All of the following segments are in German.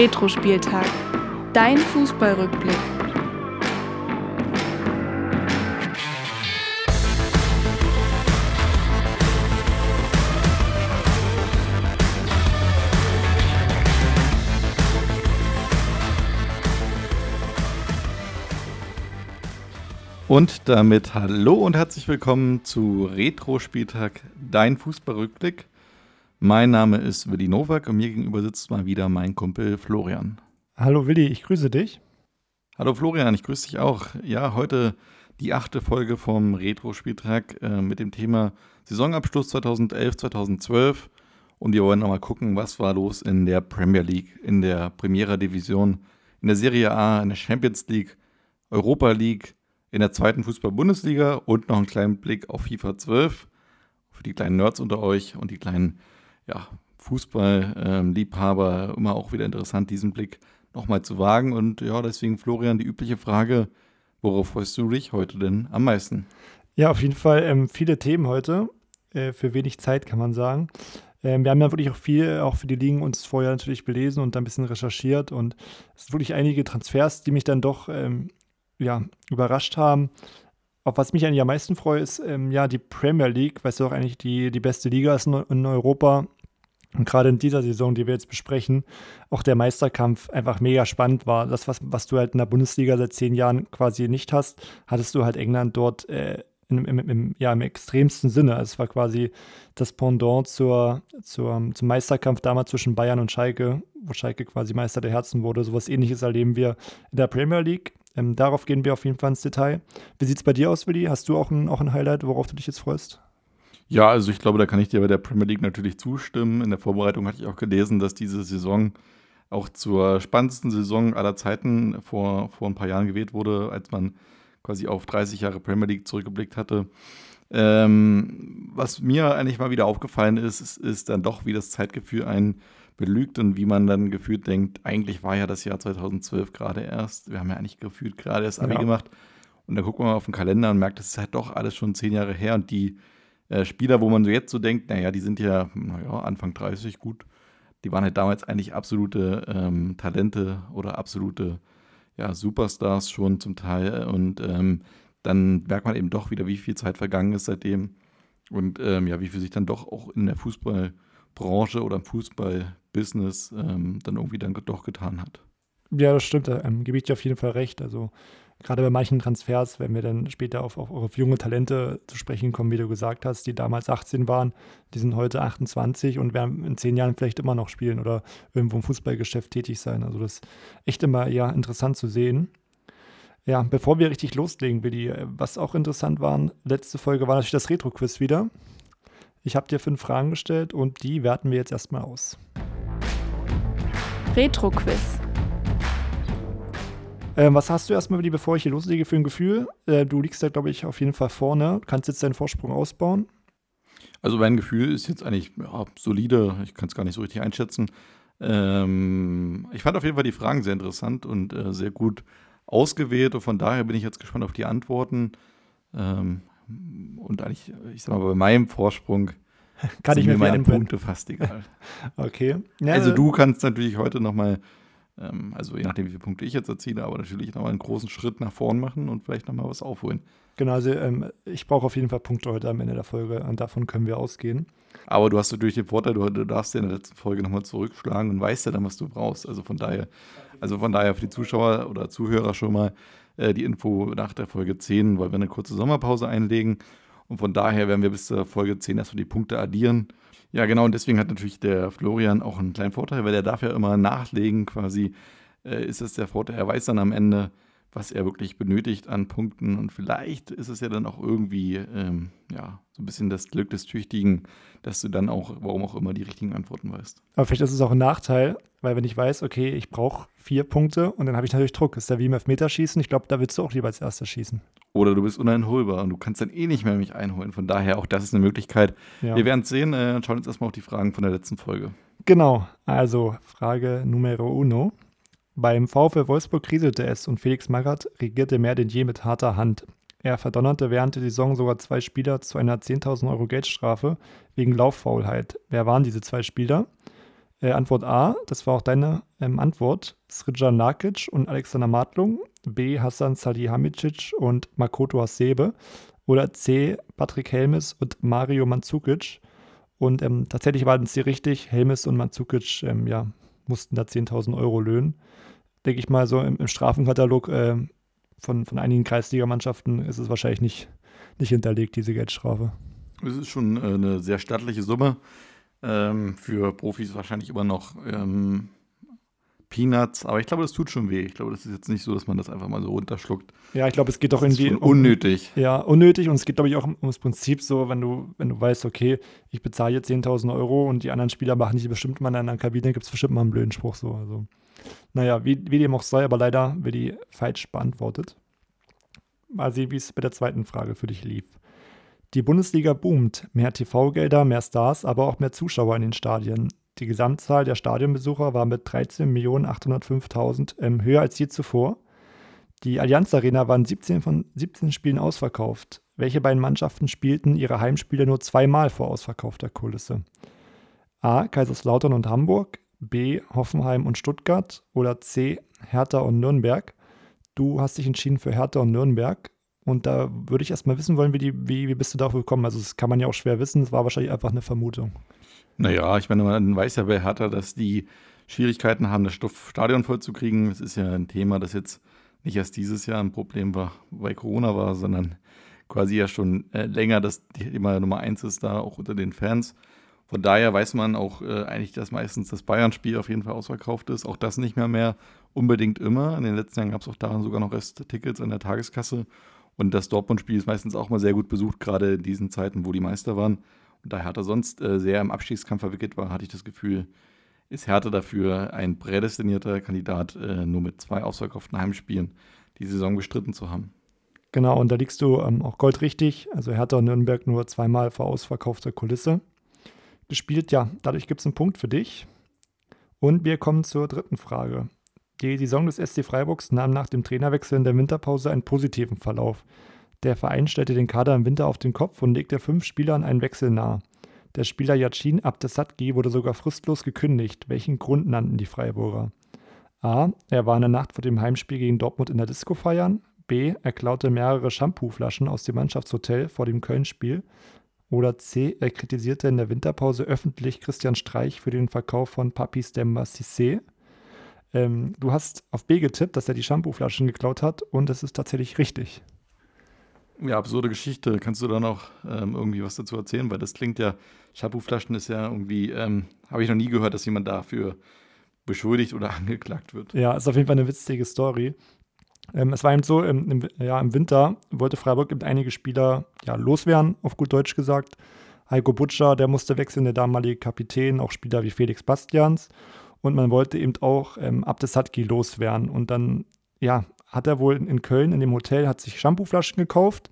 Retro-Spieltag, dein Fußballrückblick. Und damit hallo und herzlich willkommen zu Retro-Spieltag, dein Fußballrückblick. Mein Name ist Willi Nowak und mir gegenüber sitzt mal wieder mein Kumpel Florian. Hallo Willi, ich grüße dich. Hallo Florian, ich grüße dich auch. Ja, heute die 8. Folge vom Retro-Spieltag mit dem Thema Saisonabschluss 2011-2012. Und wir wollen nochmal gucken, was war los in der Premier League, in der Primera Division, in der Serie A, in der Champions League, Europa League, in der 2. Fußball-Bundesliga und noch einen kleinen Blick auf FIFA 12 für die kleinen Nerds unter euch und die kleinen Fußball-Liebhaber. Immer auch wieder interessant, diesen Blick nochmal zu wagen. Und ja, deswegen, Florian, die übliche Frage, worauf freust du dich heute denn am meisten? Ja, auf jeden Fall viele Themen heute, für wenig Zeit kann man sagen. Wir haben ja wirklich auch viel, auch für die Ligen uns vorher natürlich belesen und ein bisschen recherchiert. Und es sind wirklich einige Transfers, die mich dann doch überrascht haben. Auf was mich eigentlich am meisten freue, ist die Premier League, weil es doch eigentlich die beste Liga ist in Europa. Und gerade in dieser Saison, die wir jetzt besprechen, auch der Meisterkampf einfach mega spannend war. Das, was du halt in der Bundesliga seit 10 Jahren quasi nicht hast, hattest du halt England dort im extremsten Sinne. Also es war quasi das Pendant zum Meisterkampf damals zwischen Bayern und Schalke, wo Schalke quasi Meister der Herzen wurde. Sowas Ähnliches erleben wir in der Premier League. Darauf gehen wir auf jeden Fall ins Detail. Wie sieht es bei dir aus, Willi? Hast du auch ein Highlight, worauf du dich jetzt freust? Ja, also ich glaube, da kann ich dir bei der Premier League natürlich zustimmen. In der Vorbereitung hatte ich auch gelesen, dass diese Saison auch zur spannendsten Saison aller Zeiten vor ein paar Jahren gewählt wurde, als man quasi auf 30 Jahre Premier League zurückgeblickt hatte. Was mir eigentlich mal wieder aufgefallen ist dann doch, wie das Zeitgefühl einen belügt und wie man dann gefühlt denkt, eigentlich war ja das Jahr 2012 gerade erst, wir haben ja eigentlich gefühlt gerade erst Abi gemacht und dann guckt man mal auf den Kalender und merkt, das ist halt doch alles schon 10 Jahre her und die Spieler, wo man jetzt so denkt, die sind ja Anfang 30, gut, die waren halt damals eigentlich absolute Talente oder absolute Superstars schon zum Teil und dann merkt man eben doch wieder, wie viel Zeit vergangen ist seitdem und wie viel sich dann doch auch in der Fußballbranche oder im Fußballbusiness dann irgendwie dann doch getan hat. Ja, das stimmt, da gebe ich dir auf jeden Fall recht. Also gerade bei manchen Transfers, wenn wir dann später auf junge Talente zu sprechen kommen, wie du gesagt hast, die damals 18 waren, die sind heute 28 und werden in 10 Jahren vielleicht immer noch spielen oder irgendwo im Fußballgeschäft tätig sein. Also das ist echt immer interessant zu sehen. Ja, bevor wir richtig loslegen, Willi, was auch interessant war, letzte Folge war natürlich das Retro-Quiz wieder. Ich habe dir 5 Fragen gestellt und die werten wir jetzt erstmal aus. Retro-Quiz. Was hast du erstmal, Willi, bevor ich hier loslege, für ein Gefühl? Du liegst da, glaube ich, auf jeden Fall vorne. Du kannst jetzt deinen Vorsprung ausbauen. Also mein Gefühl ist jetzt eigentlich solide. Ich kann es gar nicht so richtig einschätzen. Ich fand auf jeden Fall die Fragen sehr interessant und sehr gut ausgewählt und von daher bin ich jetzt gespannt auf die Antworten. Und eigentlich, ich sag mal, bei meinem Vorsprung sind mir meine Punkte fast egal. Okay. Ja, also du kannst natürlich heute nochmal, je nachdem, wie viele Punkte ich jetzt erziele, aber natürlich nochmal einen großen Schritt nach vorn machen und vielleicht nochmal was aufholen. Genau, also ich brauche auf jeden Fall Punkte heute am Ende der Folge und davon können wir ausgehen. Aber du hast natürlich den Vorteil, du darfst ja in der letzten Folge nochmal zurückschlagen und weißt ja dann, was du brauchst. Also von daher für die Zuschauer oder Zuhörer schon mal die Info nach der Folge 10, weil wir eine kurze Sommerpause einlegen. Und von daher werden wir bis zur Folge 10 erstmal die Punkte addieren. Ja, genau, und deswegen hat natürlich der Florian auch einen kleinen Vorteil, weil der darf ja immer nachlegen quasi. Ist das der Vorteil, er weiß dann am Ende, was er wirklich benötigt an Punkten. Und vielleicht ist es ja dann auch irgendwie, so ein bisschen das Glück des Tüchtigen, dass du dann auch, warum auch immer, die richtigen Antworten weißt. Aber vielleicht ist es auch ein Nachteil, weil wenn ich weiß, okay, ich brauche 4 Punkte und dann habe ich natürlich Druck. Ist ja wie im Elfmeterschießen. Ich glaube, da willst du auch lieber als Erster schießen. Oder du bist uneinholbar und du kannst dann eh nicht mehr mich einholen. Von daher, auch das ist eine Möglichkeit. Ja. Wir werden es sehen. Schauen uns erstmal auf die Fragen von der letzten Folge. Genau, also Frage Numero uno. Beim VfL Wolfsburg kriselte es und Felix Magath regierte mehr denn je mit harter Hand. Er verdonnerte während der Saison sogar 2 Spieler zu einer 10.000 € Geldstrafe wegen Lauffaulheit. Wer waren diese 2 Spieler? Antwort A, das war auch deine Antwort, Srdjan Lakic und Alexander Matlung, B, Hasan Salihamidzic und Makoto Hasebe oder C, Patrick Helmes und Mario Mandzukic. Und tatsächlich waren es hier richtig, Helmes und Mandzukic mussten da 10.000 Euro löhnen. Denke ich mal, so im Strafenkatalog von einigen Kreisligamannschaften ist es wahrscheinlich nicht hinterlegt, diese Geldstrafe. Das ist schon eine sehr stattliche Summe. Für Profis wahrscheinlich immer noch Peanuts, aber ich glaube, das tut schon weh. Ich glaube, das ist jetzt nicht so, dass man das einfach mal so runterschluckt. Ja, ich glaube, es geht doch irgendwie unnötig. Ja, unnötig, und es geht, glaube ich, auch ums Prinzip so, wenn du weißt, okay, ich bezahle jetzt 10.000 Euro und die anderen Spieler machen nicht bestimmt mal in einer Kabine, gibt es bestimmt mal einen blöden Spruch so. Also, naja, wie dem auch sei, aber leider wird die falsch beantwortet. Mal sehen, wie es bei der zweiten Frage für dich lief. Die Bundesliga boomt. Mehr TV-Gelder, mehr Stars, aber auch mehr Zuschauer in den Stadien. Die Gesamtzahl der Stadionbesucher war mit 13.805.000 höher als je zuvor. Die Allianz Arena waren 17 von 17 Spielen ausverkauft. Welche beiden Mannschaften spielten ihre Heimspiele nur zweimal vor ausverkaufter Kulisse? A. Kaiserslautern und Hamburg, B. Hoffenheim und Stuttgart oder C. Hertha und Nürnberg. Du hast dich entschieden für Hertha und Nürnberg. Und da würde ich erstmal wissen wollen, wie bist du darauf gekommen? Also das kann man ja auch schwer wissen, das war wahrscheinlich einfach eine Vermutung. Naja, ich meine, man weiß ja bei Hertha, dass die Schwierigkeiten haben, das Stadion vollzukriegen. Das ist ja ein Thema, das jetzt nicht erst dieses Jahr ein Problem war, weil Corona war, sondern quasi ja schon länger das Thema Nummer 1 ist da, auch unter den Fans. Von daher weiß man auch eigentlich, dass meistens das Bayern-Spiel auf jeden Fall ausverkauft ist. Auch das nicht mehr unbedingt immer. In den letzten Jahren gab es auch daran sogar noch Resttickets an der Tageskasse. Und das Dortmund-Spiel ist meistens auch mal sehr gut besucht, gerade in diesen Zeiten, wo die Meister waren. Und da Hertha sonst sehr im Abstiegskampf verwickelt war, hatte ich das Gefühl, ist Hertha dafür ein prädestinierter Kandidat, nur mit 2 ausverkauften Heimspielen die Saison bestritten zu haben. Genau, und da liegst du auch goldrichtig. Also Hertha und Nürnberg nur 2-mal vor ausverkaufter Kulisse gespielt. Ja, dadurch gibt es einen Punkt für dich. Und wir kommen zur dritten Frage. Die Saison des SC Freiburgs nahm nach dem Trainerwechsel in der Winterpause einen positiven Verlauf. Der Verein stellte den Kader im Winter auf den Kopf und legte 5 Spielern einen Wechsel nahe. Der Spieler Yacine Abdesatgi wurde sogar fristlos gekündigt. Welchen Grund nannten die Freiburger? A. Er war in der Nacht vor dem Heimspiel gegen Dortmund in der Disco feiern. B. Er klaute mehrere Shampooflaschen aus dem Mannschaftshotel vor dem Köln-Spiel. Oder C. Er kritisierte in der Winterpause öffentlich Christian Streich für den Verkauf von Papis Demba Cissé. Du hast auf B getippt, dass er die Shampooflaschen geklaut hat, und das ist tatsächlich richtig. Ja, absurde Geschichte. Kannst du da noch irgendwie was dazu erzählen? Weil das klingt ja, Shampooflaschen ist ja irgendwie, habe ich noch nie gehört, dass jemand dafür beschuldigt oder angeklagt wird. Ja, ist auf jeden Fall eine witzige Story. Es war eben so, im Winter wollte Freiburg eben einige Spieler loswerden, auf gut Deutsch gesagt. Heiko Butscher, der musste wechseln, der damalige Kapitän, auch Spieler wie Felix Bastians. Und man wollte eben auch Abdesatgi loswerden. Und dann hat er wohl in Köln in dem Hotel, hat sich Shampooflaschen gekauft,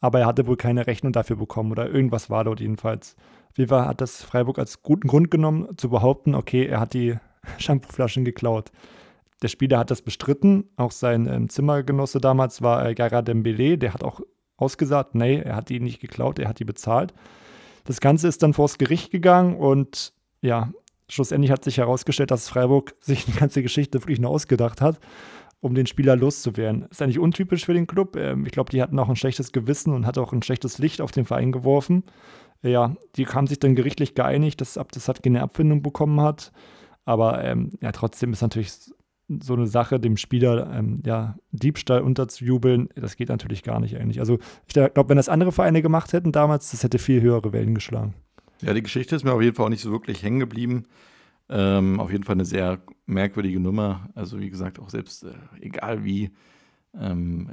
aber er hatte wohl keine Rechnung dafür bekommen oder irgendwas war dort jedenfalls. Auf jeden Fall hat das Freiburg als guten Grund genommen, zu behaupten, okay, er hat die Shampooflaschen geklaut. Der Spieler hat das bestritten, auch sein Zimmergenosse damals war Gara Dembélé, der hat auch ausgesagt, nee, er hat die nicht geklaut, er hat die bezahlt. Das Ganze ist dann vors Gericht gegangen und schlussendlich hat sich herausgestellt, dass Freiburg sich die ganze Geschichte wirklich nur ausgedacht hat, um den Spieler loszuwerden. Ist eigentlich untypisch für den Club. Ich glaube, die hatten auch ein schlechtes Gewissen und hat auch ein schlechtes Licht auf den Verein geworfen. Ja, die haben sich dann gerichtlich geeinigt, dass Abdesatgi eine Abfindung bekommen hat. Aber trotzdem ist natürlich so eine Sache, dem Spieler Diebstahl unterzujubeln, das geht natürlich gar nicht eigentlich. Also ich glaube, wenn das andere Vereine gemacht hätten damals, das hätte viel höhere Wellen geschlagen. Ja, die Geschichte ist mir auf jeden Fall auch nicht so wirklich hängen geblieben. Auf jeden Fall eine sehr merkwürdige Nummer. Also wie gesagt, auch selbst, egal wie, ich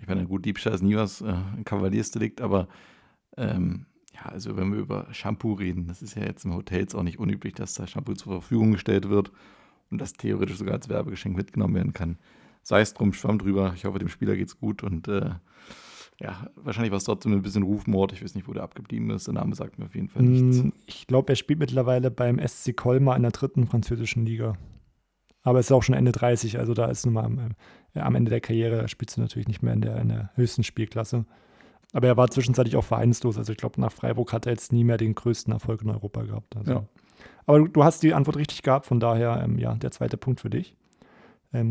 meine, gut, Diebstahl ist nie was, ein Kavaliersdelikt, aber also wenn wir über Shampoo reden, das ist ja jetzt im Hotel auch nicht unüblich, dass da Shampoo zur Verfügung gestellt wird und das theoretisch sogar als Werbegeschenk mitgenommen werden kann. Sei es drum, schwamm drüber. Ich hoffe, dem Spieler geht's gut und wahrscheinlich war es trotzdem ein bisschen Rufmord. Ich weiß nicht, wo der abgeblieben ist. Der Name sagt mir auf jeden Fall nichts. Ich glaube, er spielt mittlerweile beim SC Colmar in der 3. französischen Liga. Aber es ist auch schon Ende 30. Also da ist nun mal am Ende der Karriere, spielst du natürlich nicht mehr in der höchsten Spielklasse. Aber er war zwischenzeitlich auch vereinslos. Also ich glaube, nach Freiburg hat er jetzt nie mehr den größten Erfolg in Europa gehabt. Also. Ja. Aber du hast die Antwort richtig gehabt, von daher ja, der zweite Punkt für dich.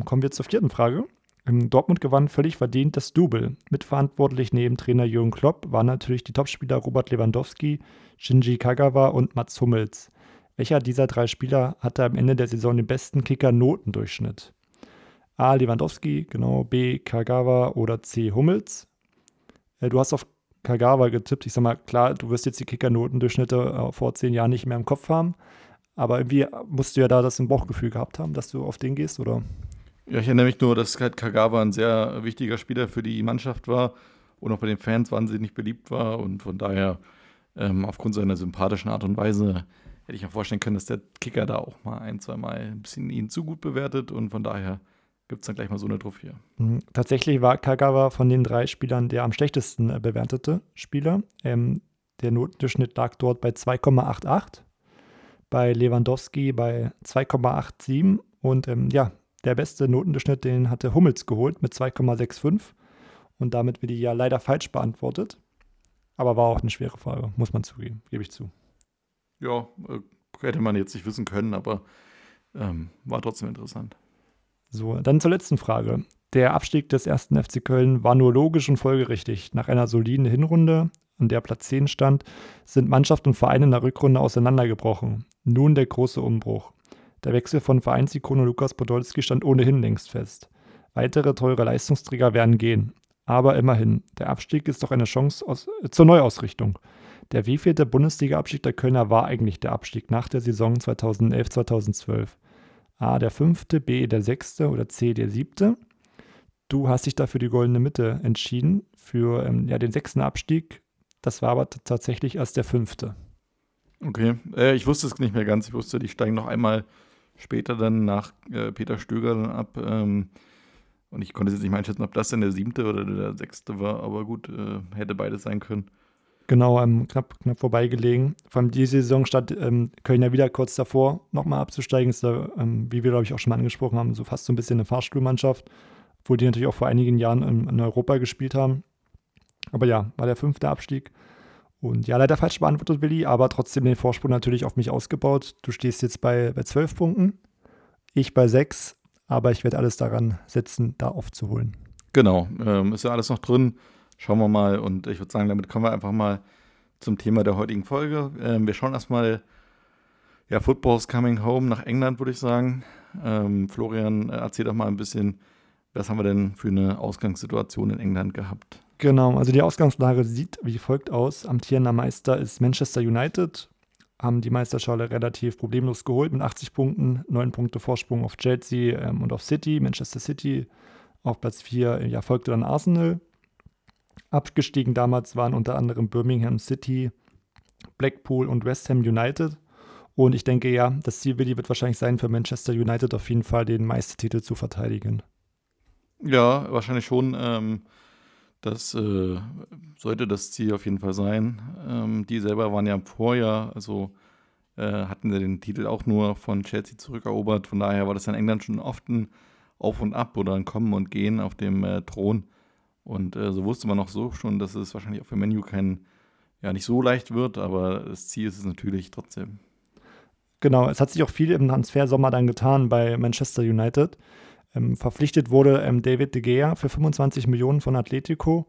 Kommen wir zur vierten Frage. Dortmund gewann völlig verdient das Double. Mitverantwortlich neben Trainer Jürgen Klopp waren natürlich die Topspieler Robert Lewandowski, Shinji Kagawa und Mats Hummels. Welcher dieser drei Spieler hatte am Ende der Saison den besten Kicker-Notendurchschnitt? A. Lewandowski, genau, B. Kagawa oder C. Hummels. Du hast auf Kagawa getippt. Ich sag mal, klar, du wirst jetzt die Kicker-Notendurchschnitte vor 10 Jahren nicht mehr im Kopf haben, aber irgendwie musst du ja da das im Bauchgefühl gehabt haben, dass du auf den gehst, oder? Ja, ich erinnere mich nur, dass halt Kagawa ein sehr wichtiger Spieler für die Mannschaft war und auch bei den Fans wahnsinnig beliebt war. Und von daher, aufgrund seiner sympathischen Art und Weise, hätte ich mir vorstellen können, dass der Kicker da auch mal ein, zwei Mal ein bisschen ihn zu gut bewertet. Und von daher gibt es dann gleich mal so eine drauf hier. Tatsächlich war Kagawa von den drei Spielern der am schlechtesten bewertete Spieler. Der Notendurchschnitt lag dort bei 2,88, bei Lewandowski bei 2,87 und ja, der beste Notendurchschnitt, den hatte Hummels geholt mit 2,65 und damit wird die ja leider falsch beantwortet. Aber war auch eine schwere Frage, muss man zugeben, gebe ich zu. Ja, hätte man jetzt nicht wissen können, aber war trotzdem interessant. So, dann zur letzten Frage. Der Abstieg des 1. FC Köln war nur logisch und folgerichtig. Nach einer soliden Hinrunde, an der Platz 10 stand, sind Mannschaft und Verein in der Rückrunde auseinandergebrochen. Nun der große Umbruch. Der Wechsel von Vereinsikone Lukas Podolski stand ohnehin längst fest. Weitere teure Leistungsträger werden gehen. Aber immerhin, der Abstieg ist doch eine Chance zur Neuausrichtung. Der wievielte Bundesliga-Abstieg der Kölner war eigentlich der Abstieg nach der Saison 2011-2012? A, der 5., B, der 6. oder C, der 7.? Du hast dich dafür die goldene Mitte entschieden, für ja, den 6. Abstieg. Das war aber tatsächlich erst der 5. Okay, ich wusste es nicht mehr ganz. Ich wusste, die steigen noch einmal später dann nach Peter Stöger dann ab. Und ich konnte jetzt nicht einschätzen, ob das denn der 7. oder der 6. war. Aber gut, hätte beides sein können. Genau, knapp vorbeigelegen. Vor allem die Saison stand Köln ja wieder kurz davor, nochmal abzusteigen. Ist da, wie wir, glaube ich, auch schon mal angesprochen haben, so fast so ein bisschen eine Fahrstuhlmannschaft. Obwohl die natürlich auch vor einigen Jahren in Europa gespielt haben. Aber ja, war der 5. Abstieg. Und ja, leider falsch beantwortet, Willi, aber trotzdem den Vorsprung natürlich auf mich ausgebaut. Du stehst jetzt bei 12 Punkten, ich bei 6, aber ich werde alles daran setzen, da aufzuholen. Genau, ist ja alles noch drin. Schauen wir mal und ich würde sagen, damit kommen wir einfach mal zum Thema der heutigen Folge. Wir schauen erstmal, ja, Football's Coming Home nach England, würde ich sagen. Florian, erzähl doch mal ein bisschen, was haben wir denn für eine Ausgangssituation in England gehabt? Genau, also die Ausgangslage sieht wie folgt aus. Amtierender Meister ist Manchester United, haben die Meisterschale relativ problemlos geholt mit 80 Punkten, 9 Punkte Vorsprung auf Chelsea und auf City. Manchester City auf Platz 4, ja, folgte dann Arsenal. Abgestiegen damals waren unter anderem Birmingham City, Blackpool und West Ham United. Und ich denke ja, das Ziel, Willi, wird wahrscheinlich sein, für Manchester United auf jeden Fall den Meistertitel zu verteidigen. Ja, wahrscheinlich schon. Das sollte das Ziel auf jeden Fall sein. Die selber waren ja im Vorjahr, also hatten sie den Titel auch nur von Chelsea zurückerobert. Von daher war das in England schon oft ein Auf und Ab oder ein Kommen und Gehen auf dem Thron. Und so wusste man auch so schon, dass es wahrscheinlich auch für Menu kein, ja, nicht so leicht wird, aber das Ziel ist es natürlich trotzdem. Genau, es hat sich auch viel im Transfersommer dann getan bei Manchester United. Verpflichtet wurde David de Gea für 25 Millionen von Atletico,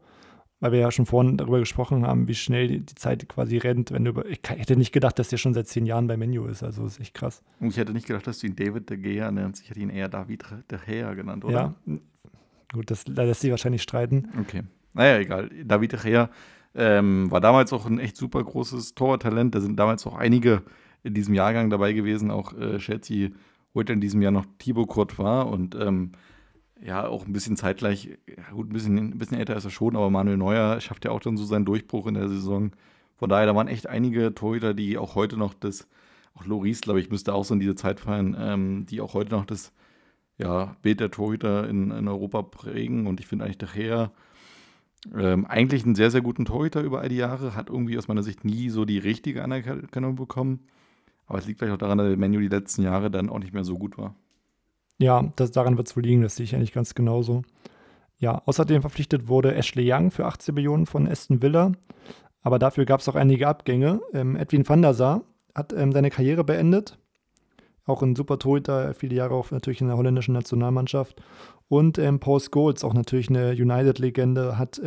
weil wir ja schon vorhin darüber gesprochen haben, wie schnell die Zeit quasi rennt. Ich hätte nicht gedacht, dass der schon seit 10 Jahren bei Menu ist, also ist echt krass. Und ich hätte nicht gedacht, dass du ihn David de Gea nennst, ich hätte ihn eher David de Gea genannt, oder? Ja, gut, das lässt sich wahrscheinlich streiten. Okay, naja, egal. David de Gea war damals auch ein echt super großes Torwarttalent, da sind damals auch einige in diesem Jahrgang dabei gewesen, auch Chelsea holte in diesem Jahr noch Thibaut Courtois und ja, auch ein bisschen zeitgleich, ja, gut, ein bisschen älter ist er schon, aber Manuel Neuer schafft ja auch dann so seinen Durchbruch in der Saison. Von daher, da waren echt einige Torhüter, die auch heute noch auch Loris, glaube ich, müsste auch so in diese Zeit fallen, die auch heute noch das, ja, Bild der Torhüter in Europa prägen. Und ich finde eigentlich de Gea eigentlich einen sehr, sehr guten Torhüter über all die Jahre, hat irgendwie aus meiner Sicht nie so die richtige Anerkennung bekommen. Aber es liegt vielleicht auch daran, dass der Menu die letzten Jahre dann auch nicht mehr so gut war. Ja, daran wird es wohl liegen, das sehe ich eigentlich ganz genauso. Ja, außerdem verpflichtet wurde Ashley Young für 18 Millionen von Aston Villa. Aber dafür gab es auch einige Abgänge. Edwin van der Sar hat seine Karriere beendet. Auch ein super Torhüter, viele Jahre auch natürlich in der holländischen Nationalmannschaft. Und Paul Scholes, auch natürlich eine United-Legende, hat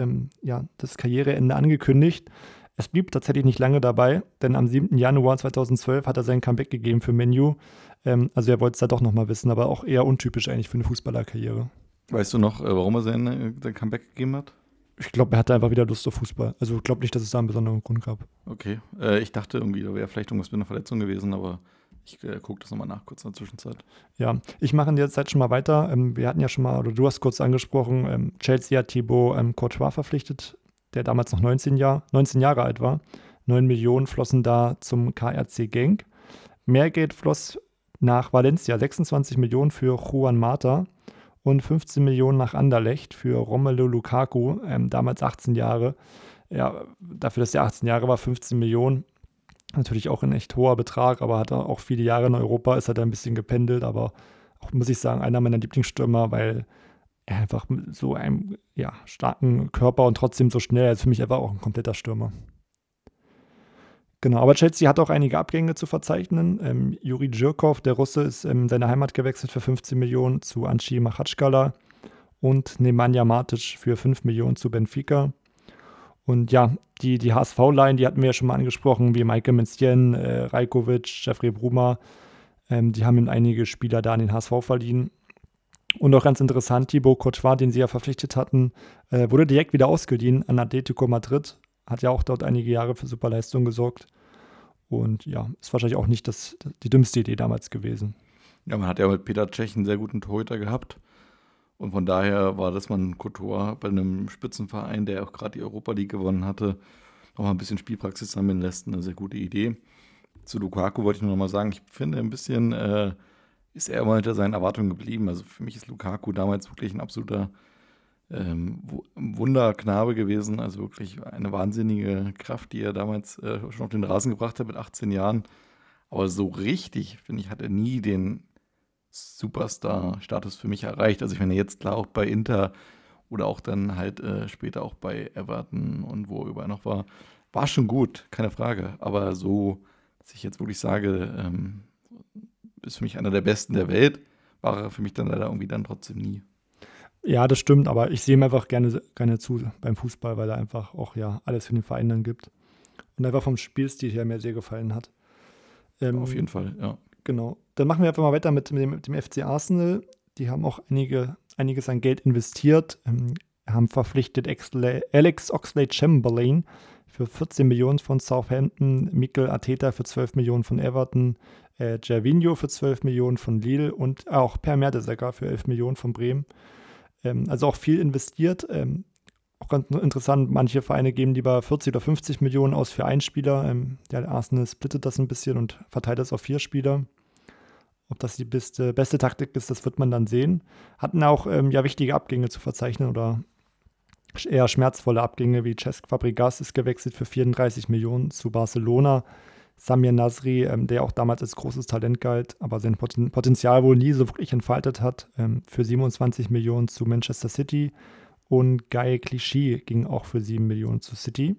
das Karriereende angekündigt. Es blieb tatsächlich nicht lange dabei, denn am 7. Januar 2012 hat er sein Comeback gegeben für Man U. Also er wollte es da doch nochmal wissen, aber auch eher untypisch eigentlich für eine Fußballerkarriere. Weißt du noch, warum er sein Comeback gegeben hat? Ich glaube, er hatte einfach wieder Lust auf Fußball. Also ich glaube nicht, dass es da einen besonderen Grund gab. Okay, ich dachte irgendwie, da wäre vielleicht irgendwas mit einer Verletzung gewesen, aber ich gucke das nochmal nach, kurz in der Zwischenzeit. Ja, ich mache in der Zeit schon mal weiter. Wir hatten ja schon mal, oder du hast kurz angesprochen, Chelsea hat Thibaut Courtois verpflichtet, der damals noch 19 Jahre alt war. 9 Millionen flossen da zum KRC Genk. Mehr Geld floss nach Valencia, 26 Millionen für Juan Mata und 15 Millionen nach Anderlecht für Romelu Lukaku, damals 18 Jahre. Ja, dafür, dass er 18 Jahre war, 15 Millionen. Natürlich auch ein echt hoher Betrag, aber hat er auch viele Jahre in Europa, ist er da ein bisschen gependelt, aber auch, muss ich sagen, einer meiner Lieblingsstürmer, weil er einfach mit so einem starken Körper und trotzdem so schnell ist, für mich einfach auch ein kompletter Stürmer. Genau, aber Chelsea hat auch einige Abgänge zu verzeichnen. Juri Djurkov, der Russe, ist in seine Heimat gewechselt für 15 Millionen zu Anschi Machatschkala und Nemanja Matic für 5 Millionen zu Benfica. Und ja, die HSV-Line, die hatten wir ja schon mal angesprochen, wie Maike Menzien, Rajkovic, Jeffrey Bruma. Die haben ihm einige Spieler da an den HSV verliehen. Und auch ganz interessant, Thibaut Courtois, den sie ja verpflichtet hatten, wurde direkt wieder ausgeliehen an Atletico Madrid. Hat ja auch dort einige Jahre für super Leistung gesorgt. Und ja, ist wahrscheinlich auch nicht die dümmste Idee damals gewesen. Ja, man hat ja mit Peter Cech einen sehr guten Torhüter gehabt. Und von daher war das man Courtois bei einem Spitzenverein, der auch gerade die Europa League gewonnen hatte, nochmal ein bisschen Spielpraxis sammeln lässt. Eine sehr gute Idee. Zu Lukaku wollte ich nur nochmal sagen, ich finde ein bisschen ist er immer hinter seinen Erwartungen geblieben. Also für mich ist Lukaku damals wirklich ein absoluter Wunderknabe gewesen. Also wirklich eine wahnsinnige Kraft, die er damals schon auf den Rasen gebracht hat mit 18 Jahren. Aber so richtig, finde ich, hat er nie den Superstar-Status für mich erreicht. Also ich meine, jetzt klar auch bei Inter oder auch dann halt später auch bei Everton und wo er überall noch war, war schon gut, keine Frage. Aber so, dass ich jetzt wirklich sage, ist für mich einer der Besten der Welt, war er für mich dann leider irgendwie dann trotzdem nie. Ja, das stimmt, aber ich sehe ihm einfach gerne zu beim Fußball, weil er einfach auch alles für den Verein dann gibt. Und einfach vom Spielstil her mir sehr gefallen hat. Auf jeden Fall, ja. Genau. Dann machen wir einfach mal weiter mit dem FC Arsenal. Die haben auch einiges an Geld investiert, haben verpflichtet Alex Oxlade-Chamberlain für 14 Millionen von Southampton, Mikel Arteta für 12 Millionen von Everton, Gervinho für 12 Millionen von Lille und auch Per Mertesacker für 11 Millionen von Bremen. Also auch viel investiert. Auch ganz interessant, manche Vereine geben lieber 40 oder 50 Millionen aus für einen Spieler. Der Arsenal splittet das ein bisschen und verteilt das auf 4 Spieler. Ob das die beste Taktik ist, das wird man dann sehen. Hatten auch wichtige Abgänge zu verzeichnen oder eher schmerzvolle Abgänge, wie Cesc Fabregas ist gewechselt für 34 Millionen zu Barcelona. Samir Nasri, der auch damals als großes Talent galt, aber sein Potenzial wohl nie so wirklich entfaltet hat, für 27 Millionen zu Manchester City. Und Guy Clichy ging auch für 7 Millionen zu City.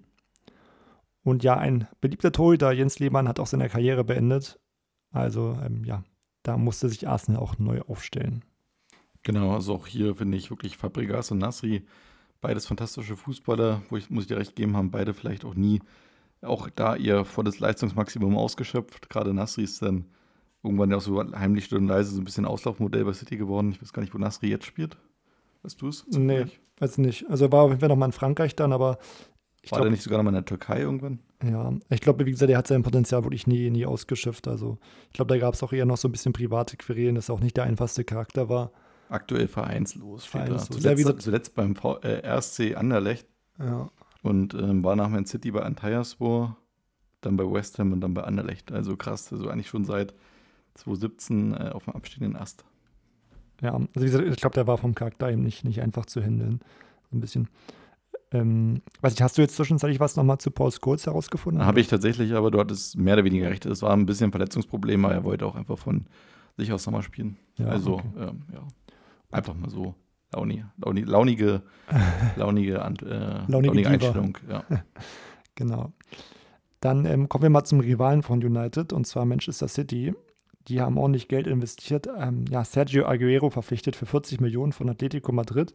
Und ja, ein beliebter Torhüter, Jens Lehmann, hat auch seine Karriere beendet. Also da musste sich Arsenal auch neu aufstellen. Genau, also auch hier finde ich wirklich Fabregas und Nasri, beides fantastische Fußballer, muss ich dir recht geben, haben beide vielleicht auch nie auch da ihr volles Leistungsmaximum ausgeschöpft. Gerade Nasri ist dann irgendwann ja auch so heimlich still und leise so ein bisschen Auslaufmodell bei City geworden. Ich weiß gar nicht, wo Nasri jetzt spielt. Weißt du es? Nee, weiß nicht. Also er war auf jeden Fall nochmal in Frankreich dann, aber war der nicht sogar nochmal in der Türkei irgendwann? Ja, ich glaube, wie gesagt, er hat sein Potenzial wirklich nie ausgeschöpft. Also ich glaube, da gab es auch eher noch so ein bisschen private Querelen, dass er auch nicht der einfachste Charakter war. Aktuell vereinslos steht da. Zuletzt beim RSC Anderlecht. Ja. Und war nach Man City bei Antalyaspor, dann bei West Ham und dann bei Anderlecht. Also krass, also eigentlich schon seit 2017 auf dem abstehenden Ast. Ja, also wie gesagt, ich glaube, der war vom Charakter eben nicht einfach zu handeln. So ein bisschen. Weiß nicht, hast du jetzt zwischenzeitlich was nochmal zu Paul Scholes herausgefunden? Habe ich tatsächlich, aber du hattest mehr oder weniger recht. Es war ein bisschen ein Verletzungsproblem, aber er wollte auch einfach von sich aus nochmal spielen. Ja, also, okay. Einfach mal so launige Einstellung. Ja. Genau. Dann kommen wir mal zum Rivalen von United, und zwar Manchester City. Die haben ordentlich Geld investiert. Sergio Aguero verpflichtet für 40 Millionen von Atletico Madrid.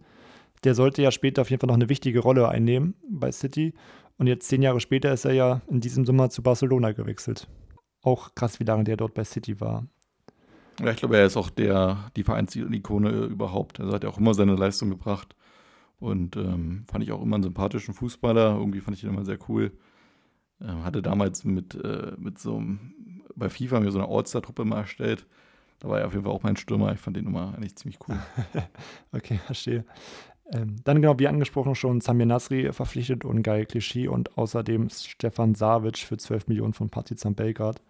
Der sollte ja später auf jeden Fall noch eine wichtige Rolle einnehmen bei City. Und jetzt 10 Jahre später ist er ja in diesem Sommer zu Barcelona gewechselt. Auch krass, wie lange der dort bei City war. Ja, ich glaube, er ist auch die Vereinsikone überhaupt. Also hat er auch immer seine Leistung gebracht. Und fand ich auch immer einen sympathischen Fußballer. Irgendwie fand ich ihn immer sehr cool. Hatte damals mit so einem, bei FIFA mir so eine All-Star-Truppe mal erstellt. Da war er auf jeden Fall auch mein Stürmer. Ich fand den immer eigentlich ziemlich cool. Okay, verstehe. Dann genau, wie angesprochen schon, Samir Nasri verpflichtet und Guy Clichy und außerdem Stefan Savic für 12 Millionen von Partizan Belgrad,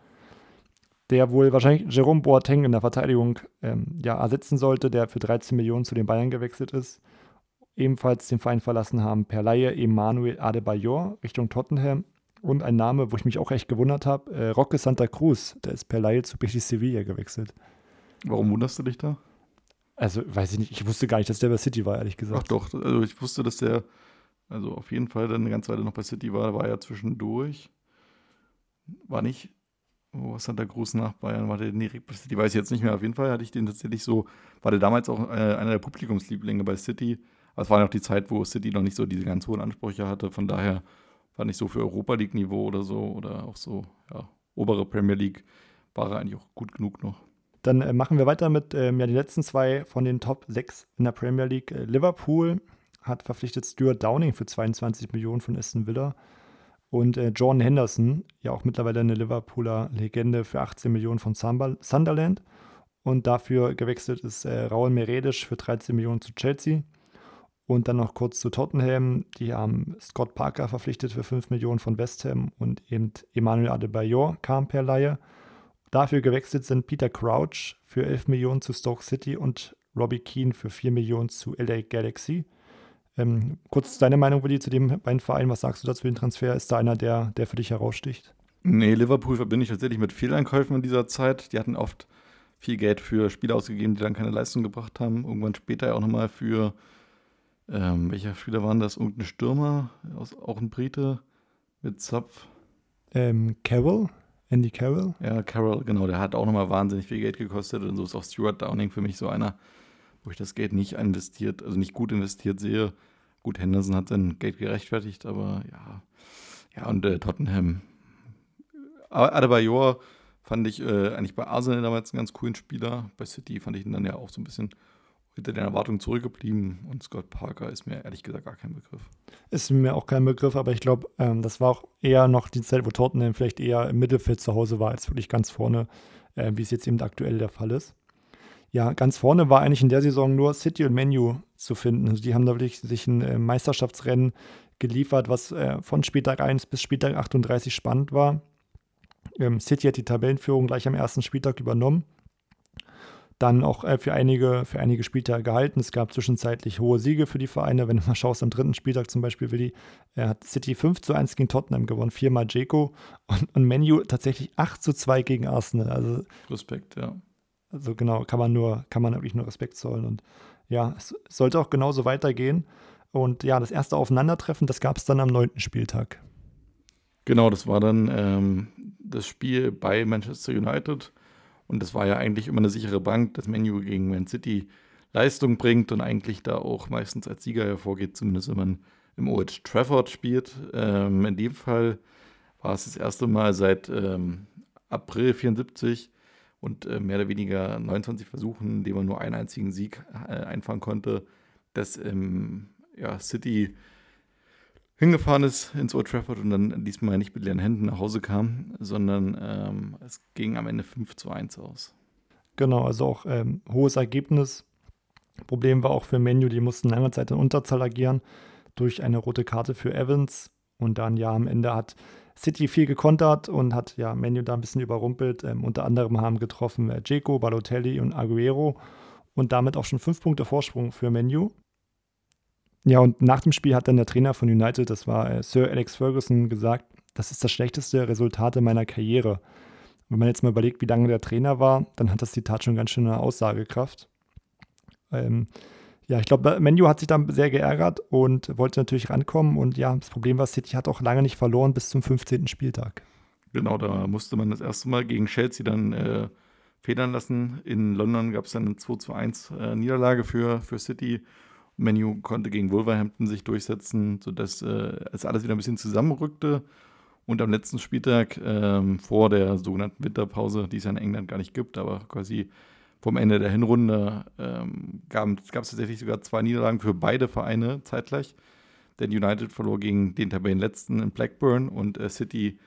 der wohl wahrscheinlich Jerome Boateng in der Verteidigung ersetzen sollte, der für 13 Millionen zu den Bayern gewechselt ist. Ebenfalls den Verein verlassen haben per Laie Emmanuel Adebayor Richtung Tottenham und ein Name, wo ich mich auch echt gewundert habe, Roque Santa Cruz, der ist per Laie zu Betis Sevilla gewechselt. Warum wunderst du dich da? Also, weiß ich nicht, ich wusste gar nicht, dass der bei City war, ehrlich gesagt. Ach doch, also ich wusste, dass der auf jeden Fall dann eine ganze Weile noch bei City war ja zwischendurch. War nicht, was hat der Groß nach Bayern, war der direkt bei City, weiß ich jetzt nicht mehr, auf jeden Fall hatte ich den tatsächlich so, war der damals auch einer der Publikumslieblinge bei City, aber es war ja auch die Zeit, wo City noch nicht so diese ganz hohen Ansprüche hatte, von daher war nicht so für Europa-League-Niveau oder so, oder auch so, ja, obere Premier League war er eigentlich auch gut genug noch. Dann machen wir weiter mit den letzten zwei von den Top 6 in der Premier League. Liverpool hat verpflichtet Stuart Downing für 22 Millionen von Aston Villa und Jordan Henderson, ja auch mittlerweile eine Liverpooler Legende, für 18 Millionen von Sunderland. Und dafür gewechselt ist Raul Meireles für 13 Millionen zu Chelsea. Und dann noch kurz zu Tottenham. Die haben Scott Parker verpflichtet für 5 Millionen von West Ham und eben Emmanuel Adebayor kam per Laie. Dafür gewechselt sind Peter Crouch für 11 Millionen zu Stoke City und Robbie Keane für 4 Millionen zu LA Galaxy. Kurz deine Meinung, Willi, zu dem beiden Vereinen. Was sagst du dazu, den Transfer? Ist da einer, der für dich heraussticht? Nee, Liverpool verbinde ich tatsächlich mit Fehleinkäufen in dieser Zeit. Die hatten oft viel Geld für Spieler ausgegeben, die dann keine Leistung gebracht haben. Irgendwann später auch nochmal für, welcher Spieler waren das? Irgendein Stürmer, auch ein Brite mit Zapf. Carroll? Andy Carroll? Ja, Carroll, genau. Der hat auch nochmal wahnsinnig viel Geld gekostet. Und so ist auch Stuart Downing für mich so einer, wo ich das Geld nicht gut investiert sehe. Gut, Henderson hat sein Geld gerechtfertigt, aber ja. Ja, und Tottenham. Adebayor fand ich eigentlich bei Arsenal damals einen ganz coolen Spieler. Bei City fand ich ihn dann ja auch so ein bisschen hinter den Erwartungen zurückgeblieben. Und Scott Parker ist mir ehrlich gesagt gar kein Begriff. Ist mir auch kein Begriff, aber ich glaube, das war auch eher noch die Zeit, wo Tottenham vielleicht eher im Mittelfeld zu Hause war, als wirklich ganz vorne, wie es jetzt eben aktuell der Fall ist. Ja, ganz vorne war eigentlich in der Saison nur City und Man U zu finden. Also die haben da wirklich sich ein Meisterschaftsrennen geliefert, was von Spieltag 1 bis Spieltag 38 spannend war. City hat die Tabellenführung gleich am ersten Spieltag übernommen. Dann auch für einige Spieltage gehalten. Es gab zwischenzeitlich hohe Siege für die Vereine. Wenn du mal schaust, am dritten Spieltag zum Beispiel, Willi, hat City 5-1 gegen Tottenham gewonnen, 4-mal Dzeko und Man U tatsächlich 8-2 gegen Arsenal. Also, Respekt, ja. Also genau, kann man wirklich nur Respekt zollen. Und ja, es sollte auch genauso weitergehen. Und ja, das erste Aufeinandertreffen, das gab es dann am 9. Spieltag. Genau, das war dann das Spiel bei Manchester United. Und das war ja eigentlich immer eine sichere Bank, dass Man U gegen Man City Leistung bringt und eigentlich da auch meistens als Sieger hervorgeht, zumindest wenn man im Old Trafford spielt. In dem Fall war es das erste Mal seit April 1974 und mehr oder weniger 29 Versuchen, in denen man nur einen einzigen Sieg einfahren konnte, dass City hingefahren ist ins Old Trafford und dann diesmal nicht mit leeren Händen nach Hause kam, sondern es ging am Ende 5-1 aus. Genau, also auch hohes Ergebnis. Problem war auch für Man U, die mussten lange Zeit in Unterzahl agieren durch eine rote Karte für Evans. Und dann am Ende hat City viel gekontert und hat Man U da ein bisschen überrumpelt. Unter anderem haben getroffen Dzeko, Balotelli und Aguero und damit auch schon 5 Punkte Vorsprung für Man U. Ja, und nach dem Spiel hat dann der Trainer von United, das war Sir Alex Ferguson, gesagt, das ist das schlechteste Resultat in meiner Karriere. Wenn man jetzt mal überlegt, wie lange der Trainer war, dann hat das Zitat schon ganz schöne Aussagekraft. Ja, ich glaube, Man U hat sich dann sehr geärgert und wollte natürlich rankommen. Und ja, das Problem war, City hat auch lange nicht verloren bis zum 15. Spieltag. Genau, da musste man das erste Mal gegen Chelsea dann federn lassen. In London gab es dann eine 2:1-Niederlage für City. Man U konnte gegen Wolverhampton sich durchsetzen, sodass es alles wieder ein bisschen zusammenrückte. Und am letzten Spieltag vor der sogenannten Winterpause, die es ja in England gar nicht gibt, aber quasi vom Ende der Hinrunde gab es tatsächlich sogar 2 Niederlagen für beide Vereine zeitgleich. Denn United verlor gegen den Tabellenletzten in Blackburn und City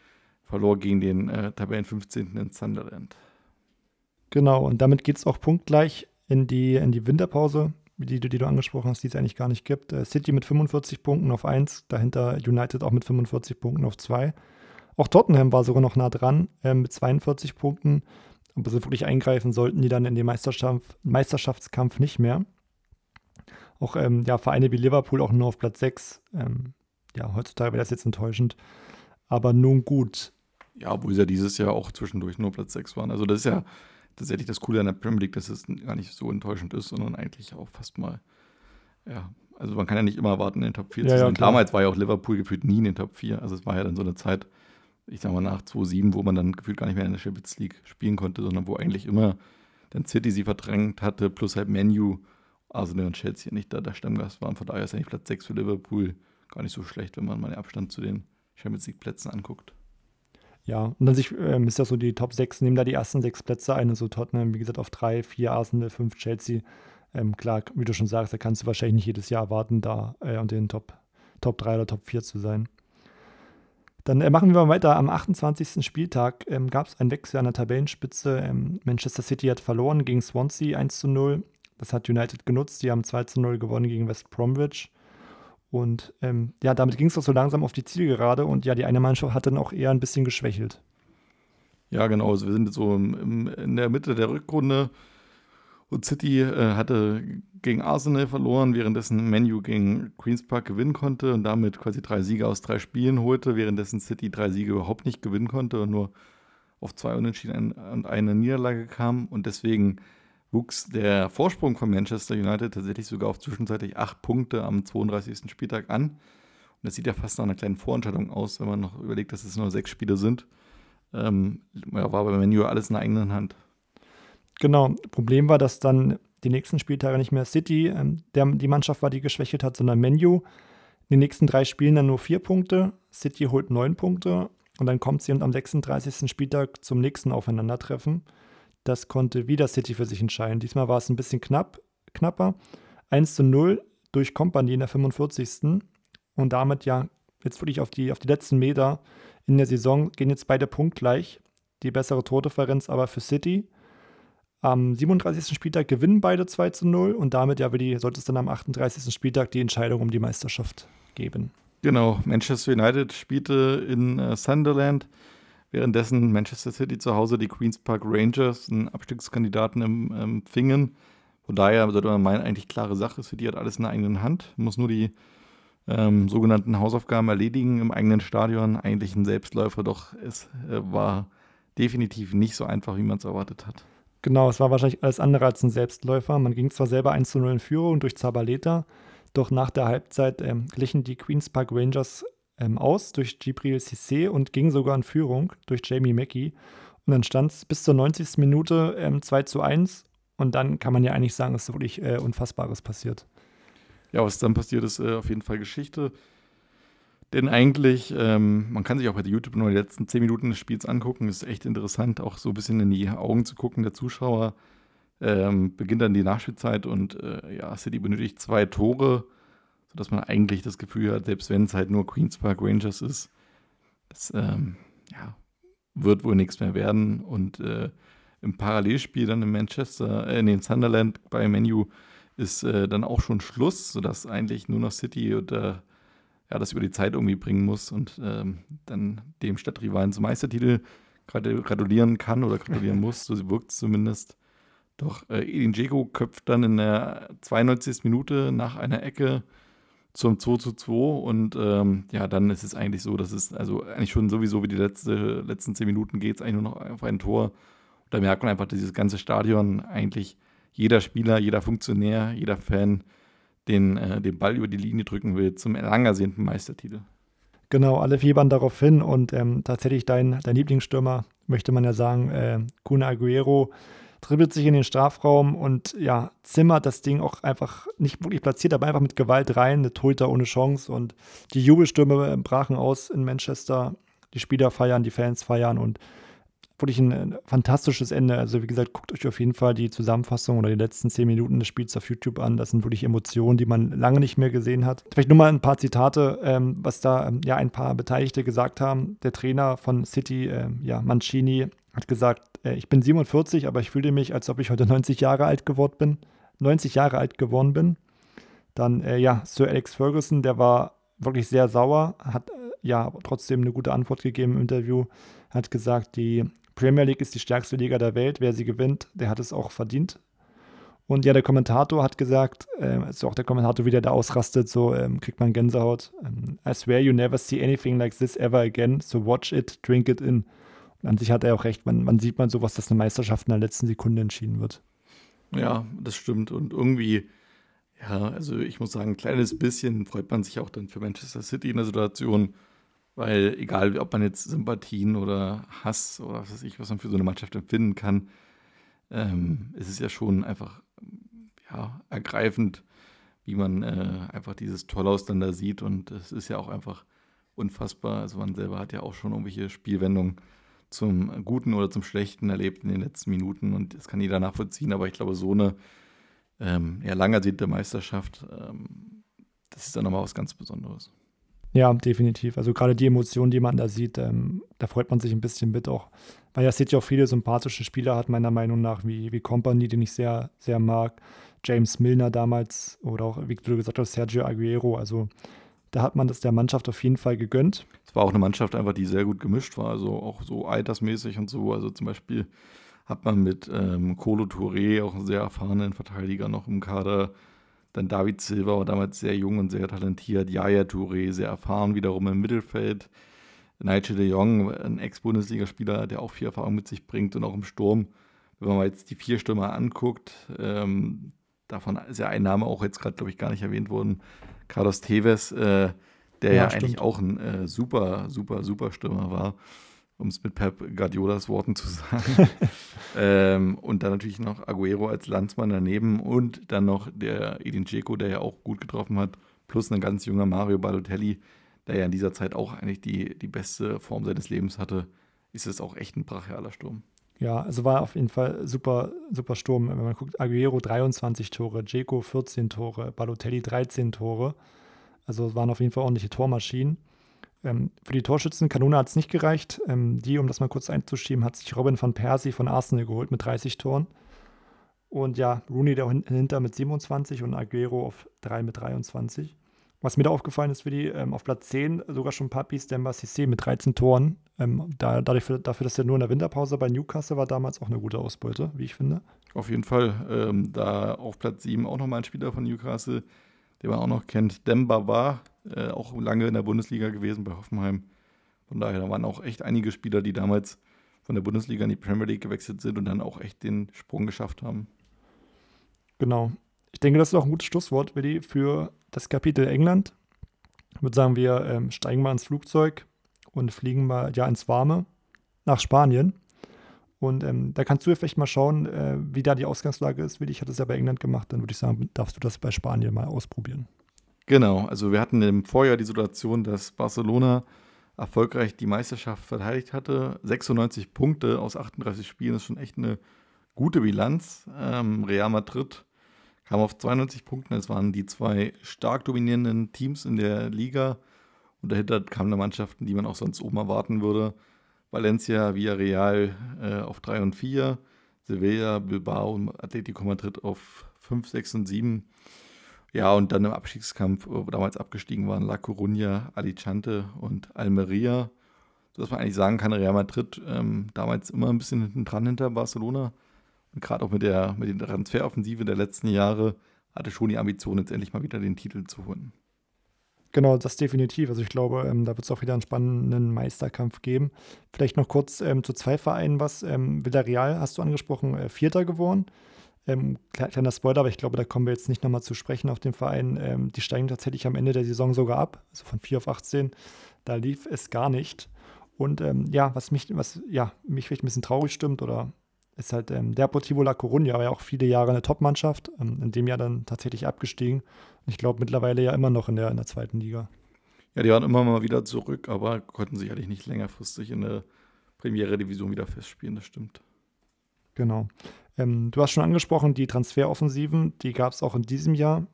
verlor gegen den Tabellenfünfzehnten in Sunderland. Genau, und damit geht es auch punktgleich in die Winterpause, die du angesprochen hast, die es eigentlich gar nicht gibt. City mit 45 Punkten auf 1, dahinter United auch mit 45 Punkten auf 2. Auch Tottenham war sogar noch nah dran mit 42 Punkten. Aber so wirklich eingreifen sollten die dann in den Meisterschaftskampf nicht mehr. Auch Vereine wie Liverpool auch nur auf Platz 6. Heutzutage wäre das jetzt enttäuschend. Aber nun gut. Ja, obwohl es ja dieses Jahr auch zwischendurch nur Platz 6 waren. Also das ist ja tatsächlich das Coole an der Premier League, dass es gar nicht so enttäuschend ist, sondern eigentlich auch fast mal, ja, also man kann ja nicht immer erwarten, in den Top 4 zu sein. Damals war ja auch Liverpool gefühlt nie in den Top 4. Also es war ja dann so eine Zeit, ich sag mal nach 2007, wo man dann gefühlt gar nicht mehr in der Champions League spielen konnte, sondern wo eigentlich immer dann City sie verdrängt hatte, plus halt Man U, Arsenal und Chelsea nicht da der Stammgast waren. Von daher ist eigentlich Platz 6 für Liverpool gar nicht so schlecht, wenn man mal den Abstand zu den Champions League Plätzen anguckt. Ja, und dann ist das so, die Top 6 nehmen da die ersten 6 Plätze ein. Also Tottenham, wie gesagt, auf 3, 4, Arsenal, 5, Chelsea. Klar, wie du schon sagst, da kannst du wahrscheinlich nicht jedes Jahr erwarten, da unter den Top 3 oder Top 4 zu sein. Dann machen wir mal weiter. Am 28. Spieltag gab es einen Wechsel an der Tabellenspitze. Manchester City hat verloren gegen Swansea 1:0. Das hat United genutzt. Die haben 2:0 gewonnen gegen West Bromwich. Und damit ging es doch so langsam auf die Zielgerade und ja, die eine Mannschaft hat dann auch eher ein bisschen geschwächelt. Ja, genau. Also wir sind jetzt so in der Mitte der Rückrunde und City hatte gegen Arsenal verloren, währenddessen Man U gegen Queen's Park gewinnen konnte und damit quasi 3 Siege aus 3 Spielen holte, währenddessen City 3 Siege überhaupt nicht gewinnen konnte und nur auf 2 Unentschieden und eine Niederlage kam. Und deswegen wuchs der Vorsprung von Manchester United tatsächlich sogar auf zwischenzeitlich 8 Punkte am 32. Spieltag an. Und das sieht ja fast nach einer kleinen Vorentscheidung aus, wenn man noch überlegt, dass es nur 6 Spiele sind. War bei Man U alles in der eigenen Hand. Genau, Problem war, dass dann die nächsten Spieltage nicht mehr City die Mannschaft war, die geschwächelt hat, sondern Man U. In den nächsten 3 Spielen dann nur 4 Punkte, City holt 9 Punkte und dann kommt sie am 36. Spieltag zum nächsten Aufeinandertreffen. Das konnte wieder City für sich entscheiden. Diesmal war es ein bisschen knapper. 1:0 durch Kompany in der 45. Und damit ja jetzt wirklich auf die letzten Meter in der Saison gehen jetzt beide punktgleich. Die bessere Tordifferenz aber für City. Am 37. Spieltag gewinnen beide 2:0 und damit sollte es dann am 38. Spieltag die Entscheidung um die Meisterschaft geben. Genau, Manchester United spielte in Sunderland. Währenddessen Manchester City zu Hause die Queen's Park Rangers, einen Abstiegskandidaten empfingen. Von daher sollte man meinen, eigentlich klare Sache, City hat alles in der eigenen Hand, muss nur die sogenannten Hausaufgaben erledigen im eigenen Stadion. Eigentlich ein Selbstläufer, doch es war definitiv nicht so einfach, wie man es erwartet hat. Genau, es war wahrscheinlich alles andere als ein Selbstläufer. Man ging zwar selber 1:0 in Führung durch Zabaleta, doch nach der Halbzeit glichen die Queen's Park Rangers aus durch Djibril Cissé und ging sogar in Führung durch Jamie Mackey. Und dann stand es bis zur 90. Minute 2:1 und dann kann man ja eigentlich sagen, ist wirklich Unfassbares passiert. Ja, was dann passiert ist, auf jeden Fall Geschichte. Denn eigentlich, man kann sich auch bei YouTube nur die letzten 10 Minuten des Spiels angucken, ist echt interessant, auch so ein bisschen in die Augen zu gucken der Zuschauer. Beginnt dann die Nachspielzeit und City benötigt 2 Tore, sodass man eigentlich das Gefühl hat, selbst wenn es halt nur Queen's Park Rangers ist, das wird wohl nichts mehr werden. Und im Parallelspiel dann in Manchester, in Sunderland bei Man U ist dann auch schon Schluss, sodass eigentlich nur noch City oder das über die Zeit irgendwie bringen muss und dann dem Stadtrivalen zum Meistertitel gratulieren kann oder gratulieren muss, so wirkt es zumindest. Doch Edin Dzeko köpft dann in der 92. Minute nach einer Ecke zum 2:2 und dann ist es eigentlich so, dass es also eigentlich schon sowieso wie die letzten 10 Minuten geht es eigentlich nur noch auf ein Tor. Und da merkt man einfach, dass dieses ganze Stadion, eigentlich jeder Spieler, jeder Funktionär, jeder Fan den Ball über die Linie drücken will zum lang ersehnten Meistertitel. Genau, alle fiebern darauf hin und tatsächlich dein Lieblingsstürmer, möchte man ja sagen, Kun Agüero, dribbelt sich in den Strafraum und ja, zimmert das Ding auch einfach nicht wirklich platziert, aber einfach mit Gewalt rein, der Torhüter ohne Chance und die Jubelstürme brachen aus in Manchester, die Spieler feiern, die Fans feiern und wirklich ein fantastisches Ende. Also wie gesagt, guckt euch auf jeden Fall die Zusammenfassung oder die letzten 10 Minuten des Spiels auf YouTube an. Das sind wirklich Emotionen, die man lange nicht mehr gesehen hat. Vielleicht nur mal ein paar Zitate, was da ja ein paar Beteiligte gesagt haben. Der Trainer von City, Mancini, hat gesagt, ich bin 47, aber ich fühle mich, als ob ich heute 90 Jahre alt geworden bin. Dann Sir Alex Ferguson, der war wirklich sehr sauer, hat trotzdem eine gute Antwort gegeben im Interview, hat gesagt, die Premier League ist die stärkste Liga der Welt, wer sie gewinnt, der hat es auch verdient. Und ja, der Kommentator hat gesagt, also auch der Kommentator, wie der da ausrastet, so kriegt man Gänsehaut. I swear you never see anything like this ever again, so watch it, drink it in. Und an sich hat er auch recht, man sieht mal sowas, dass eine Meisterschaft in der letzten Sekunde entschieden wird. Ja, das stimmt und irgendwie, ja, also ich muss sagen, ein kleines bisschen freut man sich auch dann für Manchester City in der Situation, weil egal, ob man jetzt Sympathien oder Hass oder was weiß ich, was man für so eine Mannschaft empfinden kann, es ist ja schon einfach ergreifend, wie man einfach dieses Tor auseinander sieht und es ist ja auch einfach unfassbar. Also man selber hat ja auch schon irgendwelche Spielwendungen zum Guten oder zum Schlechten erlebt in den letzten Minuten und das kann jeder nachvollziehen, aber ich glaube, so eine lang ersehnte Meisterschaft, das ist dann nochmal was ganz Besonderes. Ja, definitiv. Also gerade die Emotionen, die man da sieht, da freut man sich ein bisschen mit auch. Weil ja City auch viele sympathische Spieler hat, meiner Meinung nach, wie Kompany, den ich sehr, sehr mag, James Milner damals oder auch, wie du gesagt hast, Sergio Aguero. Also da hat man das der Mannschaft auf jeden Fall gegönnt. Es war auch eine Mannschaft einfach, die sehr gut gemischt war, also auch so altersmäßig und so. Also zum Beispiel hat man mit Kolo Touré, auch einen sehr erfahrenen Verteidiger, noch im Kader. Dann David Silva war damals sehr jung und sehr talentiert. Yaya Touré, sehr erfahren wiederum im Mittelfeld. Nigel de Jong, ein Ex-Bundesligaspieler, der auch viel Erfahrung mit sich bringt und auch im Sturm. Wenn man mal jetzt die 4 Stürmer anguckt, davon ist ja ein Name auch jetzt gerade, glaube ich, gar nicht erwähnt worden. Carlos Tevez, der ja eigentlich auch ein super Stürmer war, um es mit Pep Guardiolas Worten zu sagen. Und dann natürlich noch Aguero als Landsmann daneben und dann noch der Edin Dzeko, der ja auch gut getroffen hat, plus ein ganz junger Mario Balotelli, der ja in dieser Zeit auch eigentlich die beste Form seines Lebens hatte, ist es auch echt ein brachialer Sturm. Ja, also war auf jeden Fall super, super Sturm. Wenn man guckt, Aguero 23 Tore, Dzeko 14 Tore, Balotelli 13 Tore. Also waren auf jeden Fall ordentliche Tormaschinen. Für die Torschützen, Kanone hat es nicht gereicht. Um das mal kurz einzuschieben, hat sich Robin van Persie von Arsenal geholt mit 30 Toren. Und ja, Rooney dahinter mit 27 und Aguero auf 3 mit 23. Was mir da aufgefallen ist, Willi, auf Platz 10 sogar schon Papis Demba Cissé mit 13 Toren. Dafür, dass er nur in der Winterpause bei Newcastle war, damals auch eine gute Ausbeute, wie ich finde. Auf jeden Fall. Da auf Platz 7 auch nochmal ein Spieler von Newcastle, den man auch noch kennt. Demba war auch lange in der Bundesliga gewesen bei Hoffenheim. Von daher, da waren auch echt einige Spieler, die damals von der Bundesliga in die Premier League gewechselt sind und dann auch echt den Sprung geschafft haben. Genau. Ich denke, das ist auch ein gutes Schlusswort, Willi, für das Kapitel England. Ich würde sagen, wir steigen mal ins Flugzeug und fliegen mal ins Warme nach Spanien. Und da kannst du ja vielleicht mal schauen, wie da die Ausgangslage ist. Willi, ich hatte es ja bei England gemacht, dann würde ich sagen, darfst du das bei Spanien mal ausprobieren. Genau, also wir hatten im Vorjahr die Situation, dass Barcelona erfolgreich die Meisterschaft verteidigt hatte. 96 Punkte aus 38 Spielen ist schon echt eine gute Bilanz. Real Madrid kam auf 92 Punkte, das waren die 2 stark dominierenden Teams in der Liga. Und dahinter kamen da Mannschaften, die man auch sonst oben erwarten würde. Valencia, Villarreal auf 3 und 4, Sevilla, Bilbao und Atletico Madrid auf 5, 6 und 7. Ja, und dann im Abstiegskampf, wo damals abgestiegen waren, La Coruña, Alicante und Almeria. Sodass man eigentlich sagen kann, Real Madrid damals immer ein bisschen hinten dran hinter Barcelona. Und gerade auch mit der Transferoffensive der letzten Jahre hatte schon die Ambition, jetzt endlich mal wieder den Titel zu holen. Genau, das definitiv. Also ich glaube, da wird es auch wieder einen spannenden Meisterkampf geben. Vielleicht noch kurz zu 2 Vereinen was. Villarreal hast du angesprochen, Vierter geworden. Kleiner Spoiler, aber ich glaube, da kommen wir jetzt nicht nochmal zu sprechen auf den Verein. Die steigen tatsächlich am Ende der Saison sogar ab, also von 4 auf 18. Da lief es gar nicht. Und was mich vielleicht ein bisschen traurig stimmt, oder ist halt Deportivo La Coruña, war ja auch viele Jahre eine Top-Mannschaft, in dem Jahr dann tatsächlich abgestiegen. Und ich glaube, mittlerweile ja immer noch in der zweiten Liga. Ja, die waren immer mal wieder zurück, aber konnten sich eigentlich nicht längerfristig in der Premier-Division wieder festspielen, das stimmt. Genau. Du hast schon angesprochen, die Transferoffensiven, die gab es auch in diesem Jahr.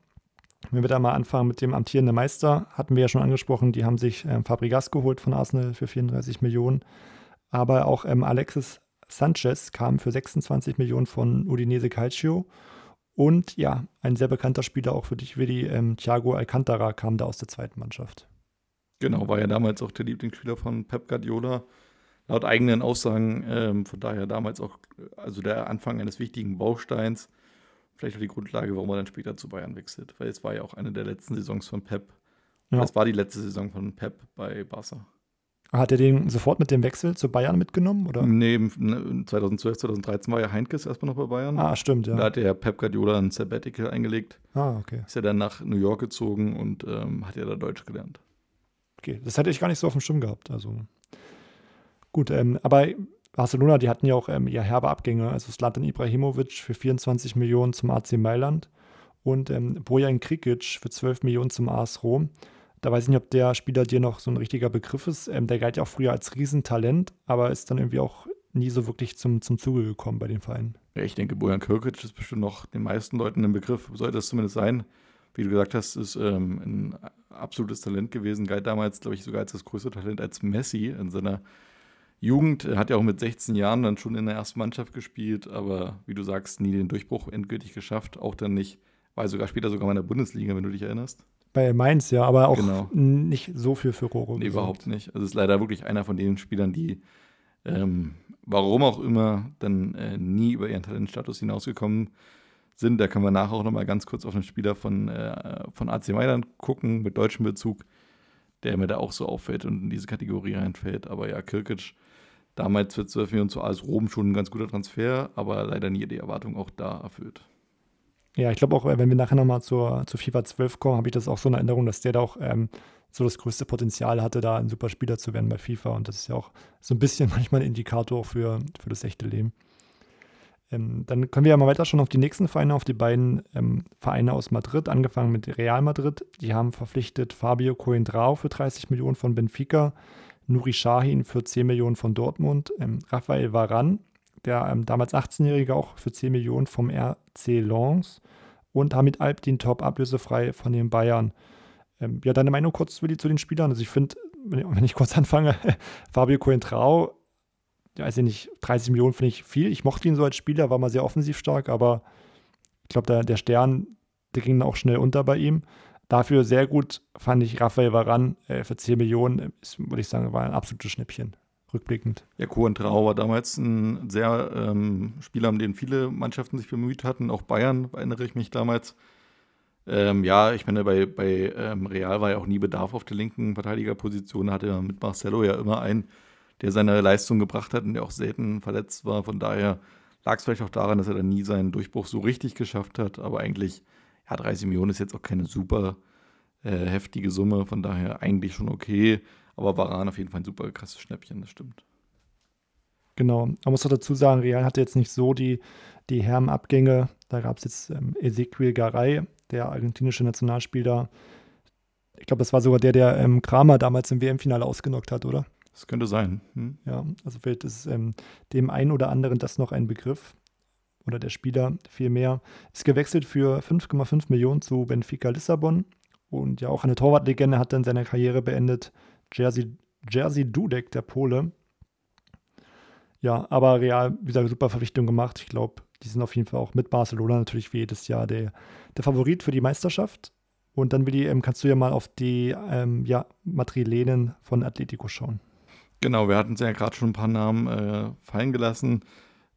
Wenn wir da mal anfangen mit dem amtierenden Meister, hatten wir ja schon angesprochen, die haben sich Fabregas geholt von Arsenal für 34 Millionen. Aber auch Alexis Sanchez kam für 26 Millionen von Udinese Calcio. Und ja, ein sehr bekannter Spieler auch für dich, Willi, Thiago Alcantara kam da aus der zweiten Mannschaft. Genau, war ja damals auch der Lieblingsspieler von Pep Guardiola. Laut eigenen Aussagen, von daher damals auch, also der Anfang eines wichtigen Bausteins, vielleicht auch die Grundlage, warum er dann später zu Bayern wechselt, weil es war ja auch eine der letzten Saisons von Pep. Ja. Es war die letzte Saison von Pep bei Barca. Hat er den sofort mit dem Wechsel zu Bayern mitgenommen, oder? Nee, 2012, 2013 war ja Heinkes erstmal noch bei Bayern. Ah, stimmt, ja. Da hat der Pep Guardiola ein Sabbatical eingelegt. Ah, okay. Ist ja dann nach New York gezogen und hat ja da Deutsch gelernt. Okay, das hätte ich gar nicht so auf dem Schirm gehabt, also... Gut, aber Barcelona, die hatten ja auch herbe Abgänge. Also Zlatan Ibrahimovic für 24 Millionen zum AC Mailand und Bojan Krikic für 12 Millionen zum AS Rom. Da weiß ich nicht, ob der Spieler dir noch so ein richtiger Begriff ist. Der galt ja auch früher als Riesentalent, aber ist dann irgendwie auch nie so wirklich zum Zuge gekommen bei den Vereinen. Ja, ich denke, Bojan Krikic ist bestimmt noch den meisten Leuten ein Begriff. Sollte das zumindest sein. Wie du gesagt hast, ist ein absolutes Talent gewesen. Galt damals, glaube ich, sogar als das größte Talent als Messi in seiner Jugend, hat ja auch mit 16 Jahren dann schon in der ersten Mannschaft gespielt, aber wie du sagst, nie den Durchbruch endgültig geschafft, auch dann nicht, war sogar später sogar in der Bundesliga, wenn du dich erinnerst. Bei Mainz, ja, aber auch genau. Nicht so viel für Furore. Nee, überhaupt nicht. Also ist leider wirklich einer von den Spielern, die, warum auch immer, dann nie über ihren Talentstatus hinausgekommen sind. Da können wir nachher auch nochmal ganz kurz auf einen Spieler von AC Mailand gucken, mit deutschem Bezug, der mir da auch so auffällt und in diese Kategorie reinfällt. Aber ja, Krikic, damals für 12 Millionen zu AS Rom schon ein ganz guter Transfer, aber leider nie die Erwartung auch da erfüllt. Ja, ich glaube auch, wenn wir nachher nochmal zu FIFA 12 kommen, habe ich das auch so in Erinnerung, dass der da auch so das größte Potenzial hatte, da ein super Spieler zu werden bei FIFA. Und das ist ja auch so ein bisschen manchmal ein Indikator für das echte Leben. Dann können wir ja mal weiter schon auf die nächsten Vereine, auf die beiden Vereine aus Madrid, angefangen mit Real Madrid. Die haben verpflichtet Fabio Coentrao für 30 Millionen von Benfica, Nuri Sahin für 10 Millionen von Dortmund, Rafael Varane, der damals 18-Jährige, auch für 10 Millionen vom RC Lens, und Hamid Alpdin Top ablösefrei von den Bayern. Ja, deine Meinung kurz, Willi, zu den Spielern? Also ich finde, wenn ich kurz anfange, Fabio Coentrao, ja, weiß ich nicht, 30 Millionen finde ich viel. Ich mochte ihn so als Spieler, war mal sehr offensiv stark, aber ich glaube, der Stern, der ging auch schnell unter bei ihm. Dafür sehr gut fand ich Rafael Varane für 10 Millionen, würde ich sagen, war ein absolutes Schnäppchen, rückblickend. Ja, Coentrao war damals ein sehr Spieler, um den viele Mannschaften sich bemüht hatten, auch Bayern, erinnere ich mich damals. Ja, ich meine, bei Real war ja auch nie Bedarf auf der linken Verteidigerposition, hatte er mit Marcelo ja immer einen, der seine Leistung gebracht hat und der auch selten verletzt war. Von daher lag es vielleicht auch daran, dass er dann nie seinen Durchbruch so richtig geschafft hat. Aber eigentlich, ja, 30 Millionen ist jetzt auch keine super heftige Summe. Von daher eigentlich schon okay. Aber Varane auf jeden Fall ein super krasses Schnäppchen, das stimmt. Genau. Man muss doch dazu sagen, Real hatte jetzt nicht so die Herrenabgänge. Da gab es jetzt Ezequiel Garay, der argentinische Nationalspieler. Ich glaube, das war sogar der Kramer damals im WM-Finale ausgenockt hat, oder? Das könnte sein. Hm? Ja, also vielleicht ist dem einen oder anderen das noch ein Begriff. Oder der Spieler vielmehr. Ist gewechselt für 5,5 Millionen zu Benfica Lissabon. Und ja, auch eine Torwartlegende hat dann seine Karriere beendet. Jerzy Dudek, der Pole. Ja, aber Real, wie gesagt, super Verpflichtung gemacht. Ich glaube, die sind auf jeden Fall auch mit Barcelona natürlich wie jedes Jahr der Favorit für die Meisterschaft. Und dann, Willi, kannst du ja mal auf die Madrilenen von Atletico schauen. Genau, wir hatten es ja gerade schon ein paar Namen fallen gelassen.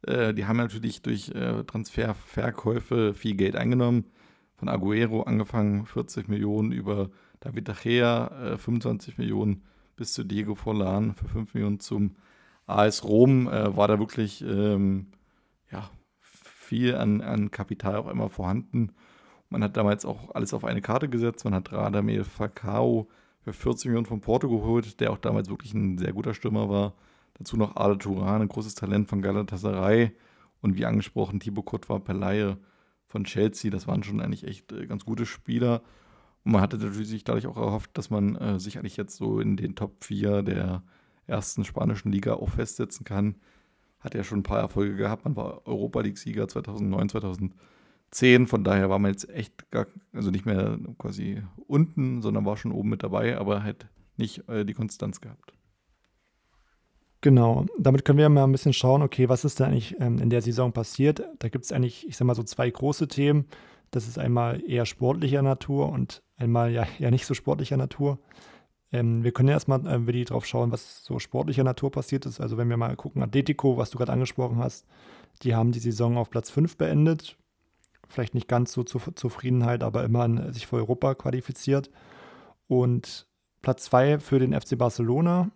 Die haben natürlich durch Transferverkäufe viel Geld eingenommen. Von Aguero angefangen, 40 Millionen, über David de Gea, 25 Millionen, bis zu Diego Forlan für 5 Millionen zum AS Rom. War da wirklich ja, viel an Kapital auch immer vorhanden. Man hat damals auch alles auf eine Karte gesetzt. Man hat Radamel Falcao für 40 Millionen von Porto geholt, der auch damals wirklich ein sehr guter Stürmer war. Dazu noch Arda Turan, ein großes Talent von Galatasaray. Und wie angesprochen, Thibaut Courtois per Leihe von Chelsea. Das waren schon eigentlich echt ganz gute Spieler. Und man hatte natürlich sich dadurch auch erhofft, dass man sicherlich jetzt so in den Top 4 der ersten spanischen Liga auch festsetzen kann. Hat ja schon ein paar Erfolge gehabt. Man war Europa-League-Sieger 2009, 2010. Von daher war man jetzt echt nicht mehr quasi unten, sondern war schon oben mit dabei, aber halt nicht die Konstanz gehabt. Genau, damit können wir ja mal ein bisschen schauen, okay, was ist da eigentlich in der Saison passiert? Da gibt es eigentlich, ich sag mal, so zwei große Themen. Das ist einmal eher sportlicher Natur und einmal ja eher nicht so sportlicher Natur. Wir können ja erstmal drauf schauen, was so sportlicher Natur passiert ist. Also wenn wir mal gucken, Atletico, was du gerade angesprochen hast, die haben die Saison auf Platz 5 beendet. Vielleicht nicht ganz so zur Zufriedenheit, aber immerhin sich für Europa qualifiziert. Und Platz 2 für den FC Barcelona,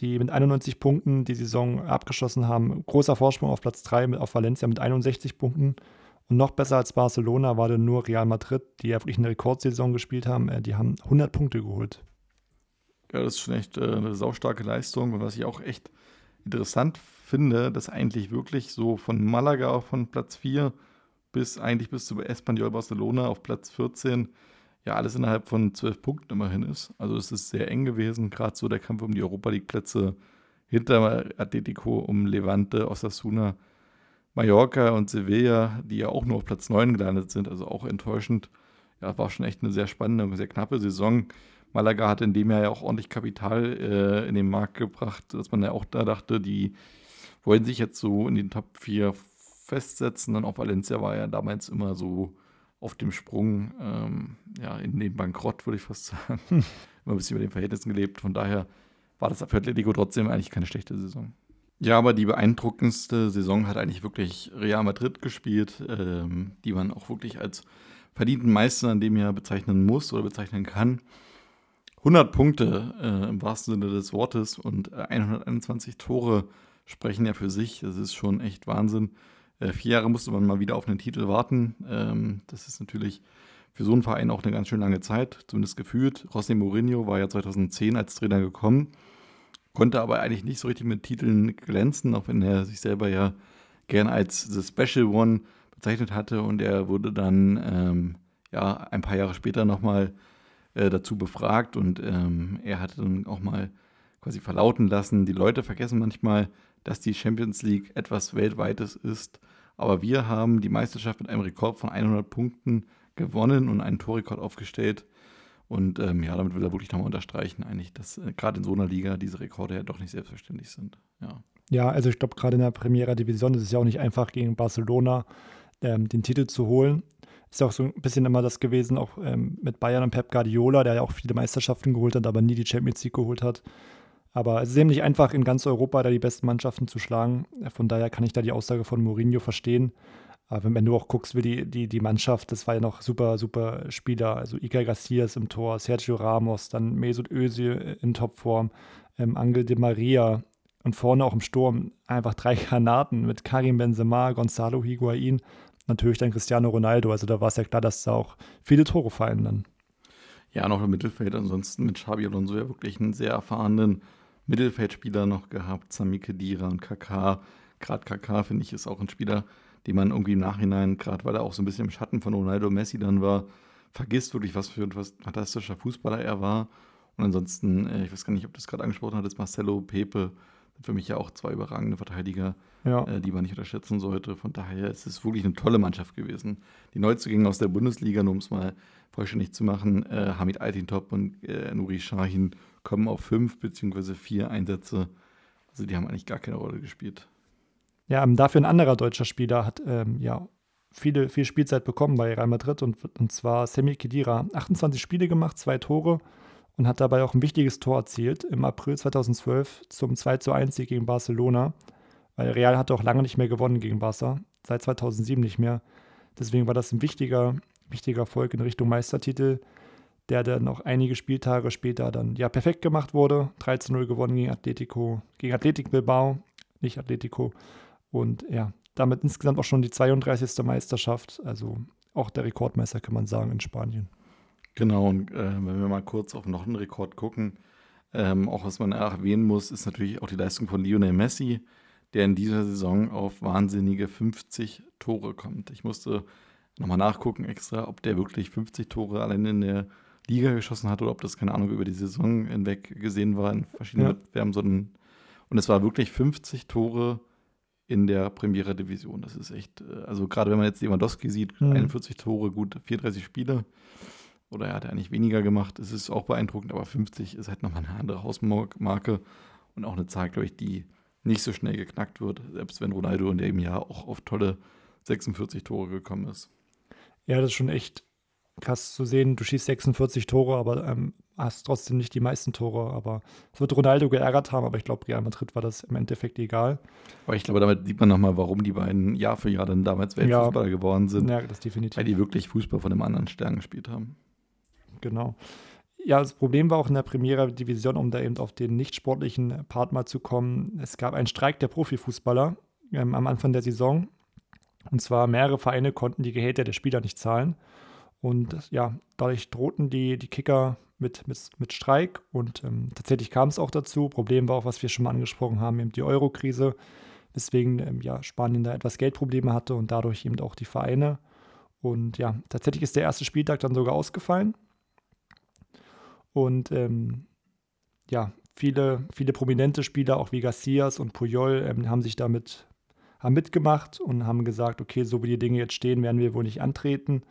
die mit 91 Punkten die Saison abgeschlossen haben. Großer Vorsprung auf Platz 3 auf Valencia mit 61 Punkten. Und noch besser als Barcelona war dann nur Real Madrid, die ja wirklich eine Rekordsaison gespielt haben. Die haben 100 Punkte geholt. Ja, das ist schon echt eine saustarke Leistung. Und was ich auch echt interessant finde, dass eigentlich wirklich so von Malaga von Platz 4 bis zu Espanyol Barcelona auf Platz 14 ja alles innerhalb von 12 Punkten immerhin ist. Also es ist sehr eng gewesen, gerade so der Kampf um die Europa-League-Plätze hinter Atletico, um Levante, Osasuna, Mallorca und Sevilla, die ja auch nur auf Platz 9 gelandet sind, also auch enttäuschend. Ja, war schon echt eine sehr spannende und sehr knappe Saison. Malaga hat in dem Jahr ja auch ordentlich Kapital in den Markt gebracht, dass man ja auch da dachte, die wollen sich jetzt so in den Top 4 festsetzen. Dann auch Valencia war ja damals immer so auf dem Sprung, in den Bankrott, würde ich fast sagen. Immer ein bisschen über den Verhältnissen gelebt. Von daher war das für Atletico trotzdem eigentlich keine schlechte Saison. Ja, aber die beeindruckendste Saison hat eigentlich wirklich Real Madrid gespielt, die man auch wirklich als verdienten Meister in dem Jahr bezeichnen muss oder bezeichnen kann. 100 Punkte im wahrsten Sinne des Wortes und 121 Tore sprechen ja für sich. Das ist schon echt Wahnsinn. 4 Jahre musste man mal wieder auf einen Titel warten. Das ist natürlich für so einen Verein auch eine ganz schön lange Zeit, zumindest gefühlt. José Mourinho war ja 2010 als Trainer gekommen, konnte aber eigentlich nicht so richtig mit Titeln glänzen, auch wenn er sich selber ja gern als The Special One bezeichnet hatte. Und er wurde dann ein paar Jahre später nochmal dazu befragt und er hatte dann auch mal quasi verlauten lassen, die Leute vergessen manchmal, dass die Champions League etwas Weltweites ist, aber wir haben die Meisterschaft mit einem Rekord von 100 Punkten gewonnen und einen Torrekord aufgestellt und damit will er wirklich nochmal unterstreichen eigentlich, dass gerade in so einer Liga diese Rekorde ja doch nicht selbstverständlich sind. Ja, also ich glaube gerade in der Primera Division ist es ja auch nicht einfach gegen Barcelona den Titel zu holen. Ist ja auch so ein bisschen immer das gewesen, auch mit Bayern und Pep Guardiola, der ja auch viele Meisterschaften geholt hat, aber nie die Champions League geholt hat. Aber es ist eben nicht einfach, in ganz Europa da die besten Mannschaften zu schlagen. Von daher kann ich da die Aussage von Mourinho verstehen. Aber wenn du auch guckst, wie die Mannschaft, das war ja noch super, super Spieler. Also Iker Garcia ist im Tor, Sergio Ramos, dann Mesut Özil in Topform, Angel Di Maria und vorne auch im Sturm einfach 3 Granaten mit Karim Benzema, Gonzalo Higuain, natürlich dann Cristiano Ronaldo. Also da war es ja klar, dass da auch viele Tore fallen dann. Ja, noch im Mittelfeld. Ansonsten mit Xabi Alonso ja wirklich einen sehr erfahrenen Mittelfeldspieler noch gehabt, Sami Khedira und Kaká. Gerade Kaká, finde ich, ist auch ein Spieler, den man irgendwie im Nachhinein, gerade weil er auch so ein bisschen im Schatten von Ronaldo Messi dann war, vergisst wirklich, was für ein fantastischer Fußballer er war. Und ansonsten, ich weiß gar nicht, ob du es gerade angesprochen hattest, Marcelo, Pepe, sind für mich ja auch 2 überragende Verteidiger, die man nicht unterschätzen sollte. Von daher ist es wirklich eine tolle Mannschaft gewesen. Die Neuzugänge aus der Bundesliga, nur um es mal vollständig zu machen, Hamid Altintop und Nuri Sahin, kommen auf 5 bzw. 4 Einsätze. Also die haben eigentlich gar keine Rolle gespielt. Ja, dafür ein anderer deutscher Spieler hat viel Spielzeit bekommen bei Real Madrid und zwar Samir Khedira. 28 Spiele gemacht, 2 Tore und hat dabei auch ein wichtiges Tor erzielt im April 2012 zum 2:1 gegen Barcelona, weil Real hatte auch lange nicht mehr gewonnen gegen Barca, seit 2007 nicht mehr. Deswegen war das ein wichtiger Erfolg in Richtung Meistertitel, der dann noch einige Spieltage später dann perfekt gemacht wurde. 3:0 gewonnen gegen Atletico Bilbao, Und ja, damit insgesamt auch schon die 32. Meisterschaft, also auch der Rekordmeister, kann man sagen, in Spanien. Genau, und wenn wir mal kurz auf noch einen Rekord gucken, auch was man erwähnen muss, ist natürlich auch die Leistung von Lionel Messi, der in dieser Saison auf wahnsinnige 50 Tore kommt. Ich musste nochmal nachgucken extra, ob der wirklich 50 Tore allein in der Liga geschossen hat oder ob das, keine Ahnung, über die Saison hinweg gesehen war in verschiedenen Wettbewerben, sondern und es war wirklich 50 Tore in der Premier-Division. Das ist echt, also gerade wenn man jetzt Lewandowski sieht, 41 Tore, gut 34 Spiele. Oder er hat eigentlich weniger gemacht. Es ist auch beeindruckend, aber 50 ist halt nochmal eine andere Hausmarke und auch eine Zahl, glaube ich, die nicht so schnell geknackt wird, selbst wenn Ronaldo in dem Jahr auch auf tolle 46 Tore gekommen ist. Ja, das ist schon echt krass zu sehen. Du schießt 46 Tore, aber hast trotzdem nicht die meisten Tore. Aber es wird Ronaldo geärgert haben, aber ich glaube, Real Madrid war das im Endeffekt egal. Aber ich glaube, damit sieht man nochmal, warum die beiden Jahr für Jahr dann damals Weltfußballer geworden sind. Ja, das definitiv. Weil die wirklich Fußball von einem anderen Stern gespielt haben. Genau. Ja, das Problem war auch in der Primera-Division, um da eben auf den nicht sportlichen Part mal zu kommen. Es gab einen Streik der Profifußballer am Anfang der Saison. Und zwar mehrere Vereine konnten die Gehälter der Spieler nicht zahlen. Und ja, dadurch drohten die Kicker mit Streik. Und tatsächlich kam es auch dazu. Problem war auch, was wir schon mal angesprochen haben, eben die Euro-Krise. Weswegen Spanien da etwas Geldprobleme hatte und dadurch eben auch die Vereine. Und ja, tatsächlich ist der erste Spieltag dann sogar ausgefallen. Und viele prominente Spieler, auch wie Garcias und Puyol, haben mitgemacht und haben gesagt, okay, so wie die Dinge jetzt stehen, werden wir wohl nicht antreten.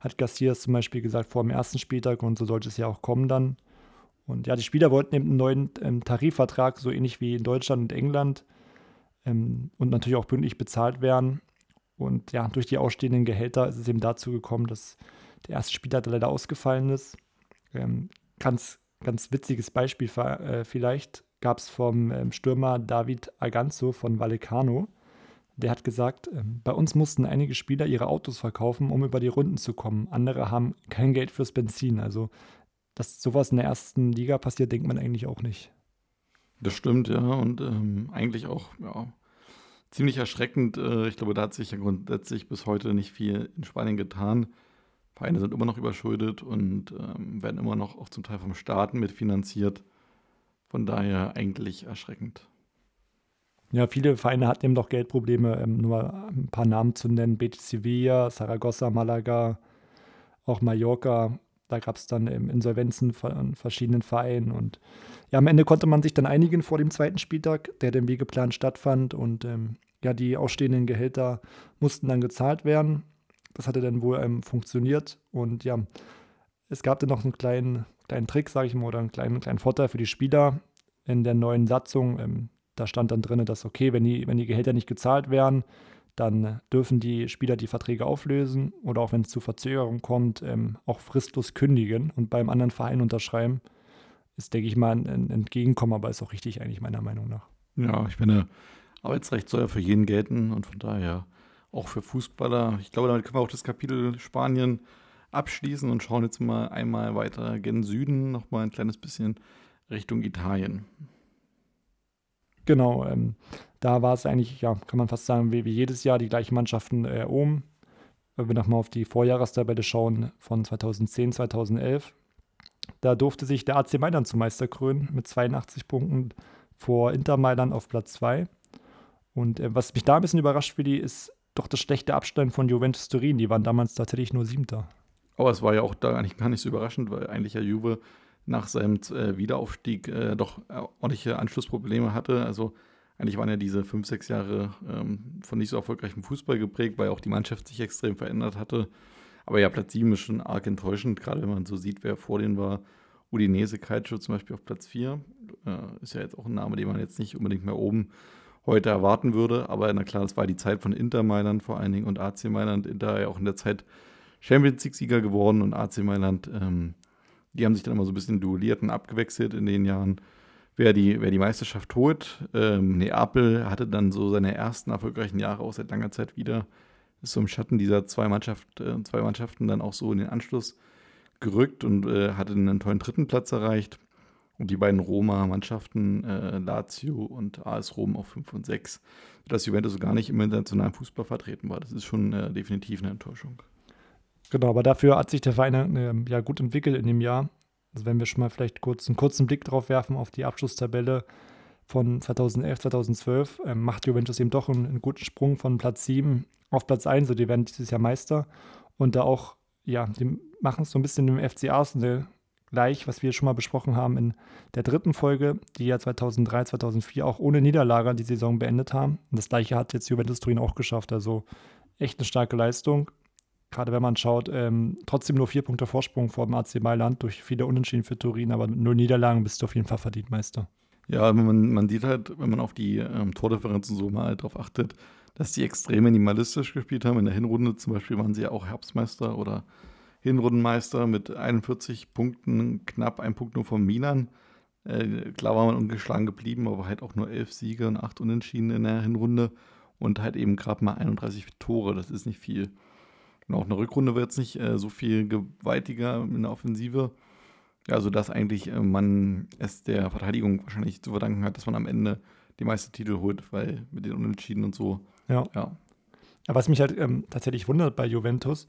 Hat Garcias zum Beispiel gesagt, vor dem ersten Spieltag, und so sollte es ja auch kommen dann. Und ja, die Spieler wollten eben einen neuen Tarifvertrag, so ähnlich wie in Deutschland und England, und natürlich auch pünktlich bezahlt werden. Und ja, durch die ausstehenden Gehälter ist es eben dazu gekommen, dass der erste Spieltag leider ausgefallen ist. Ganz witziges Beispiel vielleicht gab es vom Stürmer David Arganzo von Vallecano. Der hat gesagt, bei uns mussten einige Spieler ihre Autos verkaufen, um über die Runden zu kommen. Andere haben kein Geld fürs Benzin. Also, dass sowas in der ersten Liga passiert, denkt man eigentlich auch nicht. Das stimmt, ja. Und eigentlich auch ziemlich erschreckend. Ich glaube, da hat sich ja grundsätzlich bis heute nicht viel in Spanien getan. Vereine sind immer noch überschuldet und werden immer noch auch zum Teil vom Staat mitfinanziert. Von daher eigentlich erschreckend. Ja, viele Vereine hatten eben noch Geldprobleme, nur mal ein paar Namen zu nennen. Betis Sevilla, Saragossa, Malaga, auch Mallorca. Da gab es dann Insolvenzen von verschiedenen Vereinen. Und ja, am Ende konnte man sich dann einigen vor dem zweiten Spieltag, der dann wie geplant stattfand. Und die ausstehenden Gehälter mussten dann gezahlt werden. Das hatte dann wohl funktioniert. Und ja, es gab dann noch einen kleinen Trick, sage ich mal, oder einen kleinen Vorteil für die Spieler in der neuen Satzung. Da stand dann drin, dass okay, wenn die Gehälter nicht gezahlt werden, dann dürfen die Spieler die Verträge auflösen oder auch wenn es zu Verzögerungen kommt, auch fristlos kündigen und beim anderen Verein unterschreiben. Ist, denke ich mal, ein Entgegenkommen, aber ist auch richtig eigentlich meiner Meinung nach. Ja, ich finde, Arbeitsrecht soll ja für jeden gelten und von daher auch für Fußballer. Ich glaube, damit können wir auch das Kapitel Spanien abschließen und schauen jetzt mal einmal weiter gen Süden, nochmal ein kleines bisschen Richtung Italien. Genau, da war es eigentlich, ja, kann man fast sagen, wie jedes Jahr die gleichen Mannschaften oben. Wenn wir nochmal auf die Vorjahrestabelle schauen von 2010, 2011, da durfte sich der AC Mailand zum Meister krönen mit 82 Punkten vor Inter Mailand auf Platz 2. Und was mich da ein bisschen überrascht, Willi, ist doch das schlechte Abstand von Juventus Turin. Die waren damals tatsächlich nur Siebter. Aber es war ja auch da eigentlich gar nicht so überraschend, weil eigentlich ja Juve nach seinem Wiederaufstieg doch ordentliche Anschlussprobleme hatte. Also eigentlich waren ja diese 5-6 Jahre von nicht so erfolgreichem Fußball geprägt, weil auch die Mannschaft sich extrem verändert hatte. Aber ja, Platz 7 ist schon arg enttäuschend, gerade wenn man so sieht, wer vor denen war. Udinese Calcio zum Beispiel auf Platz 4. Ist ja jetzt auch ein Name, den man jetzt nicht unbedingt mehr oben heute erwarten würde. Aber na klar, das war die Zeit von Inter Mailand vor allen Dingen und AC Mailand. Inter ja auch in der Zeit Champions-League-Sieger geworden und AC Mailand... die haben sich dann immer so ein bisschen duelliert und abgewechselt in den Jahren, wer die Meisterschaft holt. Neapel hatte dann so seine ersten erfolgreichen Jahre auch seit langer Zeit wieder. Ist so im Schatten dieser zwei Mannschaften dann auch so in den Anschluss gerückt und hatte einen tollen dritten Platz erreicht. Und die beiden Roma-Mannschaften, Lazio und AS Rom, auf 5 und 6. Dass Juventus so gar nicht im internationalen Fußball vertreten war. Das ist schon definitiv eine Enttäuschung. Genau, aber dafür hat sich der Verein ja gut entwickelt in dem Jahr. Also wenn wir schon mal vielleicht einen kurzen Blick drauf werfen auf die Abschlusstabelle von 2011, 2012, macht Juventus eben doch einen guten Sprung von Platz 7 auf Platz 1. So, die werden dieses Jahr Meister. Und da auch, ja, die machen es so ein bisschen dem FC Arsenal gleich, was wir schon mal besprochen haben in der dritten Folge, die ja 2003, 2004 auch ohne Niederlage die Saison beendet haben. Und das Gleiche hat jetzt Juventus Turin auch geschafft. Also echt eine starke Leistung. Gerade wenn man schaut, trotzdem nur 4 Punkte Vorsprung vor dem AC Mailand durch viele Unentschieden für Turin, aber mit 0 Niederlagen bist du auf jeden Fall verdient Meister. Ja, man sieht halt, wenn man auf die Tordifferenzen so mal halt drauf achtet, dass die extrem minimalistisch gespielt haben. In der Hinrunde zum Beispiel waren sie ja auch Herbstmeister oder Hinrundenmeister mit 41 Punkten, knapp 1 Punkt nur von Milan. Klar war man ungeschlagen geblieben, aber halt auch nur 11 Siege und 8 Unentschieden in der Hinrunde und halt eben gerade mal 31 Tore, das ist nicht viel. Und auch in der Rückrunde wird es nicht so viel gewaltiger in der Offensive. Ja, sodass eigentlich man es der Verteidigung wahrscheinlich zu verdanken hat, dass man am Ende die meisten Titel holt, weil mit den Unentschieden und so. Ja. Aber was mich halt tatsächlich wundert bei Juventus,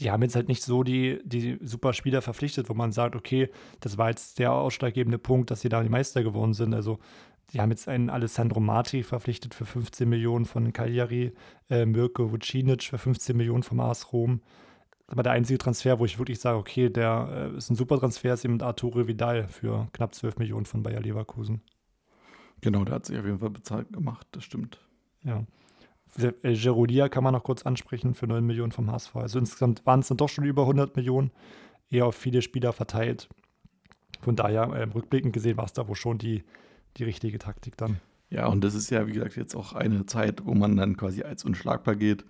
die haben jetzt halt nicht so die super Spieler verpflichtet, wo man sagt, okay, das war jetzt der ausschlaggebende Punkt, dass sie da die Meister geworden sind. Also die haben jetzt einen Alessandro Marti verpflichtet für 15 Millionen von Cagliari, Mirko Vucinic für 15 Millionen vom AS Rom. Das ist aber der einzige Transfer, wo ich wirklich sage, okay, der ist ein super Transfer, ist eben Arturo Vidal für knapp 12 Millionen von Bayer Leverkusen. Genau, der hat sich auf jeden Fall bezahlt gemacht, das stimmt. Ja. Gerolia kann man noch kurz ansprechen für 9 Millionen vom HSV. Also insgesamt waren es dann doch schon über 100 Millionen, eher auf viele Spieler verteilt. Von daher, rückblickend gesehen, war es da wohl schon die richtige Taktik dann. Ja, und das ist ja, wie gesagt, jetzt auch eine Zeit, wo man dann quasi als unschlagbar geht.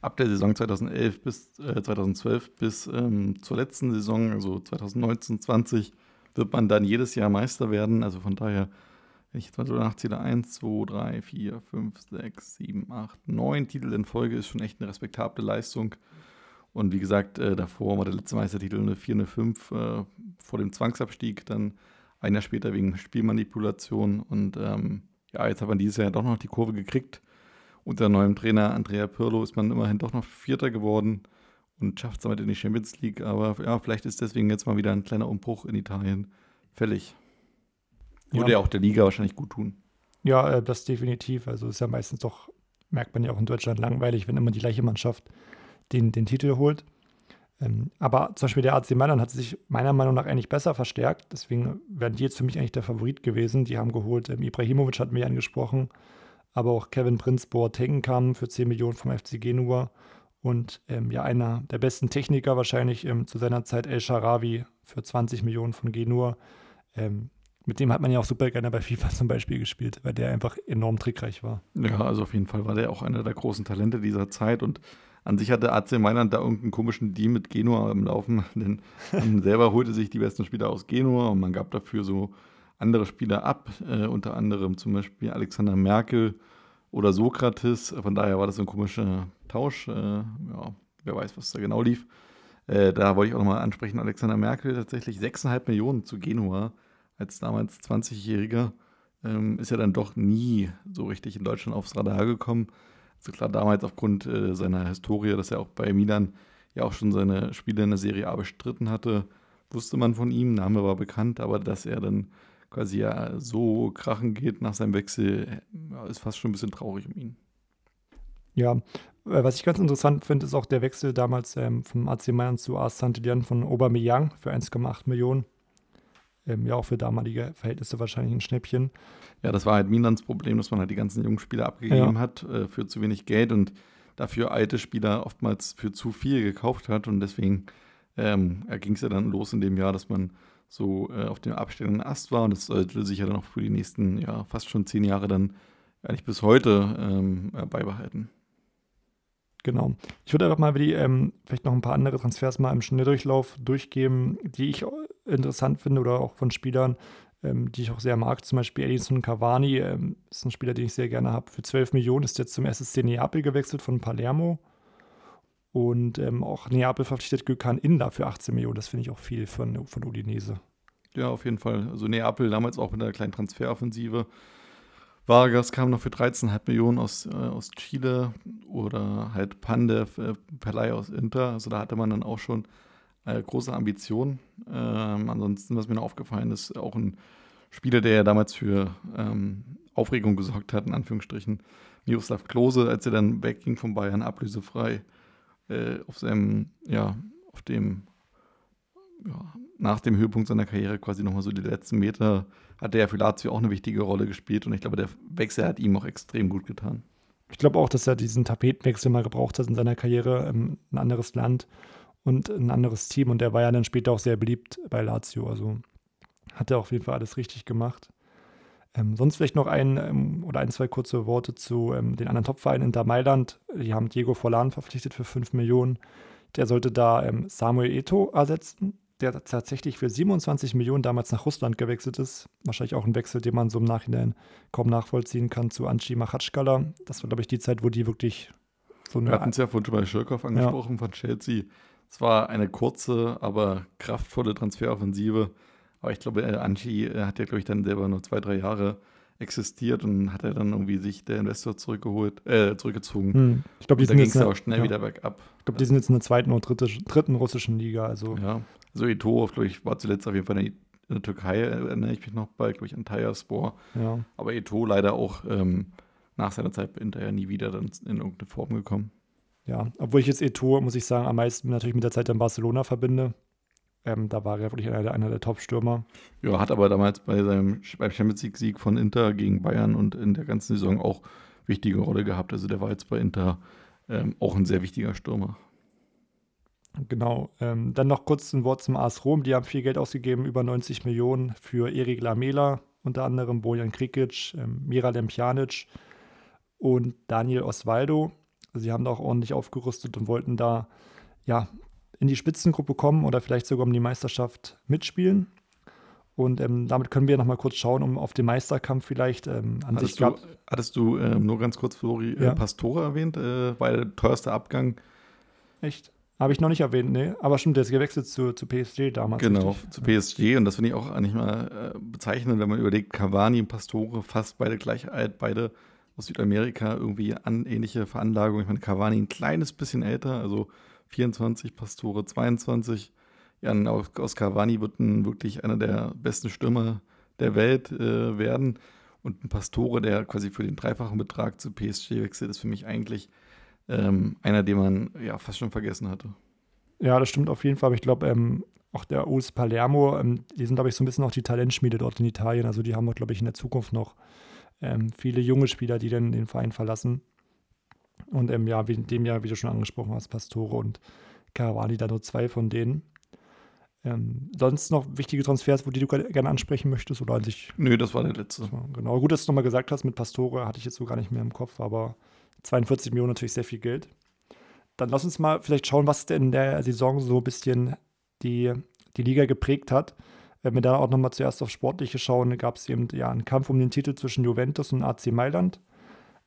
Ab der Saison 2011 bis 2012 bis zur letzten Saison, also 2019/20, wird man dann jedes Jahr Meister werden. Also von daher, wenn ich jetzt mal so nachzähle, 1, 2, 3, 4, 5, 6, 7, 8, 9 Titel in Folge ist schon echt eine respektable Leistung. Und wie gesagt, davor war der letzte Meistertitel eine 4, eine 5 vor dem Zwangsabstieg, dann ein Jahr später wegen Spielmanipulation. Und ja, jetzt hat man dieses Jahr doch noch die Kurve gekriegt. Unter neuem Trainer Andrea Pirlo ist man immerhin doch noch Vierter geworden und schafft es damit in die Champions League. Aber ja, vielleicht ist deswegen jetzt mal wieder ein kleiner Umbruch in Italien fällig. Würde ja auch der Liga wahrscheinlich gut tun. Ja, das definitiv. Also ist ja meistens doch, merkt man ja auch in Deutschland, langweilig, wenn immer die gleiche Mannschaft den Titel holt. Aber zum Beispiel der AC Mailand hat sich meiner Meinung nach eigentlich besser verstärkt. Deswegen wären die jetzt für mich eigentlich der Favorit gewesen. Die haben geholt, Ibrahimovic hatten wir ja angesprochen, aber auch Kevin Prince Boateng kam für 10 Millionen vom FC Genua. Und ja, einer der besten Techniker wahrscheinlich zu seiner Zeit, El Shaarawy, für 20 Millionen von Genua. Mit dem hat man ja auch super gerne bei FIFA zum Beispiel gespielt, weil der einfach enorm trickreich war. Ja, also auf jeden Fall war der auch einer der großen Talente dieser Zeit. Und an sich hatte AC Mailand da irgendeinen komischen Deal mit Genua am Laufen, denn man selber holte sich die besten Spieler aus Genua und man gab dafür so andere Spieler ab, unter anderem zum Beispiel Alexander Merkel oder Sokrates. Von daher war das so ein komischer Tausch. Ja, wer weiß, was da genau lief. Da wollte ich auch nochmal ansprechen, Alexander Merkel tatsächlich 6,5 Millionen zu Genua als damals 20-Jähriger, ist ja dann doch nie so richtig in Deutschland aufs Radar gekommen. Also klar, damals aufgrund seiner Historie, dass er auch bei Milan ja auch schon seine Spiele in der Serie A bestritten hatte, wusste man von ihm, Name war bekannt, aber dass er dann quasi ja so krachen geht nach seinem Wechsel, ist fast schon ein bisschen traurig um ihn. Ja, was ich ganz interessant finde, ist auch der Wechsel damals vom AC Mailand zu AS Saint-Étienne von Aubameyang für 1,8 Millionen. Ja, auch für damalige Verhältnisse wahrscheinlich ein Schnäppchen. Ja, das war halt Milans Problem, dass man halt die ganzen jungen Spieler abgegeben hat für zu wenig Geld und dafür alte Spieler oftmals für zu viel gekauft hat. Und deswegen ging es ja dann los in dem Jahr, dass man so auf dem absteigenden Ast war. Und das sollte sich ja dann auch für die nächsten fast schon 10 Jahre dann eigentlich bis heute beibehalten. Genau. Ich würde einfach mal vielleicht noch ein paar andere Transfers mal im Schnelldurchlauf durchgeben, die ich interessant finde oder auch von Spielern, die ich auch sehr mag. Zum Beispiel Edinson Cavani ist ein Spieler, den ich sehr gerne habe. Für 12 Millionen ist jetzt zum SSC Neapel gewechselt von Palermo. Und auch Neapel verpflichtet Gökhan Inler für 18 Millionen. Das finde ich auch viel von Udinese. ja, auf jeden Fall. Also Neapel damals auch mit einer kleinen Transferoffensive. Vargas kam noch für 13,5 Millionen aus Chile oder halt Pandev, Perlei aus Inter. Also da hatte man dann auch schon große Ambitionen. Ansonsten, was mir noch aufgefallen ist, auch ein Spieler, der ja damals für Aufregung gesorgt hat, in Anführungsstrichen, Miroslav Klose, als er dann wegging von Bayern, ablösefrei nach dem Höhepunkt seiner Karriere quasi nochmal so die letzten Meter, hat er ja für Lazio auch eine wichtige Rolle gespielt und ich glaube, der Wechsel hat ihm auch extrem gut getan. Ich glaube auch, dass er diesen Tapetenwechsel mal gebraucht hat in seiner Karriere, ein anderes Land und ein anderes Team, und der war ja dann später auch sehr beliebt bei Lazio, also hat er auf jeden Fall alles richtig gemacht. Sonst vielleicht noch ein, zwei kurze Worte zu den anderen Topvereinen. Inter Mailand, die haben Diego Forlan verpflichtet für 5 Millionen. Der sollte da Samuel Eto'o ersetzen, der tatsächlich für 27 Millionen damals nach Russland gewechselt ist. Wahrscheinlich auch ein Wechsel, den man so im Nachhinein kaum nachvollziehen kann, zu Anci Machatschkala. Das war, glaube ich, die Zeit, wo die wirklich so eine... Wir hatten es ja vorhin schon bei Schirkow angesprochen, ja, von Chelsea. Es war eine kurze, aber kraftvolle Transferoffensive. Aber ich glaube, Anci hat ja, glaube ich, dann selber nur 2-3 Jahre existiert und hat er dann irgendwie sich der Investor zurückgezogen. Ich glaube, die sind jetzt auch schnell wieder bergab. Ich glaube, die sind jetzt in der zweiten oder dritten russischen Liga. Also ja, also Eto'o, glaube ich, war zuletzt auf jeden Fall in der Türkei, erinnere ich mich noch bei, glaube ich, Antalyaspor. Ja. Aber Eto'o leider auch nach seiner Zeit bei Inter ja nie wieder dann in irgendeine Form gekommen. Ja, obwohl ich jetzt Eto'o, muss ich sagen, am meisten natürlich mit der Zeit in Barcelona verbinde. Da war er wirklich einer der Top-Stürmer. Ja, hat aber damals beim Champions-League-Sieg von Inter gegen Bayern und in der ganzen Saison auch wichtige Rolle gehabt. Also der war jetzt bei Inter auch ein sehr wichtiger Stürmer. Genau. Dann noch kurz ein Wort zum AS Rom. Die haben viel Geld ausgegeben, über 90 Millionen für Erik Lamela, unter anderem Bojan Krikic, Miralem Pjanic und Daniel Osvaldo. Sie haben da auch ordentlich aufgerüstet und wollten da, ja, in die Spitzengruppe kommen oder vielleicht sogar um die Meisterschaft mitspielen. Und damit können wir nochmal kurz schauen, um auf den Meisterkampf vielleicht an sich gab. Hattest du nur ganz kurz, Flori, ja, Pastore erwähnt, weil der teuerste Abgang. Echt? Habe ich noch nicht erwähnt, nee. Aber stimmt, der ist gewechselt zu PSG damals. Genau, richtig? Zu PSG. Und das finde ich auch eigentlich mal bezeichnend, wenn man überlegt, Cavani und Pastore, fast beide gleich alt, beide aus Südamerika, irgendwie ähnliche Veranlagung. Ich meine, Cavani ein kleines bisschen älter, also 24, Pastore 22. Jan aus Cavani wird wirklich einer der besten Stürmer der Welt werden. Und ein Pastore, der quasi für den dreifachen Betrag zu PSG wechselt, ist für mich eigentlich einer, den man ja fast schon vergessen hatte. Ja, das stimmt auf jeden Fall. Aber ich glaube, auch der US Palermo, die sind, glaube ich, so ein bisschen auch die Talentschmiede dort in Italien. Also die haben, glaube ich, in der Zukunft noch viele junge Spieler, die dann den Verein verlassen. Und wie du schon angesprochen hast, Pastore und Cavani, da nur 2 von denen. Sonst noch wichtige Transfers, wo die du gerne ansprechen möchtest? Oder sich? Nö, das war der letzte. Genau, gut, dass du nochmal gesagt hast, mit Pastore hatte ich jetzt so gar nicht mehr im Kopf, aber 42 Millionen natürlich sehr viel Geld. Dann lass uns mal vielleicht schauen, was denn in der Saison so ein bisschen die Liga geprägt hat. Wenn wir da auch nochmal zuerst auf Sportliche schauen, gab es eben einen Kampf um den Titel zwischen Juventus und AC Mailand.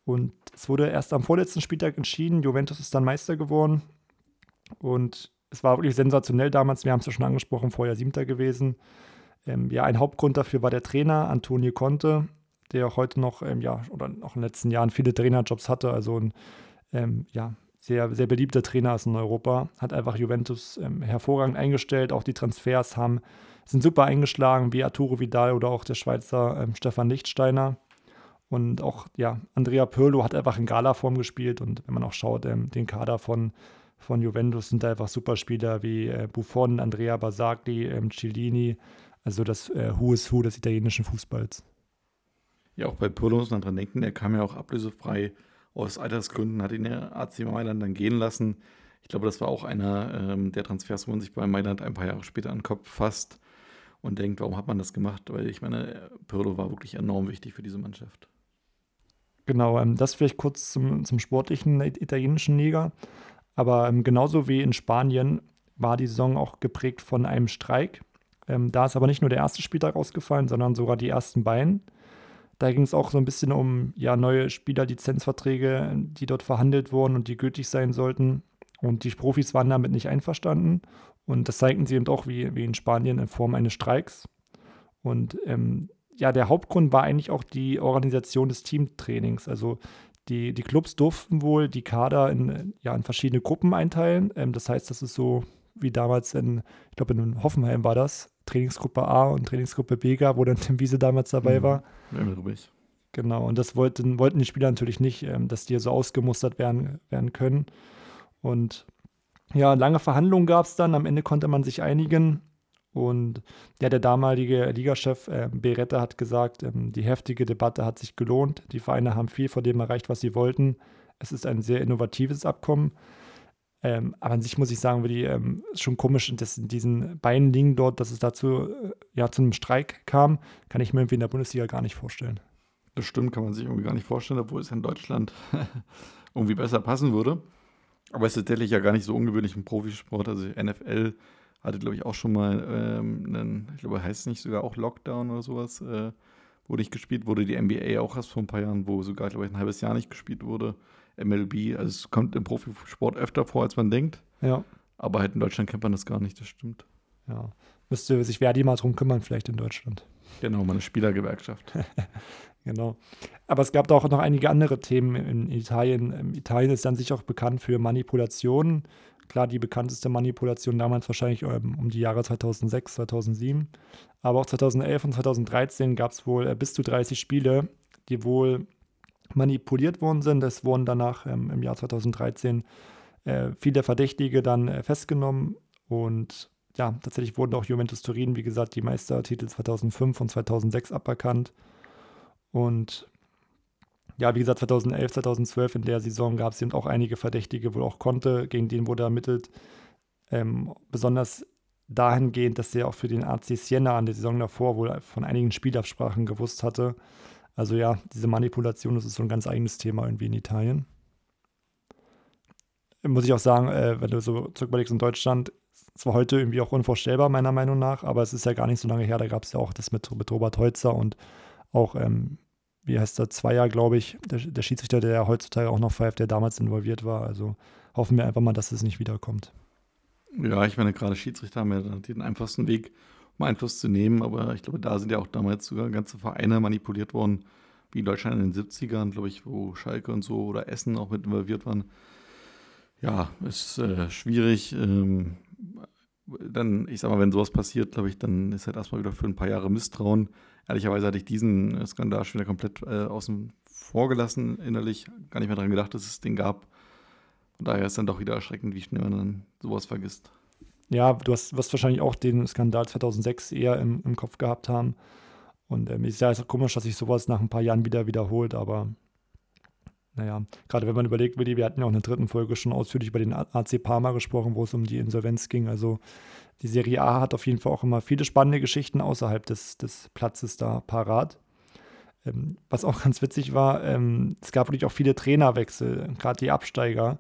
Und es wurde erst am vorletzten Spieltag entschieden. Juventus ist dann Meister geworden. Und es war wirklich sensationell damals. Wir haben es ja schon angesprochen, vorher 7. gewesen. Ein Hauptgrund dafür war der Trainer Antonio Conte, der auch heute noch, oder auch in den letzten Jahren viele Trainerjobs hatte. Also ein sehr, sehr beliebter Trainer ist in Europa. Hat einfach Juventus hervorragend eingestellt. Auch die Transfers sind super eingeschlagen, wie Arturo Vidal oder auch der Schweizer Stefan Lichtsteiner. Und auch, Andrea Pirlo hat einfach in Galaform gespielt. Und wenn man auch schaut, den Kader von Juventus sind da einfach Superspieler wie Buffon, Andrea Basagli, Chiellini. Also das Who is Who des italienischen Fußballs. Ja, auch bei Pirlo muss man dran denken. Der kam ja auch ablösefrei aus Altersgründen, hat ihn der AC Mailand dann gehen lassen. Ich glaube, das war auch einer der Transfers, wo man sich bei Mailand ein paar Jahre später an den Kopf fasst und denkt, warum hat man das gemacht? Weil ich meine, Pirlo war wirklich enorm wichtig für diese Mannschaft. Genau, das vielleicht kurz zum sportlichen italienischen Liga. Aber genauso wie in Spanien war die Saison auch geprägt von einem Streik. Da ist aber nicht nur der erste Spieltag ausgefallen, sondern sogar die ersten beiden. Da ging es auch so ein bisschen um neue Spielerlizenzverträge, die dort verhandelt wurden und die gültig sein sollten. Und die Profis waren damit nicht einverstanden. Und das zeigten sie eben auch wie in Spanien in Form eines Streiks. Und ja, der Hauptgrund war eigentlich auch die Organisation des Teamtrainings. Also die Clubs durften wohl die Kader in verschiedene Gruppen einteilen. Das heißt, das ist so wie damals in Hoffenheim war das, Trainingsgruppe A und Trainingsgruppe B gab, wo dann Tim Wiese damals dabei war. Ja, genau, und das wollten die Spieler natürlich nicht, dass die so ausgemustert werden können. Und ja, lange Verhandlungen gab es dann, am Ende konnte man sich einigen. Und ja, der damalige Ligachef Beretta hat gesagt, die heftige Debatte hat sich gelohnt. Die Vereine haben viel von dem erreicht, was sie wollten. Es ist ein sehr innovatives Abkommen. Aber an sich muss ich sagen, ist schon komisch, dass in diesen beiden Dingen dort, dass es dazu zu einem Streik kam, kann ich mir irgendwie in der Bundesliga gar nicht vorstellen. Das stimmt, kann man sich irgendwie gar nicht vorstellen, obwohl es in Deutschland irgendwie besser passen würde. Aber es ist tatsächlich ja gar nicht so ungewöhnlich im Profisport. Also die NFL hatte, glaube ich, auch schon mal einen, ich glaube, heißt es nicht sogar auch Lockdown oder sowas, wo nicht gespielt wurde. Die NBA auch erst vor ein paar Jahren, wo sogar, glaube ich, ein halbes Jahr nicht gespielt wurde. MLB, also es kommt im Profisport öfter vor, als man denkt. Ja. Aber halt in Deutschland kennt man das gar nicht, das stimmt. Ja. Müsste sich Verdi mal drum kümmern, vielleicht in Deutschland. Genau, meine Spielergewerkschaft. Genau. Aber es gab da auch noch einige andere Themen in Italien. Italien ist an sich auch bekannt für Manipulationen. Klar, die bekannteste Manipulation damals wahrscheinlich um die Jahre 2006, 2007. Aber auch 2011 und 2013 gab es wohl bis zu 30 Spiele, die wohl manipuliert worden sind. Es wurden danach im Jahr 2013 viele Verdächtige dann festgenommen. Und ja, tatsächlich wurden auch Juventus Turin, wie gesagt, die Meistertitel 2005 und 2006 aberkannt. Und ja, wie gesagt, 2011, 2012 in der Saison gab es eben auch einige Verdächtige, wohl auch Conte, gegen den wurde ermittelt. Besonders dahingehend, dass er auch für den AC Siena an der Saison davor wohl von einigen Spielabsprachen gewusst hatte. Also ja, diese Manipulation, das ist so ein ganz eigenes Thema irgendwie in Italien. Muss ich auch sagen, wenn du so zurückblickst in Deutschland, es war heute irgendwie auch unvorstellbar, meiner Meinung nach, aber es ist ja gar nicht so lange her, da gab es ja auch das mit Robert Holzer und auch, wie heißt der, Zweier, glaube ich, der Schiedsrichter, der ja heutzutage auch noch pfeift, der damals involviert war. Also hoffen wir einfach mal, dass es nicht wiederkommt. Ja, ich meine, gerade Schiedsrichter haben ja den einfachsten Weg, um Einfluss zu nehmen. Aber ich glaube, da sind ja auch damals sogar ganze Vereine manipuliert worden, wie in Deutschland in den 70ern, glaube ich, wo Schalke und so oder Essen auch mit involviert waren. Ja, ist schwierig. Dann, ich sag mal, wenn sowas passiert, glaube ich, dann ist halt erstmal wieder für ein paar Jahre Misstrauen. Ehrlicherweise hatte ich diesen Skandal schon wieder komplett außen vor gelassen, innerlich gar nicht mehr daran gedacht, dass es den gab. Von daher ist dann doch wieder erschreckend, wie schnell man dann sowas vergisst. Ja, du wirst wahrscheinlich auch den Skandal 2006 eher im Kopf gehabt haben. Und es ist komisch, dass sich sowas nach ein paar Jahren wieder wiederholt, aber naja, gerade wenn man überlegt, Willi, wir hatten ja auch in der dritten Folge schon ausführlich über den AC Parma gesprochen, wo es um die Insolvenz ging. Also die Serie A hat auf jeden Fall auch immer viele spannende Geschichten außerhalb des Platzes da parat. Was auch ganz witzig war, es gab natürlich auch viele Trainerwechsel, gerade die Absteiger.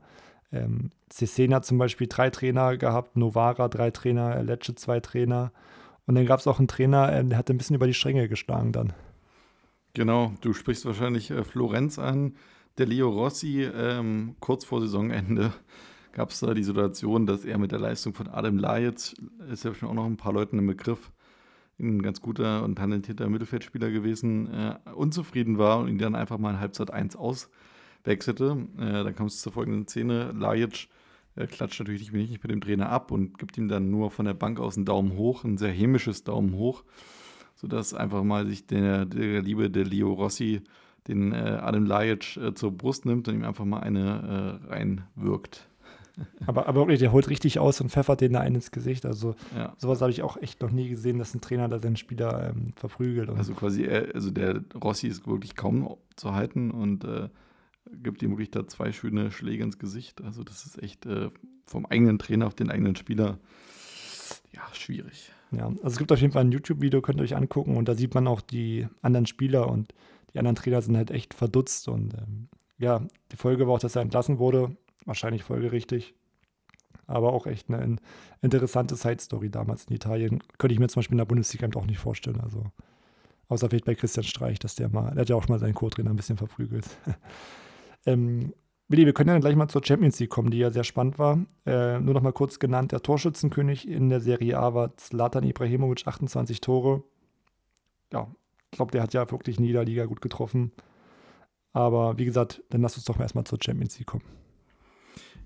Cesena hat zum Beispiel 3 Trainer gehabt, Novara 3 Trainer, Lecce 2 Trainer. Und dann gab es auch einen Trainer, der hat ein bisschen über die Stränge geschlagen dann. Genau, du sprichst wahrscheinlich Florenz an. Der Leo Rossi, kurz vor Saisonende, gab es da die Situation, dass er mit der Leistung von Adem Lajic, ist ja schon auch noch ein paar Leuten im Begriff, ein ganz guter und talentierter Mittelfeldspieler gewesen, unzufrieden war und ihn dann einfach mal in Halbzeit 1 auswechselte. Dann kam es zur folgenden Szene. Lajic klatscht natürlich nicht mit dem Trainer ab und gibt ihm dann nur von der Bank aus einen Daumen hoch, ein sehr hämisches Daumen hoch, sodass einfach mal sich der liebe der Leo Rossi den Adem Lajic zur Brust nimmt und ihm einfach mal eine reinwirkt. Aber wirklich, der holt richtig aus und pfeffert den da einen ins Gesicht. Also ja. Sowas habe ich auch echt noch nie gesehen, dass ein Trainer da seinen Spieler verprügelt. Also quasi, der Rossi ist wirklich kaum zu halten und gibt ihm wirklich da 2 schöne Schläge ins Gesicht. Also das ist echt vom eigenen Trainer auf den eigenen Spieler, ja, schwierig. Ja, also es gibt auf jeden Fall ein YouTube-Video, könnt ihr euch angucken und da sieht man auch die anderen Spieler und die anderen Trainer sind halt echt verdutzt und ja, die Folge war auch, dass er entlassen wurde, wahrscheinlich folgerichtig, aber auch echt eine interessante Side-Story damals in Italien, könnte ich mir zum Beispiel in der Bundesliga auch nicht vorstellen, also außer vielleicht bei Christian Streich, dass der hat ja auch schon mal seinen Co-Trainer ein bisschen verprügelt. Willi, wir können ja gleich mal zur Champions League kommen, die ja sehr spannend war. Nur noch mal kurz genannt, der Torschützenkönig in der Serie A war Zlatan Ibrahimovic, 28 Tore. ja, ich glaube, der hat ja wirklich in jeder Liga gut getroffen. Aber wie gesagt, dann lass uns doch erstmal zur Champions League kommen.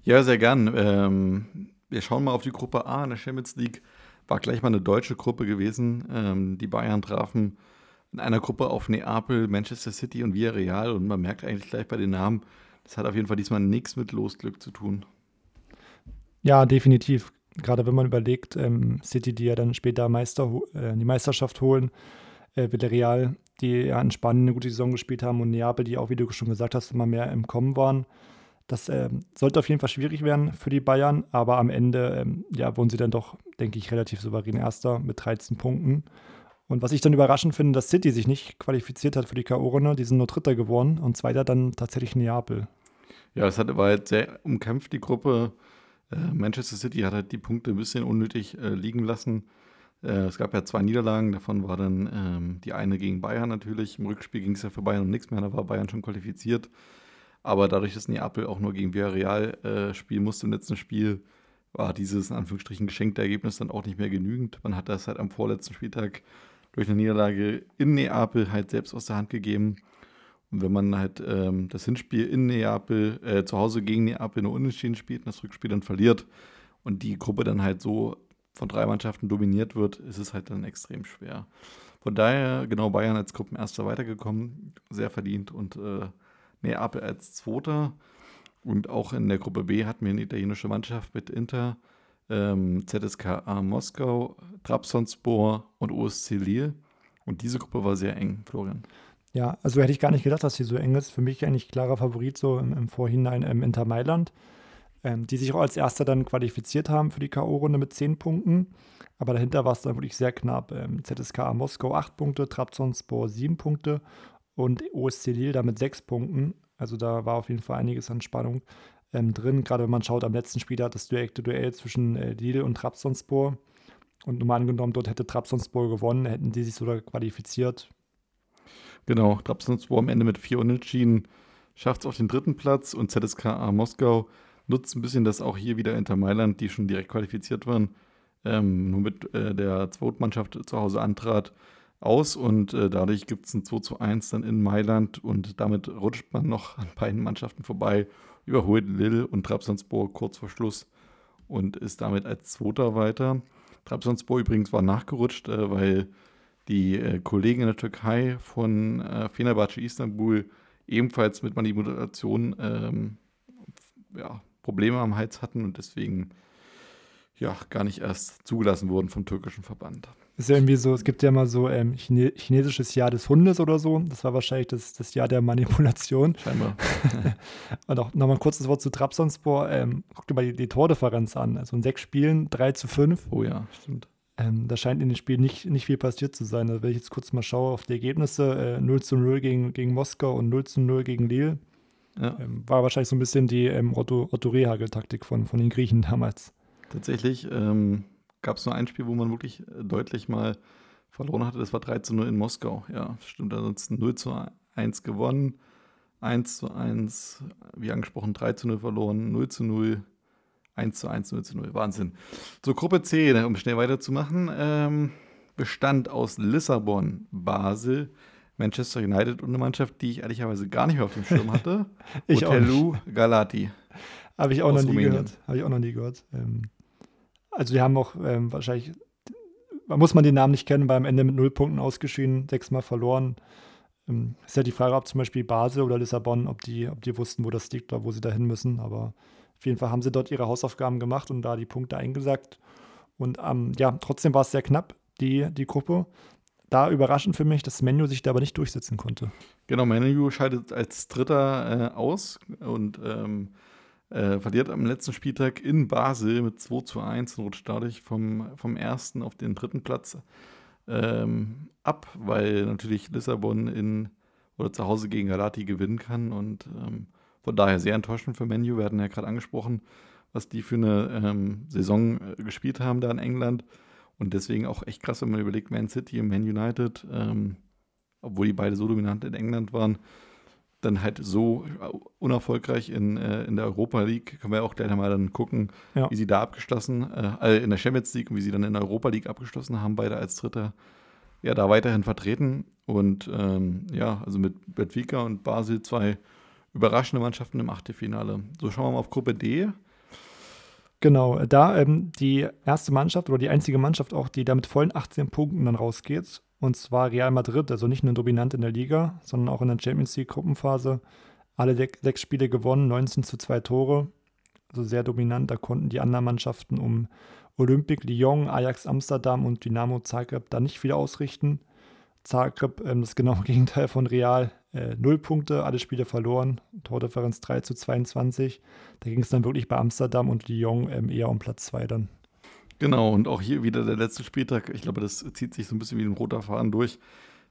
Ja, sehr gern. Wir schauen mal auf die Gruppe A in der Champions League. War gleich mal eine deutsche Gruppe gewesen. Die Bayern trafen in einer Gruppe auf Neapel, Manchester City und Villarreal. Und man merkt eigentlich gleich bei den Namen, das hat auf jeden Fall diesmal nichts mit Losglück zu tun. Ja, definitiv. Gerade wenn man überlegt, City, die ja dann später die Meisterschaft holen, Villarreal, die ja in Spanien eine gute Saison gespielt haben und Neapel, die auch, wie du schon gesagt hast, immer mehr im Kommen waren. Das sollte auf jeden Fall schwierig werden für die Bayern, aber am Ende wurden sie dann doch, denke ich, relativ souverän Erster mit 13 Punkten. Und was ich dann überraschend finde, dass City sich nicht qualifiziert hat für die K.O.-Runde, die sind nur Dritter geworden und Zweiter dann tatsächlich Neapel. Ja, es war halt sehr umkämpft, die Gruppe. Manchester City hat halt die Punkte ein bisschen unnötig liegen lassen. Es gab ja zwei Niederlagen, davon war dann die eine gegen Bayern natürlich. Im Rückspiel ging es ja für Bayern um nichts mehr, da war Bayern schon qualifiziert. Aber dadurch, dass Neapel auch nur gegen Villarreal spielen musste im letzten Spiel, war dieses in Anführungsstrichen geschenkte Ergebnis dann auch nicht mehr genügend. Man hat das halt am vorletzten Spieltag durch eine Niederlage in Neapel halt selbst aus der Hand gegeben. Und wenn man halt das Hinspiel in Neapel, zu Hause gegen Neapel nur unentschieden spielt und das Rückspiel dann verliert und die Gruppe dann halt so von drei Mannschaften dominiert wird, ist es halt dann extrem schwer. Von daher, genau, Bayern als Gruppenerster weitergekommen, sehr verdient, und Neapel als Zweiter. Und auch in der Gruppe B hatten wir eine italienische Mannschaft mit Inter, ZSKA Moskau, Trabzonspor und OSC Lille. Und diese Gruppe war sehr eng, Florian. Ja, also hätte ich gar nicht gedacht, dass sie so eng ist. Für mich eigentlich klarer Favorit so im Vorhinein Inter Mailand, die sich auch als Erster dann qualifiziert haben für die K.O.-Runde mit 10 Punkten. Aber dahinter war es dann wirklich sehr knapp. ZSKA Moskau 8 Punkte, Trabzonspor 7 Punkte und OSC Lille da mit 6 Punkten. Also da war auf jeden Fall einiges an Spannung drin. Gerade wenn man schaut, am letzten Spiel hat das direkte Duell zwischen Lille und Trabzonspor. Und nur mal angenommen, dort hätte Trabzonspor gewonnen, hätten die sich sogar qualifiziert. Genau, Trabzonspor am Ende mit 4 Unentschieden schafft es auf den dritten Platz. Und ZSKA Moskau nutzt ein bisschen, dass auch hier wieder Inter Mailand, die schon direkt qualifiziert waren, nur mit der Zweitmannschaft zu Hause antrat, aus, und dadurch gibt es ein 2:1 dann in Mailand, und damit rutscht man noch an beiden Mannschaften vorbei, überholt Lille und Trabzonspor kurz vor Schluss und ist damit als Zweiter weiter. Trabzonspor übrigens war nachgerutscht, weil die Kollegen in der Türkei von Fenerbahce Istanbul ebenfalls mit Manipulation Probleme am Hals hatten und deswegen gar nicht erst zugelassen wurden vom türkischen Verband. Ist ja irgendwie so, es gibt ja mal so chinesisches Jahr des Hundes oder so. Das war wahrscheinlich das Jahr der Manipulation. Scheinbar. Und auch nochmal ein kurzes Wort zu Trabzonspor. Guck dir mal die Tordifferenz an. Also in 6 Spielen 3:5. Oh ja, stimmt. Da scheint in den Spielen nicht viel passiert zu sein. Also wenn ich jetzt kurz mal schaue auf die Ergebnisse, 0:0 gegen Moskau und 0:0 gegen Lille. Ja. War wahrscheinlich so ein bisschen die Otto Rehhagel-Taktik von den Griechen damals. Tatsächlich, gab es nur ein Spiel, wo man wirklich deutlich mal verloren hatte. Das war 3:0 in Moskau. Ja, stimmt. Ansonsten 0:1 gewonnen, 1:1, wie angesprochen, 3:0 verloren, 0:0, 1:1, 0:0. Wahnsinn. So, Gruppe C, um schnell weiterzumachen, bestand aus Lissabon, Basel, Manchester United und eine Mannschaft, die ich ehrlicherweise gar nicht mehr auf dem Schirm hatte. Otelu Galati. Habe ich auch noch nie gehört. Also wir haben auch wahrscheinlich, muss man den Namen nicht kennen, weil am Ende mit 0 Punkten ausgeschieden, 6-mal verloren. Ist ja die Frage, ob zum Beispiel Basel oder Lissabon, ob die wussten, wo das liegt oder wo sie da hin müssen. Aber auf jeden Fall haben sie dort ihre Hausaufgaben gemacht und da die Punkte eingesackt. Und trotzdem war es sehr knapp, die Gruppe. Da überraschend für mich, dass Manu sich da aber nicht durchsetzen konnte. Genau, Manu scheidet als Dritter aus und verliert am letzten Spieltag in Basel mit 2:1 und rutscht dadurch vom ersten auf den dritten Platz ab, weil natürlich Lissabon zu Hause gegen Galati gewinnen kann, und von daher sehr enttäuschend für Manu. Wir hatten ja gerade angesprochen, was die für eine Saison gespielt haben da in England, und deswegen auch echt krass, wenn man überlegt, Man City und Man United, obwohl die beide so dominant in England waren, dann halt so unerfolgreich in der Europa League. Können wir auch gleich mal dann gucken, wie sie da abgeschlossen, in der Champions League, und wie sie dann in der Europa League abgeschlossen haben, beide als Dritter. ja da weiterhin vertreten. Und also mit Benfica und Basel zwei überraschende Mannschaften im Achtelfinale. So, schauen wir mal auf Gruppe D. Genau, da die erste Mannschaft oder die einzige Mannschaft auch, die da mit vollen 18 Punkten dann rausgeht. Und zwar Real Madrid, also nicht nur dominant in der Liga, sondern auch in der Champions-League-Gruppenphase. Alle sechs Spiele gewonnen, 19:2 Tore. Also sehr dominant, da konnten die anderen Mannschaften um Olympique Lyon, Ajax Amsterdam und Dynamo Zagreb da nicht viel ausrichten. Zagreb, das genaue Gegenteil von Real, 0 Punkte, alle Spiele verloren, Tordifferenz 3:22. Da ging es dann wirklich bei Amsterdam und Lyon eher um Platz 2 dann. Genau, und auch hier wieder der letzte Spieltag, ich glaube, das zieht sich so ein bisschen wie ein roter Faden durch.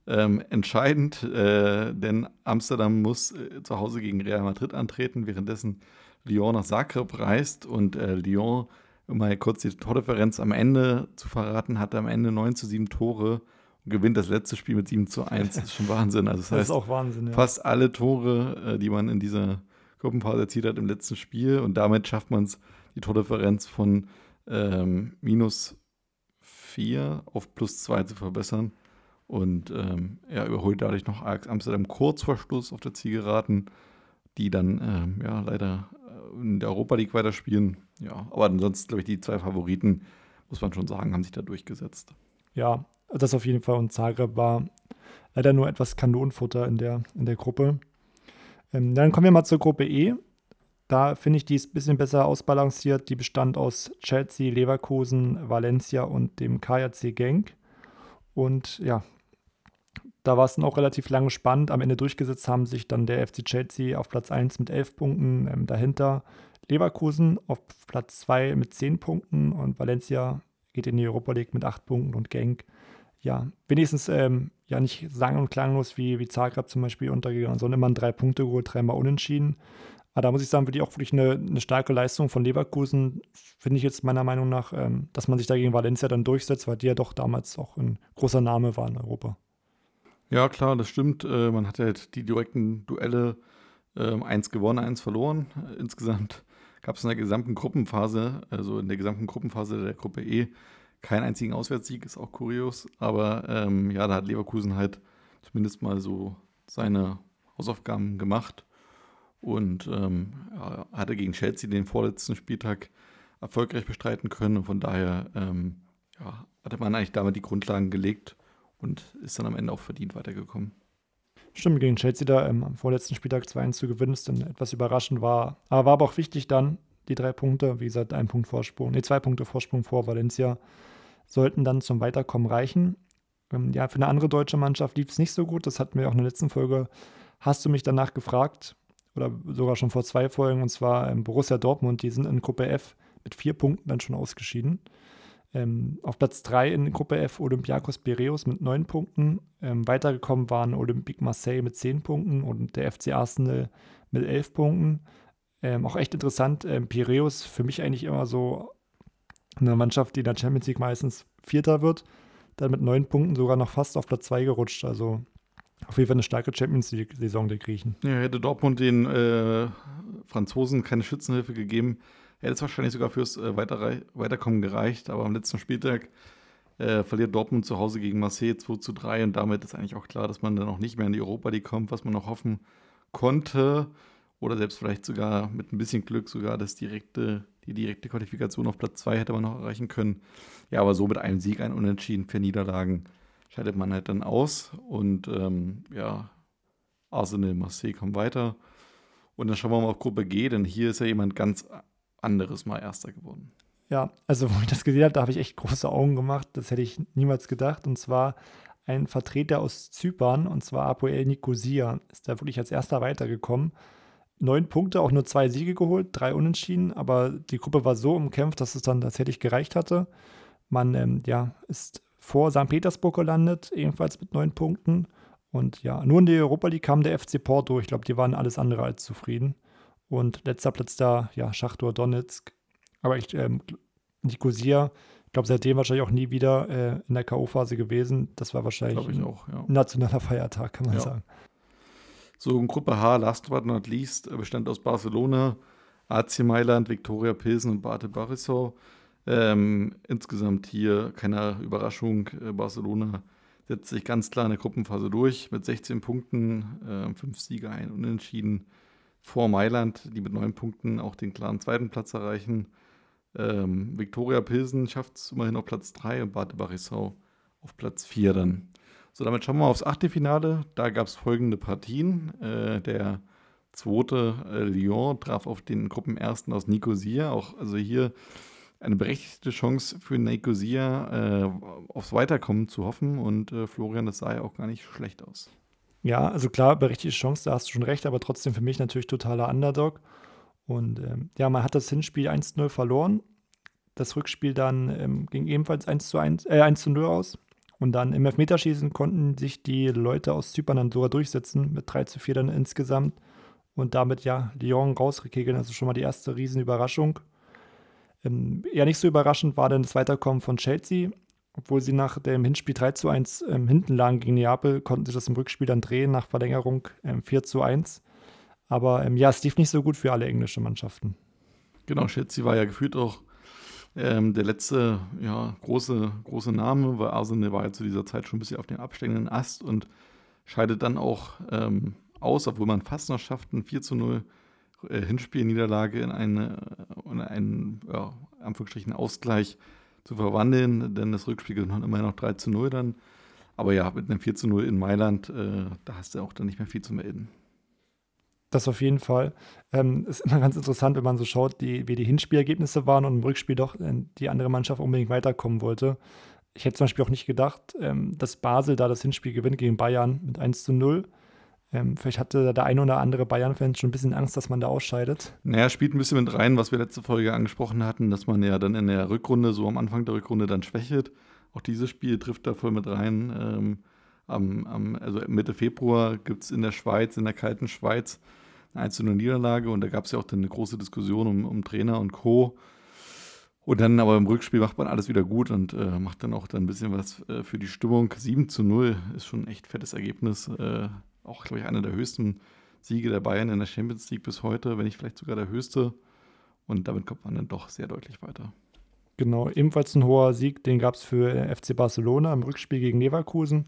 Entscheidend, denn Amsterdam muss zu Hause gegen Real Madrid antreten, währenddessen Lyon nach Zagreb reist und Lyon, um mal kurz die Tordifferenz am Ende zu verraten, hatte am Ende 9:7 Tore und gewinnt das letzte Spiel mit 7:1. Das ist schon Wahnsinn. Also das heißt, ist auch Wahnsinn, ja. Fast alle Tore, die man in dieser Gruppenphase erzielt hat im letzten Spiel, und damit schafft man es, die Tordifferenz von -4 auf +2 zu verbessern. Und er überholt dadurch noch Ajax Amsterdam kurz vor Schluss auf der Zielgeraden, die dann leider in der Europa League weiterspielen. Ja, aber ansonsten, glaube ich, die zwei Favoriten, muss man schon sagen, haben sich da durchgesetzt. Ja, das auf jeden Fall. Und Zagreb war leider nur etwas Kanonenfutter in der Gruppe. Dann kommen wir mal zur Gruppe E. Da finde ich, die ist ein bisschen besser ausbalanciert. Die bestand aus Chelsea, Leverkusen, Valencia und dem KJC Genk. Und ja, da war es dann auch relativ lange spannend. Am Ende durchgesetzt haben sich dann der FC Chelsea auf Platz 1 mit 11 Punkten, dahinter Leverkusen auf Platz 2 mit 10 Punkten und Valencia geht in die Europa League mit 8 Punkten und Genk, ja, wenigstens nicht sang- und klanglos wie Zagreb zum Beispiel untergegangen, sondern immerhin 3 Punkte geholt, 3-mal unentschieden. Aber da muss ich sagen, würde ich auch wirklich eine starke Leistung von Leverkusen, finde ich jetzt meiner Meinung nach, dass man sich da gegen Valencia dann durchsetzt, weil die ja doch damals auch ein großer Name war in Europa. Ja, klar, das stimmt. Man hat halt die direkten Duelle 1 gewonnen, 1 verloren. Insgesamt gab es in der gesamten Gruppenphase, der Gruppe E, keinen einzigen Auswärtssieg, ist auch kurios. Aber da hat Leverkusen halt zumindest mal so seine Hausaufgaben gemacht. Und hatte gegen Chelsea den vorletzten Spieltag erfolgreich bestreiten können. Und von daher hatte man eigentlich damit die Grundlagen gelegt und ist dann am Ende auch verdient weitergekommen. Stimmt, gegen Chelsea da am vorletzten Spieltag 2:1 zu gewinnen, ist dann etwas überraschend war. Aber war aber auch wichtig dann, die 3 Punkte, wie gesagt, 2 Punkte Vorsprung vor Valencia, sollten dann zum Weiterkommen reichen. Für eine andere deutsche Mannschaft lief es nicht so gut. Das hatten wir auch in der letzten Folge. Hast du mich danach gefragt? Oder sogar schon vor 2 Folgen, und zwar Borussia Dortmund, die sind in Gruppe F mit 4 Punkten dann schon ausgeschieden. Auf Platz 3 in Gruppe F Olympiakos Piräus mit 9 Punkten. Weitergekommen waren Olympique Marseille mit 10 Punkten und der FC Arsenal mit 11 Punkten. Auch echt interessant, Piräus für mich eigentlich immer so eine Mannschaft, die in der Champions League meistens Vierter wird, dann mit 9 Punkten sogar noch fast auf Platz 2 gerutscht, also auf jeden Fall eine starke Champions-League-Saison der Griechen. Ja, hätte Dortmund den Franzosen keine Schützenhilfe gegeben, hätte es wahrscheinlich sogar fürs Weiterkommen gereicht. Aber am letzten Spieltag verliert Dortmund zu Hause gegen Marseille 2:3. Und damit ist eigentlich auch klar, dass man dann auch nicht mehr in die Europa League kommt, was man noch hoffen konnte. Oder selbst vielleicht sogar mit ein bisschen Glück sogar die direkte Qualifikation auf Platz 2 hätte man noch erreichen können. Ja, aber so mit einem Sieg, ein Unentschieden, 4 Niederlagen scheidet man halt dann aus und Arsenal, Marseille kommen weiter. Und dann schauen wir mal auf Gruppe G, denn hier ist ja jemand ganz anderes mal Erster geworden. Ja, also wo ich das gesehen habe, da habe ich echt große Augen gemacht, das hätte ich niemals gedacht. Und zwar ein Vertreter aus Zypern, und zwar Apoel Nikosia, ist da wirklich als Erster weitergekommen. 9 Punkte, auch nur 2 Siege geholt, 3 Unentschieden, aber die Gruppe war so umkämpft, dass es dann tatsächlich gereicht hatte. Man ist vor St. Petersburg gelandet, ebenfalls mit 9 Punkten. Und ja, nur in die Europa League kam der FC Porto. Ich glaube, die waren alles andere als zufrieden. Und letzter Platz da, ja, Schachtor Donetsk. Aber Nikosia, ich glaube, seitdem wahrscheinlich auch nie wieder in der K.O.-Phase gewesen. Das war wahrscheinlich ein nationaler Feiertag, kann man sagen. So, in Gruppe H, last but not least, bestand aus Barcelona, AC Mailand, Viktoria Pilsen und Bate Borisov. Insgesamt hier keine Überraschung, Barcelona setzt sich ganz klar in der Gruppenphase durch mit 16 Punkten, 5 Siege, 1 Unentschieden vor Mailand, die mit 9 Punkten auch den klaren zweiten Platz erreichen. Viktoria Pilsen schafft es immerhin auf Platz 3 und Bate Barisau auf Platz 4 dann. So, damit schauen wir aufs Achtelfinale. Da gab es folgende Partien. Der zweite Lyon traf auf den Gruppenersten aus Nicosia. Auch, also hier eine berechtigte Chance für Nicosia, aufs Weiterkommen zu hoffen. Und Florian, das sah ja auch gar nicht schlecht aus. Ja, also klar, berechtigte Chance, da hast du schon recht, aber trotzdem für mich natürlich totaler Underdog. Und ja, man hat das Hinspiel 1-0 verloren. Das Rückspiel dann ging ebenfalls 1-0 aus. Und dann im Elfmeterschießen konnten sich die Leute aus Zypern dann sogar durchsetzen, mit 3-4 dann insgesamt. Und damit ja Lyon rausgekegeln, also schon mal die erste Riesenüberraschung. Eher nicht so überraschend war dann das Weiterkommen von Chelsea. Obwohl sie nach dem Hinspiel 3-1 hinten lagen gegen Neapel, konnten sie das im Rückspiel dann drehen, nach Verlängerung 4-1. Aber ja, es lief nicht so gut für alle englischen Mannschaften. Genau, Chelsea war ja gefühlt auch der letzte große Name, weil Arsenal war ja zu dieser Zeit schon ein bisschen auf dem absteigenden Ast und scheidet dann auch aus, obwohl man fast noch schafft, ein 4-0 Hinspielniederlage in einen Anführungsstrichen Ausgleich zu verwandeln, denn das Rückspiel gewann immerhin noch 3-0 dann. Aber ja, mit einem 4-0 in Mailand, da hast du auch dann nicht mehr viel zu melden. Das auf jeden Fall. Ist immer ganz interessant, wenn man so schaut, wie die Hinspielergebnisse waren und im Rückspiel doch die andere Mannschaft unbedingt weiterkommen wollte. Ich hätte zum Beispiel auch nicht gedacht, dass Basel da das Hinspiel gewinnt gegen Bayern mit 1-0. Vielleicht hatte der eine oder andere Bayern-Fan schon ein bisschen Angst, dass man da ausscheidet. Naja, spielt ein bisschen mit rein, was wir letzte Folge angesprochen hatten, dass man ja dann in der Rückrunde, so am Anfang der Rückrunde, dann schwächelt. Auch dieses Spiel trifft da voll mit rein. Also Mitte Februar gibt es in der Schweiz, in der kalten Schweiz, eine 1-0 Niederlage. Und da gab es ja auch dann eine große Diskussion um Trainer und Co. Und dann aber im Rückspiel macht man alles wieder gut und macht dann auch dann ein bisschen was für die Stimmung. 7-0 ist schon ein echt fettes Ergebnis. Auch, glaube ich, einer der höchsten Siege der Bayern in der Champions League bis heute, wenn nicht vielleicht sogar der höchste. Und damit kommt man dann doch sehr deutlich weiter. Genau, ebenfalls ein hoher Sieg, den gab es für FC Barcelona im Rückspiel gegen Leverkusen.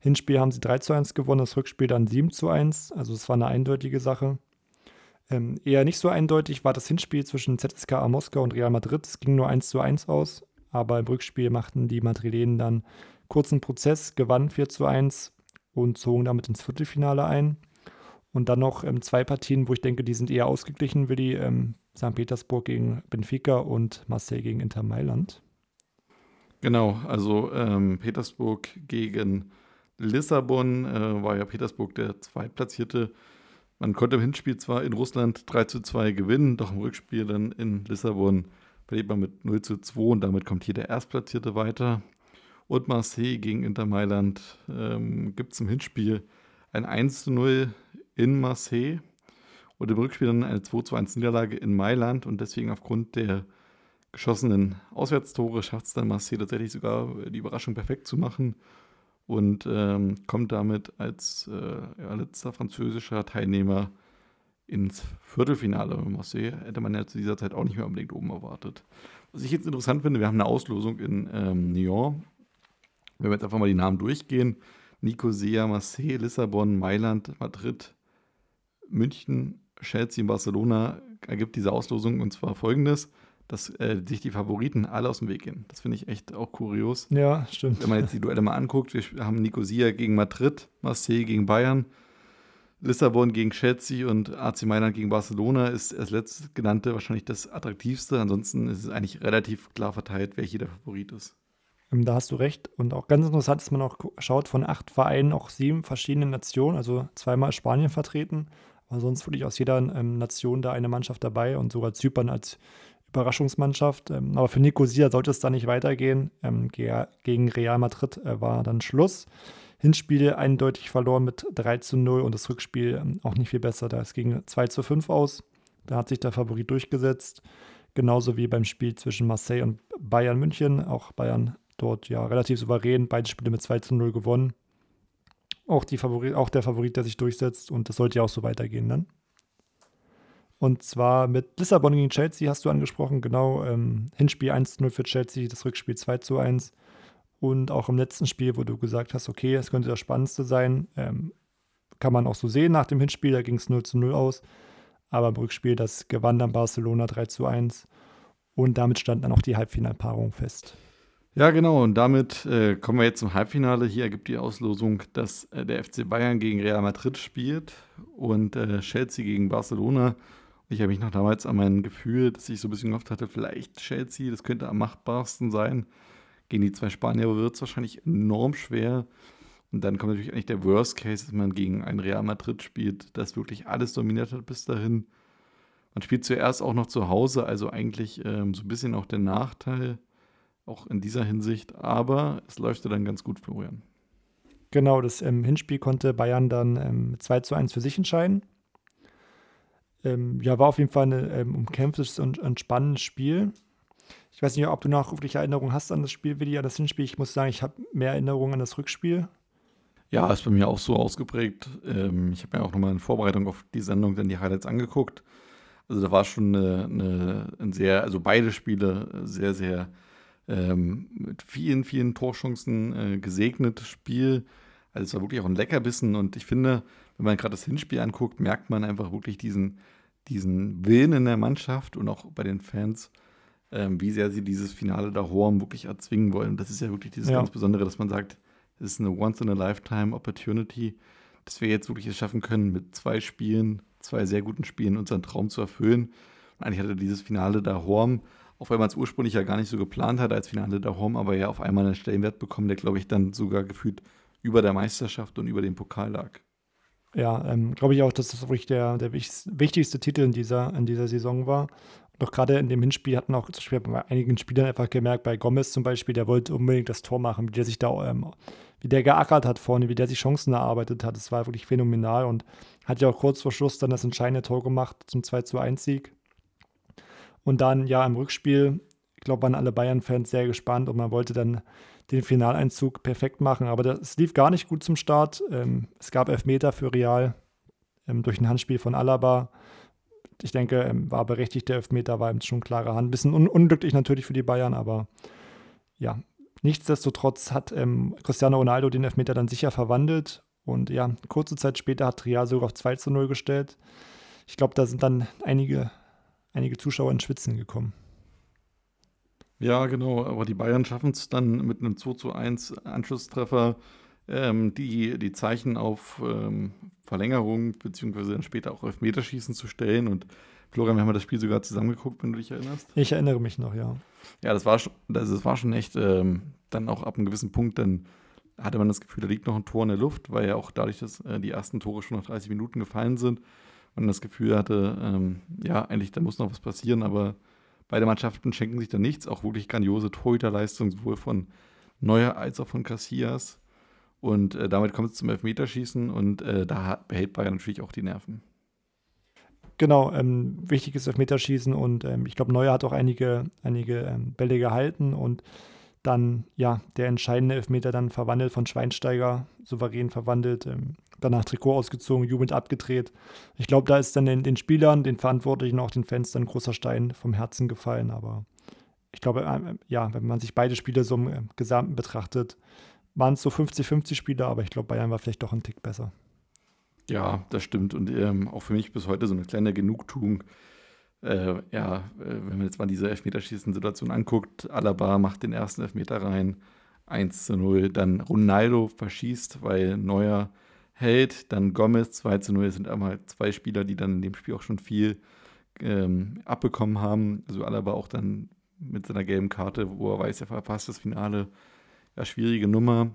Hinspiel haben sie 3-1 gewonnen, das Rückspiel dann 7-1. Also es war eine eindeutige Sache. Eher nicht so eindeutig war das Hinspiel zwischen ZSKA Moskau und Real Madrid. Es ging nur 1-1 aus, aber im Rückspiel machten die Madrilenen dann kurzen Prozess, gewannen 4-1. Und zogen damit ins Viertelfinale ein. Und dann noch zwei Partien, wo ich denke, die sind eher ausgeglichen, Willi. St. Petersburg gegen Benfica und Marseille gegen Inter Mailand. Genau, also Petersburg gegen Lissabon war ja Petersburg der Zweitplatzierte. Man konnte im Hinspiel zwar in Russland 3-2 gewinnen, doch im Rückspiel dann in Lissabon verliert man mit 0-2 und damit kommt hier der Erstplatzierte weiter. Und Marseille gegen Inter Mailand gibt es im Hinspiel ein 1-0 in Marseille und im Rückspiel dann eine 2-1-Niederlage in Mailand. Und deswegen aufgrund der geschossenen Auswärtstore schafft es dann Marseille tatsächlich sogar, die Überraschung perfekt zu machen und kommt damit als letzter französischer Teilnehmer ins Viertelfinale. Marseille hätte man ja zu dieser Zeit auch nicht mehr unbedingt oben erwartet. Was ich jetzt interessant finde, wir haben eine Auslosung in Lyon. Wenn wir jetzt einfach mal die Namen durchgehen: Nicosia, Marseille, Lissabon, Mailand, Madrid, München, Chelsea und Barcelona, ergibt diese Auslosung und zwar folgendes, dass sich die Favoriten alle aus dem Weg gehen. Das finde ich echt auch kurios. Ja, stimmt. Wenn man jetzt die Duelle mal anguckt, wir haben Nicosia gegen Madrid, Marseille gegen Bayern, Lissabon gegen Chelsea und AC Mailand gegen Barcelona ist als letztgenannte wahrscheinlich das attraktivste. Ansonsten ist es eigentlich relativ klar verteilt, wer hier der Favorit ist. Da hast du recht. Und auch ganz interessant, dass man auch schaut, von 8 Vereinen auch 7 verschiedene Nationen, also zweimal Spanien vertreten. Aber sonst wirklich aus jeder Nation da eine Mannschaft dabei und sogar Zypern als Überraschungsmannschaft. Aber für Nicosia sollte es da nicht weitergehen. Gegen Real Madrid war dann Schluss. Hinspiel eindeutig verloren mit 3-0 und das Rückspiel auch nicht viel besser. Da es ging 2-5 aus. Da hat sich der Favorit durchgesetzt. Genauso wie beim Spiel zwischen Marseille und Bayern München. Auch Bayern dort ja relativ souverän, beide Spiele mit 2-0 gewonnen. Auch der Favorit, der sich durchsetzt, und das sollte ja auch so weitergehen dann. Und zwar mit Lissabon gegen Chelsea hast du angesprochen, genau, Hinspiel 1-0 für Chelsea, das Rückspiel 2-1. Und auch im letzten Spiel, wo du gesagt hast, okay, das könnte das Spannendste sein, kann man auch so sehen nach dem Hinspiel, da ging es 0-0 aus. Aber im Rückspiel, das gewann dann Barcelona 3-1. Und damit stand dann auch die Halbfinalpaarung fest. Ja, genau. Und damit kommen wir jetzt zum Halbfinale. Hier ergibt die Auslosung, dass der FC Bayern gegen Real Madrid spielt und Chelsea gegen Barcelona. Ich habe mich noch damals an mein Gefühl, dass ich so ein bisschen gehofft hatte, vielleicht Chelsea, das könnte am machbarsten sein. Gegen die zwei Spanier wird es wahrscheinlich enorm schwer. Und dann kommt natürlich eigentlich der Worst Case, dass man gegen ein Real Madrid spielt, das wirklich alles dominiert hat bis dahin. Man spielt zuerst auch noch zu Hause, also eigentlich so ein bisschen auch der Nachteil. Auch in dieser Hinsicht, aber es läuft ja dann ganz gut, Florian. Genau, das Hinspiel konnte Bayern dann 2-1 für sich entscheiden. Ja, war auf jeden Fall ein umkämpftes und spannendes Spiel. Ich weiß nicht, ob du nachrufliche Erinnerungen hast an das Spiel, Willi, an das Hinspiel. Ich muss sagen, ich habe mehr Erinnerungen an das Rückspiel. Ja, ist bei mir auch so ausgeprägt. Ich habe mir auch nochmal in Vorbereitung auf die Sendung dann die Highlights angeguckt. Also da war schon ein sehr, also beide Spiele sehr, sehr mit vielen, vielen Torchancen gesegnetes Spiel. Also es war wirklich auch ein Leckerbissen und ich finde, wenn man gerade das Hinspiel anguckt, merkt man einfach wirklich diesen Willen in der Mannschaft und auch bei den Fans, wie sehr sie dieses Finale da Horm wirklich erzwingen wollen. Das ist ja wirklich dieses ganz Besondere, dass man sagt, es ist eine Once-in-a-Lifetime-Opportunity, dass wir jetzt wirklich es schaffen können, mit zwei sehr guten Spielen unseren Traum zu erfüllen. Und eigentlich hatte dieses Finale da Horm, auch weil man es ursprünglich ja gar nicht so geplant hat als Finale darum, aber ja auf einmal einen Stellenwert bekommen, der, glaube ich, dann sogar gefühlt über der Meisterschaft und über dem Pokal lag. Ja, glaube ich auch, dass das wirklich der wichtigste Titel in dieser Saison war. Doch gerade in dem Hinspiel hat man auch zum Beispiel bei einigen Spielern einfach gemerkt, bei Gomez zum Beispiel, der wollte unbedingt das Tor machen, wie der sich da, wie der geackert hat vorne, wie der sich Chancen erarbeitet hat. Das war wirklich phänomenal und hat ja auch kurz vor Schluss dann das entscheidende Tor gemacht zum 2-1-Sieg. Und dann, ja, im Rückspiel, ich glaube, waren alle Bayern-Fans sehr gespannt und man wollte dann den Finaleinzug perfekt machen. Aber das lief gar nicht gut zum Start. Es gab Elfmeter für Real durch ein Handspiel von Alaba. Ich denke, war berechtigt, der Elfmeter war eben schon klare Hand. Ein bisschen unglücklich natürlich für die Bayern, aber ja, nichtsdestotrotz hat Cristiano Ronaldo den Elfmeter dann sicher verwandelt. Und ja, kurze Zeit später hat Real sogar auf 2-0 gestellt. Ich glaube, da sind dann einige Zuschauer in Schwitzen gekommen. Ja, genau, aber die Bayern schaffen es dann mit einem 2-1 Anschlusstreffer, die Zeichen auf Verlängerung beziehungsweise dann später auch Elfmeterschießen zu stellen. Und Florian, wir haben das Spiel sogar zusammengeguckt, wenn du dich erinnerst. Ich erinnere mich noch, ja. Ja, das war schon echt, dann auch ab einem gewissen Punkt, dann hatte man das Gefühl, da liegt noch ein Tor in der Luft, weil ja auch dadurch, dass die ersten Tore schon nach 30 Minuten gefallen sind, und das Gefühl hatte, eigentlich, da muss noch was passieren, aber beide Mannschaften schenken sich da nichts, auch wirklich grandiose Torhüterleistung, sowohl von Neuer als auch von Casillas. Und damit kommt es zum Elfmeterschießen und da behält Bayern natürlich auch die Nerven. Genau, wichtiges Elfmeterschießen und ich glaube, Neuer hat auch einige Bälle gehalten und dann, ja, der entscheidende Elfmeter dann verwandelt von Schweinsteiger, souverän verwandelt, danach Trikot ausgezogen, Jubelnd abgedreht. Ich glaube, da ist dann den Spielern, den Verantwortlichen, auch den Fans dann ein großer Stein vom Herzen gefallen. Aber ich glaube, wenn man sich beide Spiele so im Gesamten betrachtet, waren es so 50-50 Spiele, aber ich glaube, Bayern war vielleicht doch ein Tick besser. Ja, das stimmt. Und auch für mich bis heute so eine kleine Genugtuung. Wenn man jetzt mal diese Elfmeterschießen-Situation anguckt, Alaba macht den ersten Elfmeter rein, 1-0, dann Ronaldo verschießt, weil Neuer hält, dann Gomez 2-0, das sind einmal zwei Spieler, die dann in dem Spiel auch schon viel abbekommen haben, also Alaba auch dann mit seiner gelben Karte, wo er weiß, er verpasst das Finale, ja, schwierige Nummer,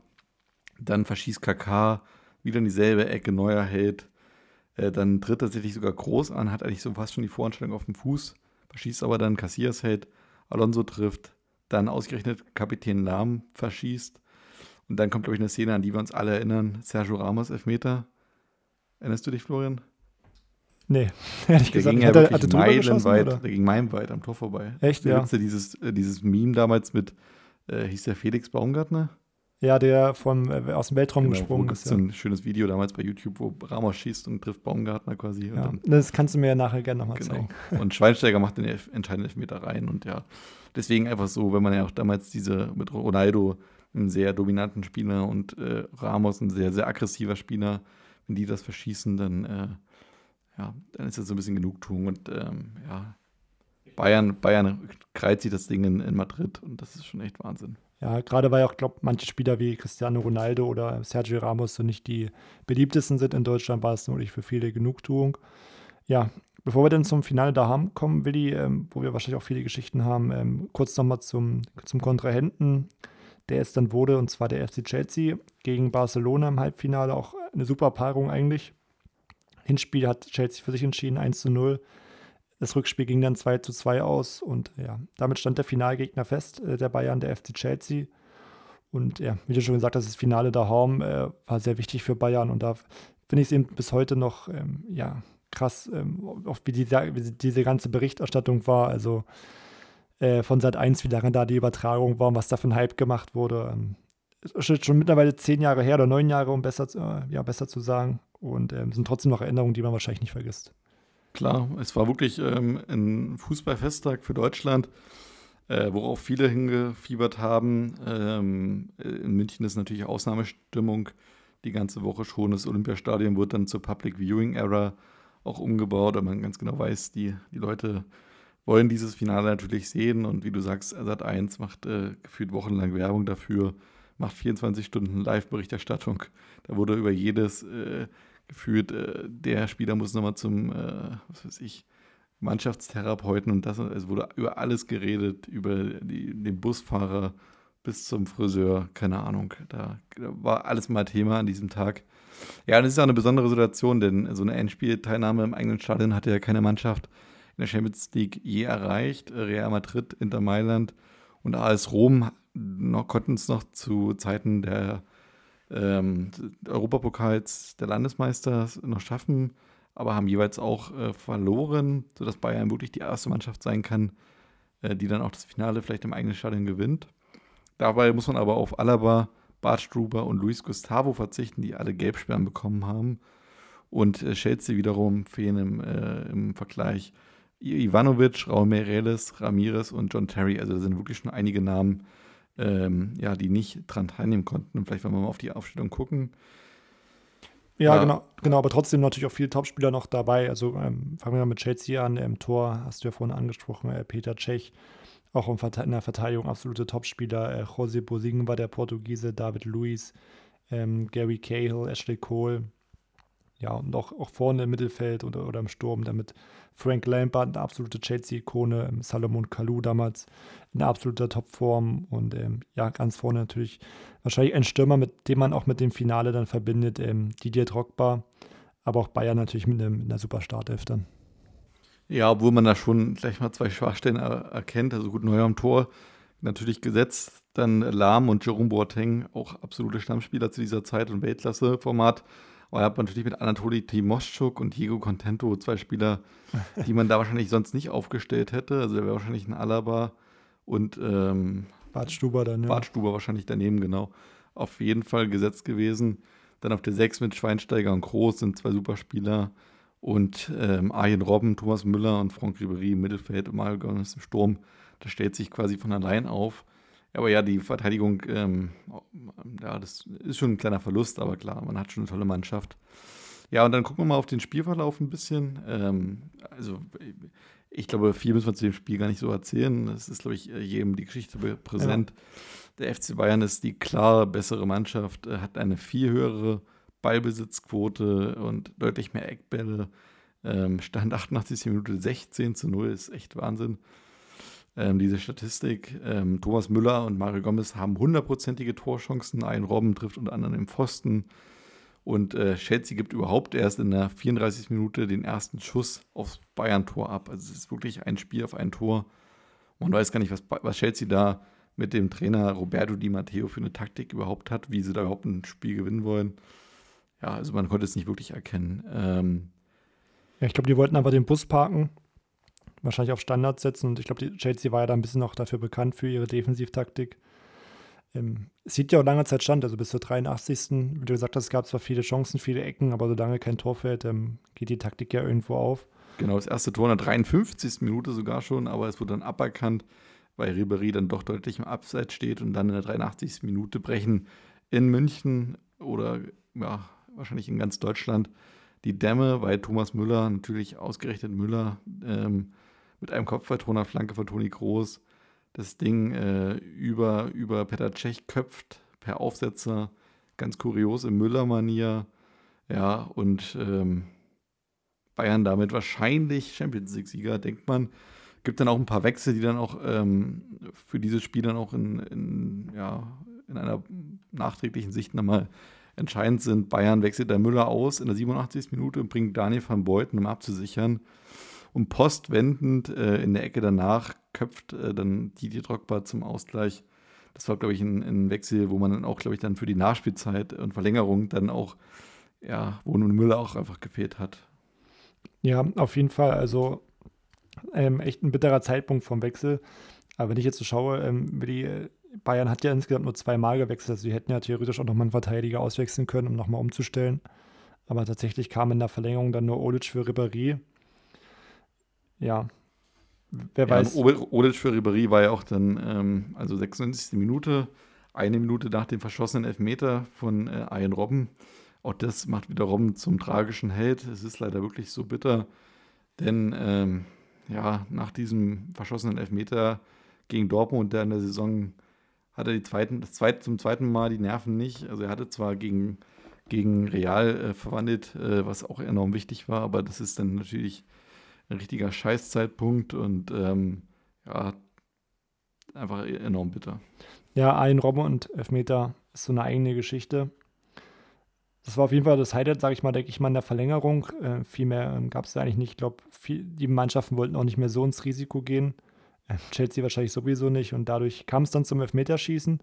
dann verschießt Kaká, wieder in dieselbe Ecke, Neuer hält, dann tritt tatsächlich sogar Groß an, hat eigentlich so fast schon die Voranstellung auf dem Fuß, verschießt aber dann, Casillas hält, Alonso trifft, dann ausgerechnet Kapitän Lahm verschießt und dann kommt, glaube ich, eine Szene, an die wir uns alle erinnern, Sergio Ramos Elfmeter. Erinnerst du dich, Florian? Nee, ehrlich gesagt. Der ging ja wirklich meilenweit, der ging meilenweit am Tor vorbei. Echt, ja. Da gibt es ja dieses Meme damals mit, hieß der Felix Baumgartner? Ja, der aus dem Weltraum gesprungen ist. Das ist ein schönes Video damals bei YouTube, wo Ramos schießt und trifft Baumgartner quasi. Ja, und das kannst du mir ja nachher gerne nochmal zeigen. Und Schweinsteiger macht den entscheidenden Elfmeter rein. Und ja, deswegen einfach so, wenn man ja auch damals mit Ronaldo einen sehr dominanten Spieler und Ramos ein sehr, sehr aggressiver Spieler, wenn die das verschießen, dann ist das so ein bisschen Genugtuung. Und Bayern kreuzt sich das Ding in Madrid und das ist schon echt Wahnsinn. Ja, gerade weil auch, glaube ich, manche Spieler wie Cristiano Ronaldo oder Sergio Ramos so nicht die beliebtesten sind in Deutschland, war es natürlich für viele Genugtuung. Ja, bevor wir dann zum Finale daheim kommen, Willi, wo wir wahrscheinlich auch viele Geschichten haben, kurz nochmal zum Kontrahenten, der es dann wurde, und zwar der FC Chelsea gegen Barcelona im Halbfinale. Auch eine super Paarung eigentlich. Hinspiel hat Chelsea für sich entschieden, 1:0. Das Rückspiel ging dann 2:2 aus und ja, damit stand der Finalgegner fest, der Bayern, der FC Chelsea. Und ja, wie du schon gesagt hast, das Finale daheim war sehr wichtig für Bayern und da finde ich es eben bis heute noch krass, oft wie diese ganze Berichterstattung war, also von Sat.1, wie lange da die Übertragung war und was da für ein Hype gemacht wurde. Es ist schon mittlerweile 10 Jahre her oder 9 Jahre, um besser zu sagen, und sind trotzdem noch Erinnerungen, die man wahrscheinlich nicht vergisst. Klar, es war wirklich ein Fußballfesttag für Deutschland, worauf viele hingefiebert haben. In München ist natürlich Ausnahmestimmung die ganze Woche schon. Das Olympiastadion wurde dann zur Public Viewing Era auch umgebaut, weil man ganz genau weiß, die Leute wollen dieses Finale natürlich sehen. Und wie du sagst, Sat.1 macht gefühlt wochenlang Werbung dafür, macht 24 Stunden Live-Berichterstattung. Da wurde über jedes... geführt, der Spieler muss nochmal zum, Mannschaftstherapeuten und das. Es wurde über alles geredet, über den Busfahrer bis zum Friseur, keine Ahnung. Da war alles mal Thema an diesem Tag. Ja, und es ist ja eine besondere Situation, denn so eine Endspielteilnahme im eigenen Stadion hatte ja keine Mannschaft in der Champions League je erreicht. Real Madrid, Inter Mailand und AS Rom konnten es noch zu Zeiten der Europapokals der Landesmeister noch schaffen, aber haben jeweils auch verloren, sodass Bayern wirklich die erste Mannschaft sein kann, die dann auch das Finale vielleicht im eigenen Stadion gewinnt. Dabei muss man aber auf Alaba, Bart Stuber und Luis Gustavo verzichten, die alle Gelbsperren bekommen haben. Und Chelsea wiederum fehlen im Vergleich Ivanovic, Raul Meireles, Ramirez und John Terry. Also da sind wirklich schon einige Namen, die nicht dran teilnehmen konnten. Und vielleicht, wenn wir mal auf die Aufstellung gucken. Ja, genau, aber trotzdem natürlich auch viele Topspieler noch dabei. Also fangen wir mal mit Chelsea an. Im Tor hast du ja vorhin angesprochen, Peter Cech, auch in der Verteidigung absolute Topspieler. José Bozingua war der Portugiese, David Luiz, Gary Cahill, Ashley Cole. Ja, und auch vorne im Mittelfeld oder im Sturm, damit Frank Lampard, eine absolute Chelsea-Ikone, Salomon Kalou damals in absoluter Topform und ganz vorne natürlich wahrscheinlich ein Stürmer, mit dem man auch mit dem Finale dann verbindet, Didier Drogba, aber auch Bayern natürlich mit einer super Startelf dann. Ja, obwohl man da schon gleich mal 2 Schwachstellen erkennt, also gut, Neuer am Tor, natürlich gesetzt, dann Lahm und Jerome Boateng, auch absolute Stammspieler zu dieser Zeit und Weltklasse-Format. Aber da hat man natürlich mit Anatoli Timoschuk und Diego Contento 2 Spieler, die man da wahrscheinlich sonst nicht aufgestellt hätte. Also da wäre wahrscheinlich ein Alaba und Bart Stuber dann. Ja. Bart Stuber wahrscheinlich daneben, genau. Auf jeden Fall gesetzt gewesen. Dann auf der 6 mit Schweinsteiger und Kroos sind 2 Superspieler. Und Arjen Robben, Thomas Müller und Franck Ribéry im Mittelfeld und Mario Gomez im Sturm. Das stellt sich quasi von allein auf. Aber ja, die Verteidigung, das ist schon ein kleiner Verlust, aber klar, man hat schon eine tolle Mannschaft. Ja, und dann gucken wir mal auf den Spielverlauf ein bisschen. Ich glaube, viel müssen wir zu dem Spiel gar nicht so erzählen. Das ist, glaube ich, jedem die Geschichte präsent. Ja. Der FC Bayern ist die klar bessere Mannschaft, hat eine viel höhere Ballbesitzquote und deutlich mehr Eckbälle. Stand 88. Minute 16:0, ist echt Wahnsinn. Diese Statistik, Thomas Müller und Mario Gomez haben 100%ige Torchancen, einen Robben trifft und anderen im Pfosten und Chelsea gibt überhaupt erst in der 34. Minute den ersten Schuss aufs Bayern-Tor ab, also es ist wirklich ein Spiel auf ein Tor, man weiß gar nicht, was Chelsea da mit dem Trainer Roberto Di Matteo für eine Taktik überhaupt hat, wie sie da überhaupt ein Spiel gewinnen wollen, ja, also man konnte es nicht wirklich erkennen. Ich glaube, die wollten einfach den Bus parken, wahrscheinlich auf Standards setzen und ich glaube, die Chelsea war ja da ein bisschen auch dafür bekannt für ihre Defensivtaktik. Es hielt ja auch lange Zeit stand, also bis zur 83. Wie du gesagt hast, gab es zwar viele Chancen, viele Ecken, aber solange kein Tor fällt, geht die Taktik ja irgendwo auf. Genau, das erste Tor in der 53. Minute sogar schon, aber es wurde dann aberkannt. weil Ribéry dann doch deutlich im Abseits steht und dann in der 83. Minute brechen in München oder ja, wahrscheinlich in ganz Deutschland die Dämme, weil Thomas Müller, natürlich ausgerechnet Müller, mit einem Kopfballtor nach Flanke von Toni Kroos das Ding über Petr Cech köpft per Aufsetzer, ganz kurios in Müller-Manier. Ja, und Bayern damit wahrscheinlich Champions-League-Sieger, denkt man. Gibt dann auch ein paar Wechsel, die dann auch für dieses Spiel dann auch in einer nachträglichen Sicht nochmal entscheidend sind. Bayern wechselt dann Müller aus in der 87. Minute und bringt Daniel van Beuten, um abzusichern. Und postwendend in der Ecke danach köpft dann Didier Drogba zum Ausgleich. Das war, glaube ich, ein Wechsel, wo man dann auch, glaube ich, dann für die Nachspielzeit und Verlängerung dann auch, ja, wo nun Müller auch einfach gefehlt hat. Ja, auf jeden Fall. Also echt ein bitterer Zeitpunkt vom Wechsel. Aber wenn ich jetzt so schaue, Bayern hat ja insgesamt nur zweimal gewechselt. Also sie hätten ja theoretisch auch nochmal einen Verteidiger auswechseln können, um nochmal umzustellen. Aber tatsächlich kam in der Verlängerung dann nur Olic für Ribéry. Ja, wer weiß. Olic für Ribéry war ja auch dann, also 96. Minute, eine Minute nach dem verschossenen Elfmeter von Arjen Robben. Auch das macht wieder Robben zum tragischen Held. Es ist leider wirklich so bitter, denn nach diesem verschossenen Elfmeter gegen Dortmund, der in der Saison, hat er zum zweiten Mal die Nerven nicht. Also er hatte zwar gegen Real verwandelt, was auch enorm wichtig war, aber das ist dann natürlich ein richtiger Scheißzeitpunkt und einfach enorm bitter. Ja, Arjen Robben und Elfmeter ist so eine eigene Geschichte. Das war auf jeden Fall das Highlight, sage ich mal, denke ich mal, in der Verlängerung. Viel mehr gab es da eigentlich nicht. Ich glaube, die Mannschaften wollten auch nicht mehr so ins Risiko gehen. Chelsea wahrscheinlich sowieso nicht. Und dadurch kam es dann zum Elfmeterschießen.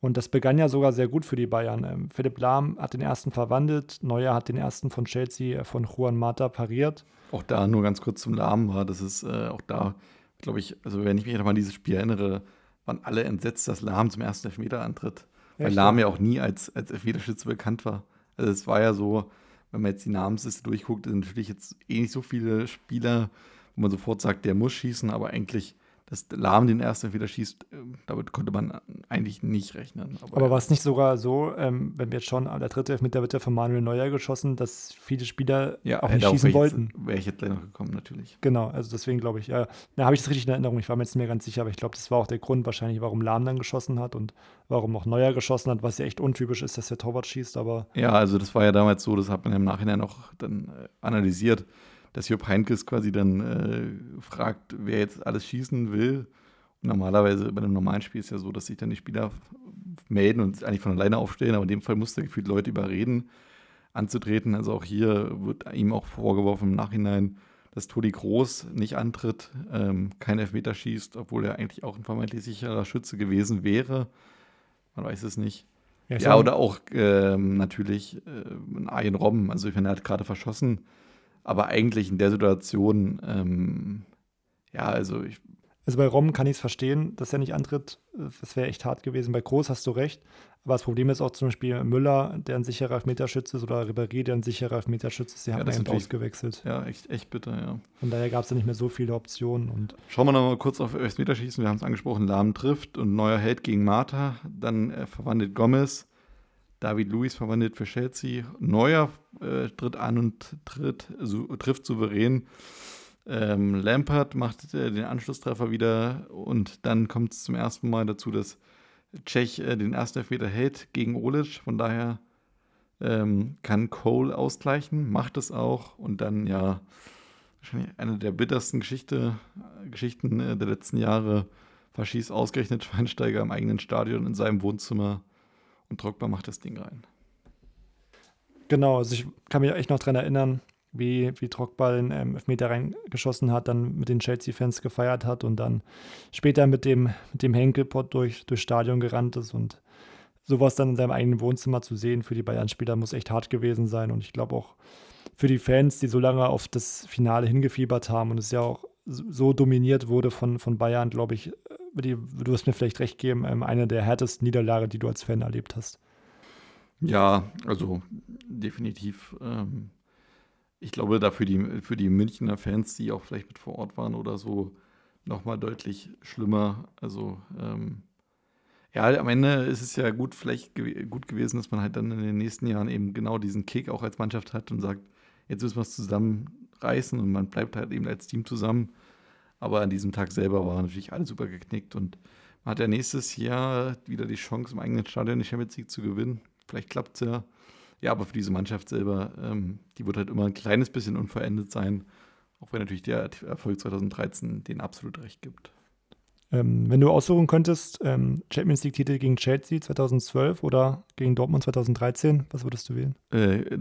Und das begann ja sogar sehr gut für die Bayern. Philipp Lahm hat den ersten verwandelt. Neuer hat den ersten von Chelsea von Juan Mata pariert. Auch da nur ganz kurz zum Lahm war, das ist auch da, glaube ich, also wenn ich mich nochmal an dieses Spiel erinnere, waren alle entsetzt, dass Lahm zum ersten Elfmeter antritt. Weil echt? Lahm ja auch nie als Elfmeterschütze bekannt war. Also es war ja so, wenn man jetzt die Namensliste durchguckt, sind natürlich jetzt nicht so viele Spieler, wo man sofort sagt, der muss schießen, aber eigentlich, dass Lahm den ersten Elfmeter schießt, damit konnte man eigentlich nicht rechnen. Aber war es nicht sogar so, wenn wir jetzt schon, der dritte Elfmeter wird ja von Manuel Neuer geschossen, dass viele Spieler auch nicht schießen wollten? Wäre ich jetzt gleich noch gekommen, natürlich. Genau, also deswegen glaube ich, da habe ich das richtig in Erinnerung, ich war mir jetzt nicht mehr ganz sicher, aber ich glaube, das war auch der Grund wahrscheinlich, warum Lahm dann geschossen hat und warum auch Neuer geschossen hat, was ja echt untypisch ist, dass der Torwart schießt, aber... Ja, also das war ja damals so, das hat man im Nachhinein auch dann analysiert, dass Jupp Heynckes quasi dann fragt, wer jetzt alles schießen will. Und normalerweise bei einem normalen Spiel ist ja so, dass sich dann die Spieler melden und eigentlich von alleine aufstellen. Aber in dem Fall musste gefühlt Leute überreden, anzutreten. Also auch hier wird ihm auch vorgeworfen im Nachhinein, dass Toni Kroos nicht antritt, keinen Elfmeter schießt, obwohl er eigentlich auch ein vermeintlich sicherer Schütze gewesen wäre. Man weiß es nicht. Ja oder auch natürlich Arjen Robben. Also ich meine, er hat gerade verschossen. Aber eigentlich in der Situation, Also bei Robben kann ich es verstehen, dass er nicht antritt. Das wäre echt hart gewesen. Bei Kroos hast du recht. Aber das Problem ist auch zum Beispiel Müller, der ein sicherer Elfmeterschütze ist, oder Ribéry, der ein sicherer Elfmeterschütze ist. Die haben eben ausgewechselt. Ja, echt bitter, ja. Von daher gab es ja nicht mehr so viele Optionen. Und schauen wir noch mal kurz auf Elfmeterschießen. Wir haben es angesprochen, Lahm trifft und Neuer hält gegen Mata. Dann verwandelt Gomez. David Luiz verwandelt für Chelsea. Neuer tritt an und trifft souverän. Lampard macht den Anschlusstreffer wieder. Und dann kommt es zum ersten Mal dazu, dass Cech den ersten Elfmeter hält gegen Olic. Von daher kann Cole ausgleichen, macht es auch. Und dann ja wahrscheinlich eine der bittersten Geschichten der letzten Jahre. Verschießt ausgerechnet Schweinsteiger im eigenen Stadion in seinem Wohnzimmer. Und Drogba macht das Ding rein. Genau, also ich kann mich echt noch daran erinnern, wie Drogba den Elfmeter reingeschossen hat, dann mit den Chelsea-Fans gefeiert hat und dann später mit dem Henkelpott durchs Stadion gerannt ist. Und sowas dann in seinem eigenen Wohnzimmer zu sehen für die Bayern-Spieler muss echt hart gewesen sein. Und ich glaube auch für die Fans, die so lange auf das Finale hingefiebert haben und es ja auch so dominiert wurde von Bayern, glaube ich, du wirst mir vielleicht recht geben, eine der härtesten Niederlagen, die du als Fan erlebt hast. Ja, also definitiv. Ich glaube, da für die Münchner Fans, die auch vielleicht mit vor Ort waren oder so, nochmal deutlich schlimmer. Also, ja, am Ende ist es ja gut, vielleicht gut gewesen, dass man halt dann in den nächsten Jahren eben genau diesen Kick auch als Mannschaft hat und sagt, jetzt müssen wir es zusammenreißen und man bleibt halt eben als Team zusammen. Aber an diesem Tag selber war natürlich alles super geknickt und man hat ja nächstes Jahr wieder die Chance, im eigenen Stadion die Champions League zu gewinnen. Vielleicht klappt es ja. Ja, aber für diese Mannschaft selber, die wird halt immer ein kleines bisschen unverendet sein, auch wenn natürlich der Erfolg 2013 denen absolut recht gibt. Wenn du aussuchen könntest, Champions League-Titel gegen Chelsea 2012 oder gegen Dortmund 2013, was würdest du wählen?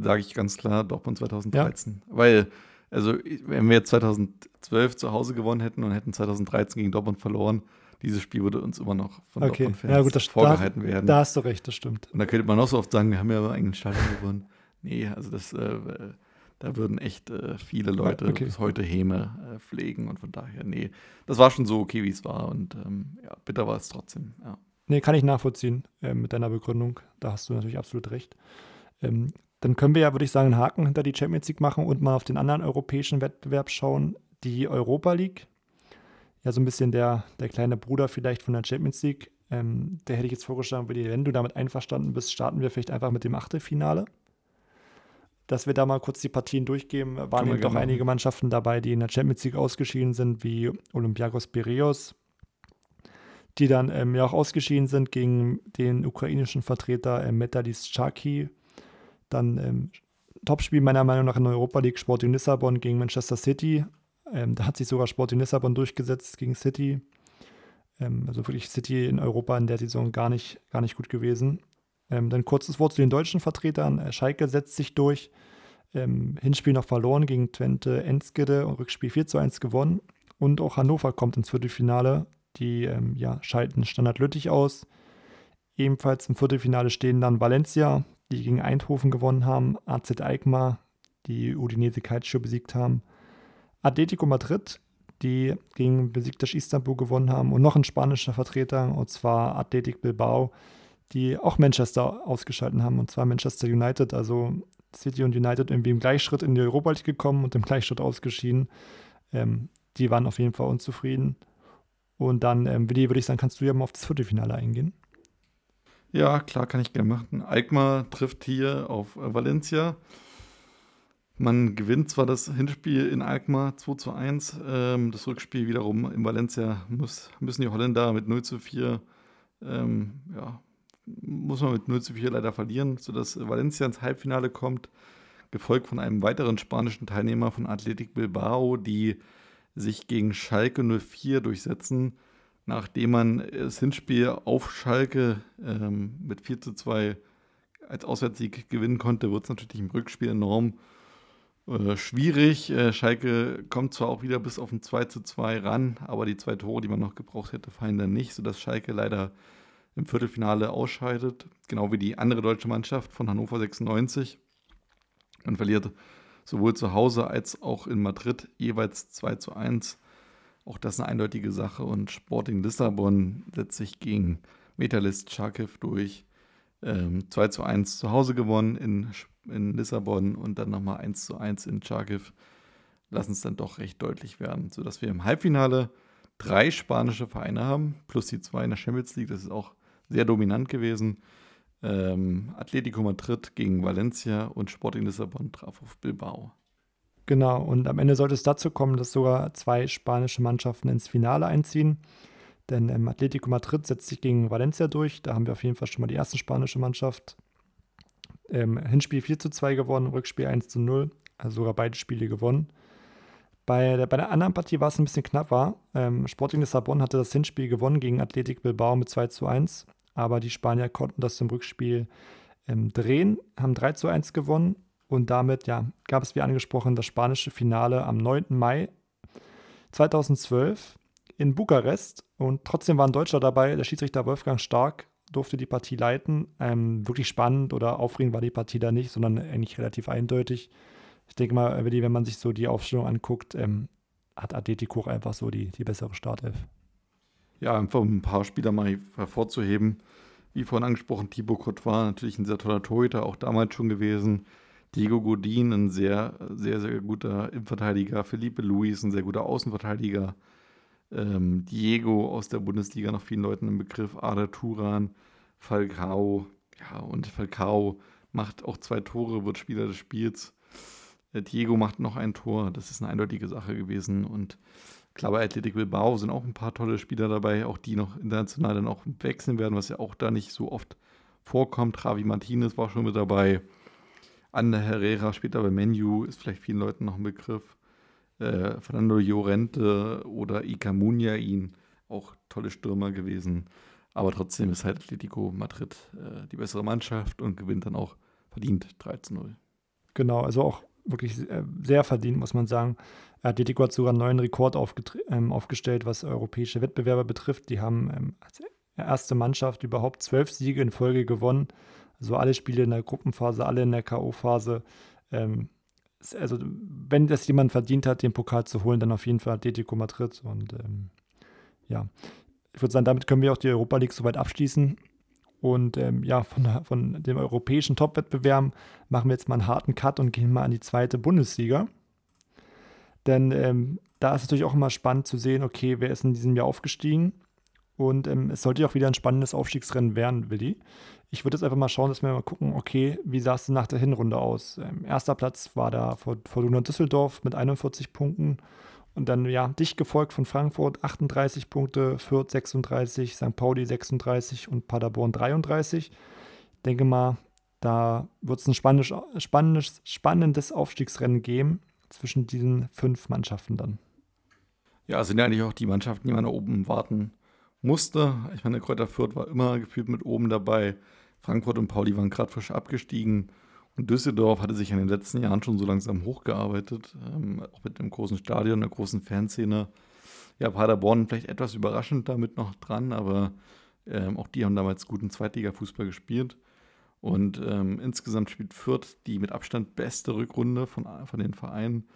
Sage ich ganz klar, Dortmund 2013. Ja. Weil, also, wenn wir jetzt 2012 zu Hause gewonnen hätten und hätten 2013 gegen Dortmund verloren, dieses Spiel würde uns immer noch von Dortmund-Fans vorgehalten werden. Da hast du recht, das stimmt. Und da könnte man auch so oft sagen, wir haben ja einen eigenen Stadion gewonnen. Nee, also das, da würden echt viele Leute bis heute Häme pflegen und von daher, nee, das war schon so okay, wie es war und ja, bitter war es trotzdem, ja. Nee, kann ich nachvollziehen mit deiner Begründung, da hast du natürlich absolut recht. Dann können wir ja, würde ich sagen, einen Haken hinter die Champions League machen und mal auf den anderen europäischen Wettbewerb schauen, die Europa League. Ja, so ein bisschen der kleine Bruder vielleicht von der Champions League. Der hätte ich jetzt vorgeschlagen, wenn du damit einverstanden bist, starten wir vielleicht einfach mit dem Achtelfinale. Dass wir da mal kurz die Partien durchgehen. Waren eben doch einige Mannschaften dabei, die in der Champions League ausgeschieden sind, wie Olympiakos Piräus, die dann ja auch ausgeschieden sind gegen den ukrainischen Vertreter Metalist Chaki. Dann Topspiel meiner Meinung nach in der Europa League, Sporting Lissabon gegen Manchester City. Da hat sich sogar Sporting Lissabon durchgesetzt gegen City. Also wirklich City in Europa in der Saison gar nicht gut gewesen. Dann kurzes Wort zu den deutschen Vertretern. Schalke setzt sich durch. Hinspiel noch verloren gegen Twente Enschede und Rückspiel 4:1 gewonnen. Und auch Hannover kommt ins Viertelfinale. Die schalten Standard Lüttich aus. Ebenfalls im Viertelfinale stehen dann Valencia, die gegen Eindhoven gewonnen haben. AZ Alkmaar, die Udinese Calcio besiegt haben. Atletico Madrid, die gegen Besiktas Istanbul gewonnen haben, und noch ein spanischer Vertreter, und zwar Athletic Bilbao, die auch Manchester ausgeschalten haben, und zwar Manchester United. Also City und United irgendwie im Gleichschritt in die Europa League gekommen und im Gleichschritt ausgeschieden. Die waren auf jeden Fall unzufrieden. Und dann, Willi, würde ich sagen, kannst du ja mal auf das Viertelfinale eingehen. Ja, klar, kann ich gerne machen. Alkmaar trifft hier auf Valencia. Man gewinnt zwar das Hinspiel in Alkmaar 2:1, das Rückspiel wiederum in Valencia müssen die Holländer mit 0:4, muss man mit 0:4 leider verlieren, sodass Valencia ins Halbfinale kommt, gefolgt von einem weiteren spanischen Teilnehmer von Athletic Bilbao, die sich gegen Schalke 04 durchsetzen, nachdem man das Hinspiel auf Schalke mit 4:2 als Auswärtssieg gewinnen konnte, wird es natürlich im Rückspiel enorm schwierig. Schalke kommt zwar auch wieder bis auf ein 2:2 ran, aber die 2 Tore, die man noch gebraucht hätte, fallen dann nicht, sodass Schalke leider im Viertelfinale ausscheidet, genau wie die andere deutsche Mannschaft von Hannover 96. Man verliert sowohl zu Hause als auch in Madrid jeweils 2:1. Auch das eine eindeutige Sache, und Sporting Lissabon setzt sich gegen Metalist Charkiw durch. 2:1 zu Hause gewonnen in Lissabon und dann nochmal 1:1 in Charkiw, lassen es dann doch recht deutlich werden, sodass wir im Halbfinale 3 spanische Vereine haben, plus die 2 in der Champions League, das ist auch sehr dominant gewesen. Atletico Madrid gegen Valencia und Sporting Lissabon traf auf Bilbao. Genau, und am Ende sollte es dazu kommen, dass sogar 2 spanische Mannschaften ins Finale einziehen, denn Atletico Madrid setzt sich gegen Valencia durch, da haben wir auf jeden Fall schon mal die erste spanische Mannschaft. Hinspiel 4:2 gewonnen, Rückspiel 1:0, also sogar beide Spiele gewonnen. Bei der anderen Partie war es ein bisschen knapper. Sporting Lissabon hatte das Hinspiel gewonnen gegen Athletic Bilbao mit 2:1, aber die Spanier konnten das zum Rückspiel drehen, haben 3:1 gewonnen, und damit gab es, wie angesprochen, das spanische Finale am 9. Mai 2012 in Bukarest, und trotzdem war ein Deutscher dabei, der Schiedsrichter Wolfgang Stark durfte die Partie leiten. Wirklich spannend oder aufregend war die Partie da nicht, sondern eigentlich relativ eindeutig. Ich denke mal, wenn man sich so die Aufstellung anguckt, hat Atletico einfach so die bessere Startelf. Ja, einfach um ein paar Spieler mal hervorzuheben. Wie vorhin angesprochen, Thibaut Courtois, natürlich ein sehr toller Torhüter, auch damals schon gewesen. Diego Godin, ein sehr, sehr, sehr guter Innenverteidiger. Felipe Luis, ein sehr guter Außenverteidiger. Diego aus der Bundesliga noch vielen Leuten im Begriff, Arda Turan, Falcao. Ja, und Falcao macht auch 2 Tore, wird Spieler des Spiels. Diego macht noch ein Tor. Das ist eine eindeutige Sache gewesen. Und klar, bei Athletic Bilbao sind auch ein paar tolle Spieler dabei, auch die noch international dann auch wechseln werden, was ja auch da nicht so oft vorkommt. Javi Martinez war schon mit dabei. Ander Herrera später bei Man U ist vielleicht vielen Leuten noch ein Begriff. Fernando Llorente oder Iker Munyain, auch tolle Stürmer gewesen. Aber trotzdem ist halt Atletico Madrid die bessere Mannschaft und gewinnt dann auch verdient 3-0. Genau, also auch wirklich sehr verdient, muss man sagen. Atletico hat sogar einen neuen Rekord aufgestellt, was europäische Wettbewerber betrifft. Die haben als erste Mannschaft überhaupt 12 Siege in Folge gewonnen. Also alle Spiele in der Gruppenphase, alle in der K.O.-Phase. Also wenn das jemand verdient hat, den Pokal zu holen, dann auf jeden Fall Atletico Madrid. Und ja, ich würde sagen, damit können wir auch die Europa League soweit abschließen. Und ja, von dem europäischen Top-Wettbewerb machen wir jetzt mal einen harten Cut und gehen mal an die zweite Bundesliga. Denn da ist natürlich auch immer spannend zu sehen, okay, wer ist in diesem Jahr aufgestiegen? Und es sollte ja auch wieder ein spannendes Aufstiegsrennen werden, Willi. Ich würde jetzt einfach mal schauen, dass wir mal gucken, okay, wie sah es denn nach der Hinrunde aus? Erster Platz war da Fortuna Düsseldorf mit 41 Punkten. Und dann, ja, dicht gefolgt von Frankfurt 38 Punkte, Fürth 36, St. Pauli 36 und Paderborn 33. Ich denke mal, da wird es ein spannendes Aufstiegsrennen geben zwischen diesen 5 Mannschaften dann. Ja, es sind ja eigentlich auch die Mannschaften, die man nach oben warten musste. Ich meine, Kräuter Fürth war immer gefühlt mit oben dabei. Frankfurt und Pauli waren gerade frisch abgestiegen. Und Düsseldorf hatte sich in den letzten Jahren schon so langsam hochgearbeitet, auch mit einem großen Stadion, einer großen Fanszene. Ja, Paderborn vielleicht etwas überraschend damit noch dran, aber auch die haben damals guten Zweitliga-Fußball gespielt. Und insgesamt spielt Fürth die mit Abstand beste Rückrunde von den Vereinen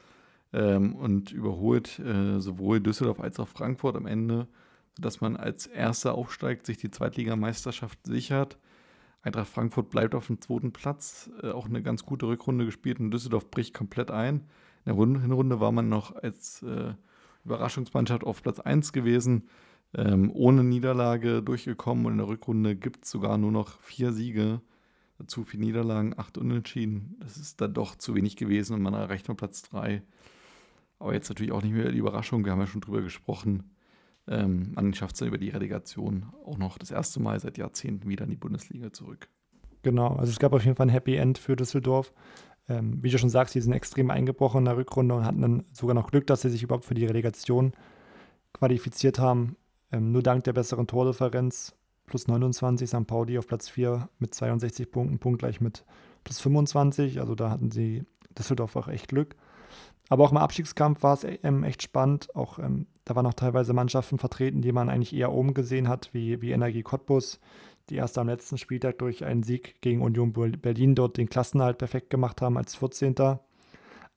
und überholt sowohl Düsseldorf als auch Frankfurt am Ende, sodass man als Erster aufsteigt, sich die Zweitligameisterschaft sichert. Eintracht Frankfurt bleibt auf dem 2. Platz, auch eine ganz gute Rückrunde gespielt und Düsseldorf bricht komplett ein. In der Hinrunde war man noch als Überraschungsmannschaft auf Platz 1 gewesen, ohne Niederlage durchgekommen und in der Rückrunde gibt es sogar nur noch 4 Siege, dazu 4 Niederlagen, 8 Unentschieden. Das ist dann doch zu wenig gewesen und man erreicht nur Platz 3. Aber jetzt natürlich auch nicht mehr die Überraschung, wir haben ja schon drüber gesprochen. Man schafft es dann über die Relegation auch noch das erste Mal seit Jahrzehnten wieder in die Bundesliga zurück. Genau, also es gab auf jeden Fall ein Happy End für Düsseldorf. Wie du schon sagst, die sind extrem eingebrochen in der Rückrunde und hatten dann sogar noch Glück, dass sie sich überhaupt für die Relegation qualifiziert haben. Nur dank der besseren Tordifferenz plus 29, St. Pauli auf Platz 4 mit 62 Punkten, punktgleich mit plus 25. Also da hatten sie Düsseldorf auch echt Glück. Aber auch im Abstiegskampf war es echt spannend. Auch da waren noch teilweise Mannschaften vertreten, die man eigentlich eher oben gesehen hat, wie Energie Cottbus, die erst am letzten Spieltag durch einen Sieg gegen Union Berlin dort den Klassenerhalt perfekt gemacht haben als 14.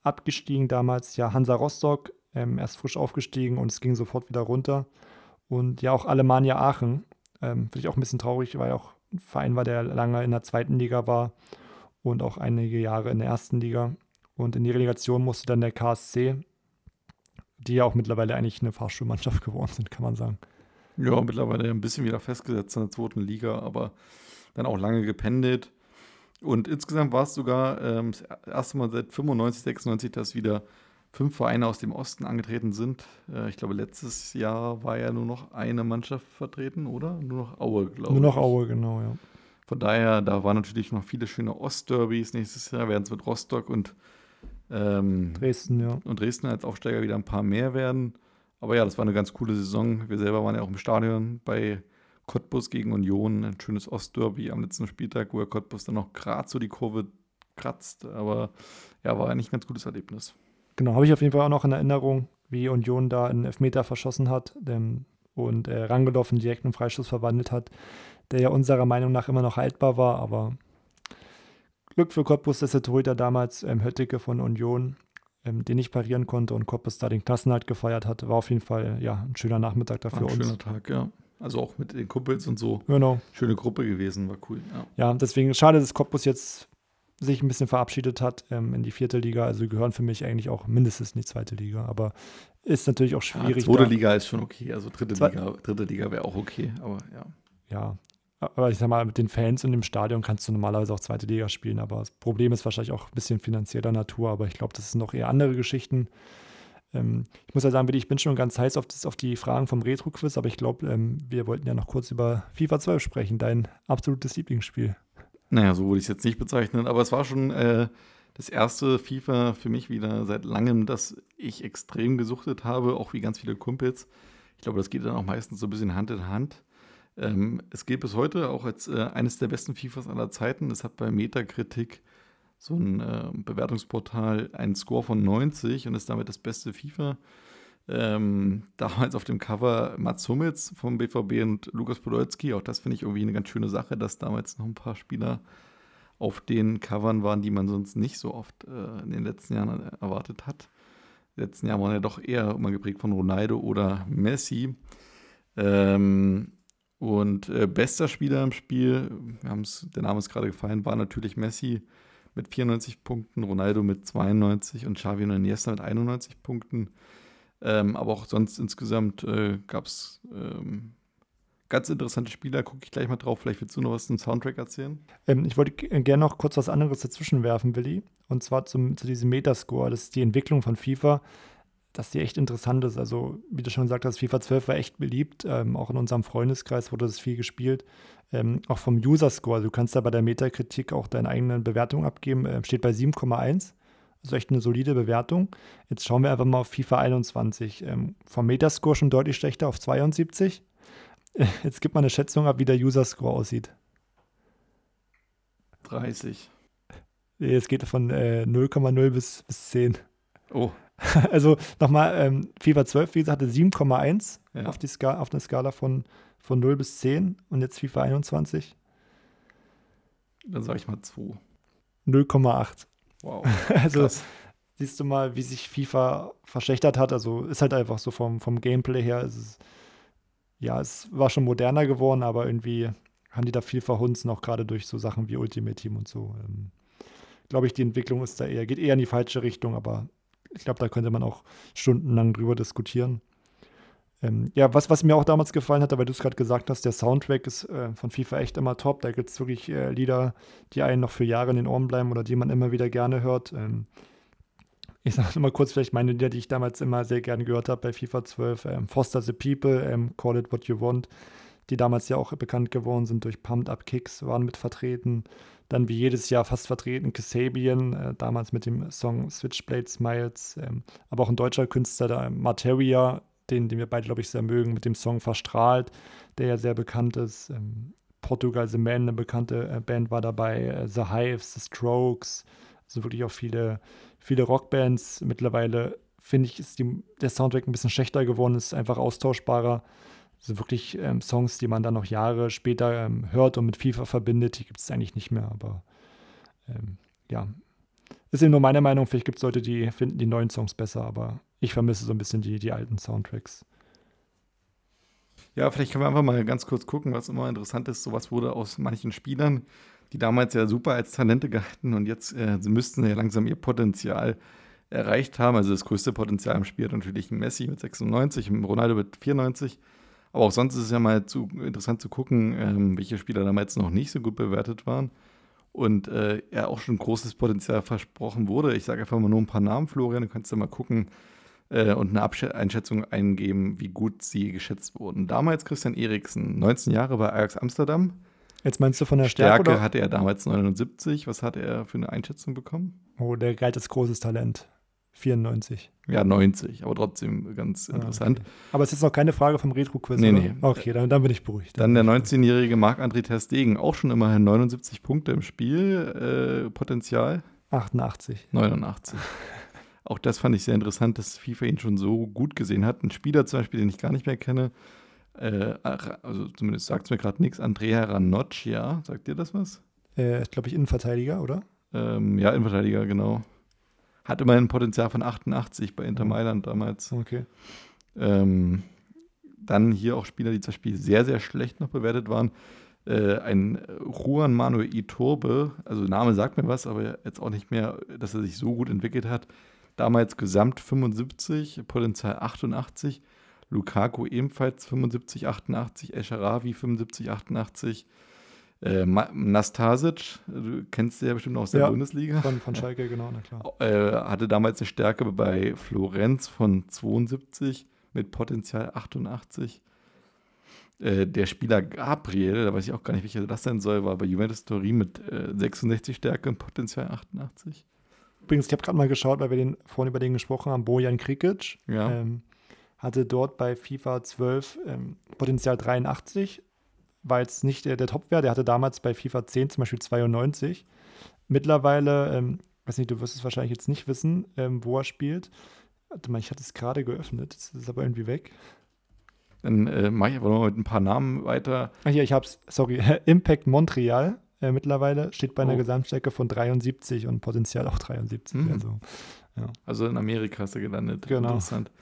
Abgestiegen damals ja Hansa Rostock, erst frisch aufgestiegen und es ging sofort wieder runter. Und ja auch Alemannia Aachen, finde ich auch ein bisschen traurig, weil auch ein Verein war, der lange in der 2. Liga war und auch einige Jahre in der 1. Liga. Und in die Relegation musste dann der KSC, die ja auch mittlerweile eigentlich eine Fahrstuhlmannschaft geworden sind, kann man sagen. Ja, mittlerweile ein bisschen wieder festgesetzt in der 2. Liga, aber dann auch lange gependelt. Und insgesamt war es sogar das erste Mal seit 95, 96, dass wieder 5 Vereine aus dem Osten angetreten sind. Ich glaube, letztes Jahr war ja nur noch eine Mannschaft vertreten, oder? Nur noch Aue, glaube ich. Nur noch Aue, genau, ja. Von daher, da waren natürlich noch viele schöne Ostderbys. Nächstes Jahr werden es mit Rostock und Dresden, ja. Und Dresden als Aufsteiger wieder ein paar mehr werden. Aber ja, das war eine ganz coole Saison. Wir selber waren ja auch im Stadion bei Cottbus gegen Union. Ein schönes Ostderby am letzten Spieltag, wo Cottbus dann noch gerade so die Kurve kratzt. Aber ja, war eigentlich ein ganz gutes Erlebnis. Genau, habe ich auf jeden Fall auch noch in Erinnerung, wie Union da einen Elfmeter verschossen hat und Rangeloff in direkten Freistoß verwandelt hat, der ja unserer Meinung nach immer noch haltbar war, aber Glück für Cottbus, dass der Torhüter damals Höttike von Union, den nicht parieren konnte und Cottbus da den Klassenerhalt gefeiert hat, war auf jeden Fall ja, ein schöner Nachmittag dafür uns. Ein schöner Tag, ja. Also auch mit den Kumpels und so. Genau. Schöne Gruppe gewesen, war cool. Ja, deswegen schade, dass Cottbus jetzt sich ein bisschen verabschiedet hat in die 4. Liga. Also gehören für mich eigentlich auch mindestens in die 2. Liga. Aber ist natürlich auch schwierig. Ja, zweite Liga ist schon okay, also dritte Liga wäre auch okay, aber ja. Ja, aber ich sag mal, mit den Fans und dem Stadion kannst du normalerweise auch zweite Liga spielen, aber das Problem ist wahrscheinlich auch ein bisschen finanzieller Natur, aber ich glaube, das sind noch eher andere Geschichten. Ich muss ja sagen, ich bin schon ganz heiß auf die Fragen vom Retro-Quiz, aber ich glaube, wir wollten ja noch kurz über FIFA 12 sprechen, dein absolutes Lieblingsspiel. Naja, so würde ich es jetzt nicht bezeichnen, aber es war schon das erste FIFA für mich wieder seit langem, das ich extrem gesuchtet habe, auch wie ganz viele Kumpels. Ich glaube, das geht dann auch meistens so ein bisschen Hand in Hand. Es gilt bis heute auch als eines der besten FIFAs aller Zeiten. Es hat bei Metacritic, so ein Bewertungsportal, einen Score von 90 und ist damit das beste FIFA. Damals auf dem Cover Mats Hummels vom BVB und Lukas Podolski. Auch das finde ich irgendwie eine ganz schöne Sache, dass damals noch ein paar Spieler auf den Covern waren, die man sonst nicht so oft in den letzten Jahren erwartet hat. Die letzten Jahre waren ja doch eher immer geprägt von Ronaldo oder Messi. Bester Spieler im Spiel, der Name ist gerade gefallen, war natürlich Messi mit 94 Punkten, Ronaldo mit 92 und Xavi und Iniesta mit 91 Punkten. Aber auch sonst insgesamt gab es ganz interessante Spieler, gucke ich gleich mal drauf. Vielleicht willst du noch was zum Soundtrack erzählen? Ich wollte gerne noch kurz was anderes dazwischen werfen, Willi. Und zwar zu diesem Metascore. Das ist die Entwicklung von FIFA, dass die echt interessant ist. Also wie du schon gesagt hast, FIFA 12 war echt beliebt. Auch in unserem Freundeskreis wurde das viel gespielt. Auch vom User-Score. Also, du kannst da bei der Metakritik auch deine eigenen Bewertungen abgeben. Steht bei 7,1. Also echt eine solide Bewertung. Jetzt schauen wir einfach mal auf FIFA 21. Vom Metascore schon deutlich schlechter auf 72. Jetzt gibt man eine Schätzung ab, wie der User-Score aussieht. 30. Jetzt geht er von 0,0 bis 10. Oh. Also nochmal, FIFA 12, wie gesagt, hatte 7,1 auf eine Skala von 0 bis 10. Und jetzt FIFA 21. Dann sage ich mal 2. 0,8. Wow. Also krass. Siehst du mal, wie sich FIFA verschlechtert hat. Also ist halt einfach so vom Gameplay her. Es war schon moderner geworden, aber irgendwie haben die da viel verhunzen, auch gerade durch so Sachen wie Ultimate Team und so. Glaube ich, die Entwicklung ist da geht eher in die falsche Richtung, aber ich glaube, da könnte man auch stundenlang drüber diskutieren. Was mir auch damals gefallen hat, weil du es gerade gesagt hast, der Soundtrack ist von FIFA echt immer top. Da gibt es wirklich Lieder, die einen noch für Jahre in den Ohren bleiben oder die man immer wieder gerne hört. Ich sage nochmal kurz vielleicht meine Lieder, die ich damals immer sehr gerne gehört habe bei FIFA 12. Foster the People, Call It What You Want, die damals ja auch bekannt geworden sind durch Pumped Up Kicks, waren mit vertreten. Dann wie jedes Jahr fast vertreten Kasabian, damals mit dem Song Switchblade Smiles. Aber auch ein deutscher Künstler, der Materia, den wir beide, glaube ich, sehr mögen, mit dem Song Verstrahlt, der ja sehr bekannt ist. Portugal The Man, eine bekannte Band, war dabei. The Hives, The Strokes, also wirklich auch viele Rockbands. Mittlerweile, finde ich, ist der Soundtrack ein bisschen schlechter geworden, ist einfach austauschbarer. Also wirklich Songs, die man dann noch Jahre später hört und mit FIFA verbindet, die gibt es eigentlich nicht mehr, aber ist eben nur meine Meinung. Vielleicht gibt es Leute, die finden die neuen Songs besser, aber ich vermisse so ein bisschen die alten Soundtracks. Ja, vielleicht können wir einfach mal ganz kurz gucken, was immer interessant ist. Sowas wurde aus manchen Spielern, die damals ja super als Talente gehalten und jetzt sie müssten ja langsam ihr Potenzial erreicht haben. Also das größte Potenzial im Spiel hat natürlich Messi mit 96, Ronaldo mit 94. Aber auch sonst ist es ja mal interessant zu gucken, welche Spieler damals noch nicht so gut bewertet waren. Und auch schon großes Potenzial versprochen wurde. Ich sage einfach mal nur ein paar Namen, Florian, du kannst ja mal gucken und eine Einschätzung eingeben, wie gut sie geschätzt wurden. Damals Christian Eriksen, 19 Jahre bei Ajax Amsterdam. Jetzt meinst du von der Stärke oder? Hatte er damals 79. Was hat er für eine Einschätzung bekommen? Oh, der galt als großes Talent. 94. Ja, 90, aber trotzdem ganz interessant. Okay. Aber es ist noch keine Frage vom Retro-Quiz. Nee. Okay, dann bin ich beruhigt. Dann der 19-jährige Marc-André Ter Stegen, auch schon immerhin 79 Punkte im Spiel. Potenzial? 88. 89. Auch das fand ich sehr interessant, dass FIFA ihn schon so gut gesehen hat. Ein Spieler zum Beispiel, den ich gar nicht mehr kenne, also zumindest sagt es mir gerade nichts, Andrea Ranocchia, sagt dir das was? Glaube ich, Innenverteidiger, oder? Ja, Innenverteidiger, genau. Hat immerhin ein Potenzial von 88 bei Inter Mailand damals. Okay. Dann hier auch Spieler, die zum Beispiel sehr, sehr schlecht noch bewertet waren. Ein Juan Manuel Iturbe, also Name sagt mir was, aber jetzt auch nicht mehr, dass er sich so gut entwickelt hat. Damals Gesamt 75, Potenzial 88, Lukaku ebenfalls 75, 88, Escharavi 75, 88, Nastasic, du kennst den ja bestimmt aus der Bundesliga. Von Schalke, genau, na klar. Hatte damals eine Stärke bei Florenz von 72 mit Potenzial 88. Der Spieler Gabriel, da weiß ich auch gar nicht, welcher das sein soll, war bei Juventus Turin mit 66 Stärke und Potenzial 88. Übrigens, ich habe gerade mal geschaut, weil wir vorhin über den gesprochen haben, Bojan Krikic hatte dort bei FIFA 12 Potenzial 83, war jetzt nicht der Topwert, der hatte damals bei FIFA 10 zum Beispiel 92. Mittlerweile, weiß nicht, du wirst es wahrscheinlich jetzt nicht wissen, wo er spielt. Warte mal, ich hatte es gerade geöffnet, das ist aber irgendwie weg. Dann mache ich aber noch mit ein paar Namen weiter. Ach ja, ich hab's, sorry, Impact Montreal. Mittlerweile steht bei einer Gesamtstärke von 73 und Potenzial auch 73. Mhm. Also in Amerika hast du gelandet. Genau. Interessant.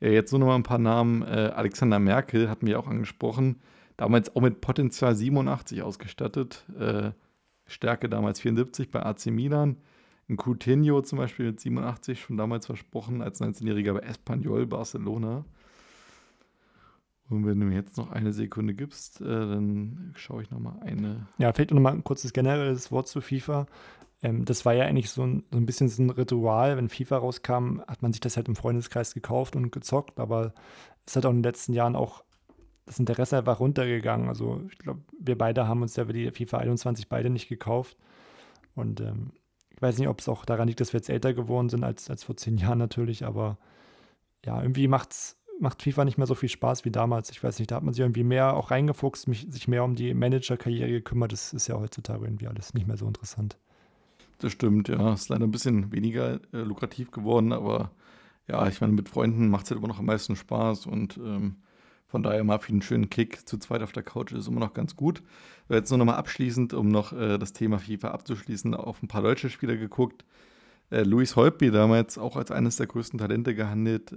Jetzt nur noch mal ein paar Namen. Alexander Merkel hat mich auch angesprochen. Damals auch mit Potenzial 87 ausgestattet. Stärke damals 74 bei AC Milan. Ein Coutinho zum Beispiel mit 87, schon damals versprochen als 19-Jähriger bei Espanyol Barcelona. Und wenn du mir jetzt noch eine Sekunde gibst, dann schaue ich nochmal eine. Ja, vielleicht nochmal ein kurzes generelles Wort zu FIFA. Das war ja eigentlich so ein bisschen so ein Ritual. Wenn FIFA rauskam, hat man sich das halt im Freundeskreis gekauft und gezockt. Aber es hat auch in den letzten Jahren auch das Interesse einfach runtergegangen. Also ich glaube, wir beide haben uns ja die FIFA 21 beide nicht gekauft. Und ich weiß nicht, ob es auch daran liegt, dass wir jetzt älter geworden sind als vor 10 Jahren natürlich. Aber ja, irgendwie macht FIFA nicht mehr so viel Spaß wie damals. Ich weiß nicht, da hat man sich irgendwie mehr auch reingefuchst, sich mehr um die Managerkarriere gekümmert. Das ist ja heutzutage irgendwie alles nicht mehr so interessant. Das stimmt, ja. Ist leider ein bisschen weniger lukrativ geworden, aber ja, ich meine, mit Freunden macht es halt immer noch am meisten Spaß und von daher mal für einen schönen Kick zu zweit auf der Couch ist immer noch ganz gut. Jetzt nur nochmal abschließend, um noch das Thema FIFA abzuschließen, auf ein paar deutsche Spieler geguckt. Luis Holtby damals auch als eines der größten Talente gehandelt,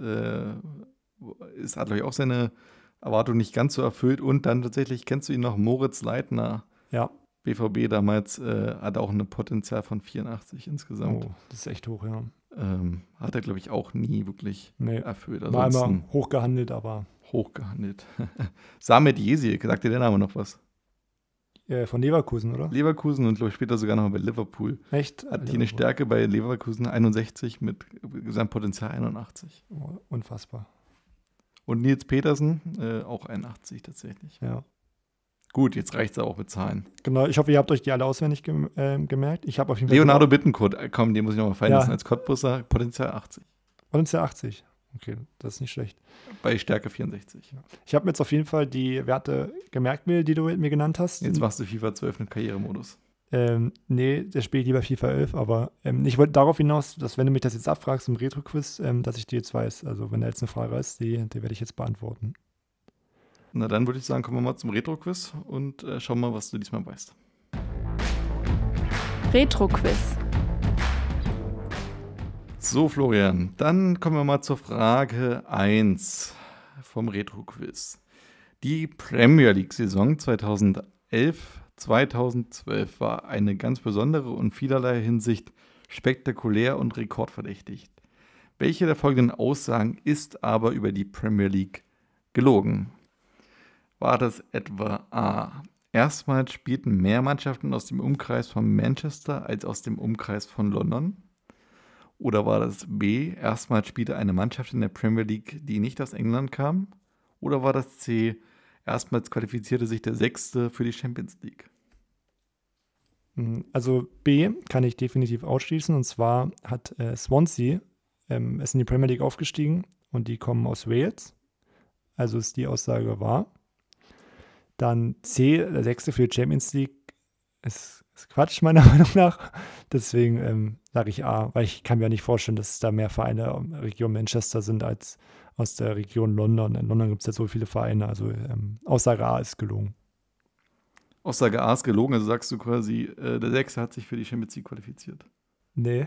ist natürlich auch seine Erwartung nicht ganz so erfüllt. Und dann tatsächlich, kennst du ihn noch, Moritz Leitner? Ja. BVB damals hat auch ein Potenzial von 84 insgesamt. Oh, das ist echt hoch, ja. Hat er, glaube ich, auch nie wirklich erfüllt. Ansonsten war immer hochgehandelt, aber... Hochgehandelt. Samet Yeşil, sagt dir der Name noch was? Von Leverkusen, oder? Leverkusen und, glaube ich, später sogar noch bei Liverpool. Echt? Hat die eine Stärke bei Leverkusen 61 mit Gesamtpotenzial 81. Oh, unfassbar. Und Nils Petersen, auch 81 tatsächlich. Ja. Gut, jetzt reicht es auch mit Zahlen. Genau, ich hoffe, ihr habt euch die alle auswendig gemerkt. Ich habe auf jeden Fall Leonardo Bittencourt, komm, den muss ich nochmal fallen lassen, als Cottbusser, Potenzial 80. Potenzial 80, okay, das ist nicht schlecht. Bei Stärke 64. Ja. Ich habe mir jetzt auf jeden Fall die Werte gemerkt, die du mir genannt hast. Jetzt machst du FIFA 12 mit Karrieremodus. Nee, da spiele ich lieber FIFA 11, aber ich wollte darauf hinaus, dass wenn du mich das jetzt abfragst im Retro-Quiz, dass ich die jetzt weiß. Also wenn da jetzt eine Frage ist, die werde ich jetzt beantworten. Na dann würde ich sagen, kommen wir mal zum Retro-Quiz und schauen mal, was du diesmal weißt. Retro-Quiz. So, Florian, dann kommen wir mal zur Frage 1 vom Retro-Quiz. Die Premier League-Saison 2011-2012 war eine ganz besondere und vielerlei Hinsicht spektakulär und rekordverdächtig. Welche der folgenden Aussagen ist aber über die Premier League gelogen? War das etwa A. Erstmals spielten mehr Mannschaften aus dem Umkreis von Manchester als aus dem Umkreis von London? Oder war das B. Erstmals spielte eine Mannschaft in der Premier League, die nicht aus England kam? Oder war das C. Erstmals qualifizierte sich der 6. für die Champions League. Also B kann ich definitiv ausschließen. Und zwar hat Swansea, ist in die Premier League aufgestiegen und die kommen aus Wales. Also ist die Aussage wahr. Dann C, der 6. für die Champions League, ist Quatsch meiner Meinung nach. Deswegen sage ich A, weil ich kann mir nicht vorstellen, dass da mehr Vereine in der Region Manchester sind als aus der Region London. In London gibt es ja so viele Vereine, also Aussage A ist gelogen. Aussage A ist gelogen, also sagst du quasi, der 6. hat sich für die Champions League qualifiziert. Nee,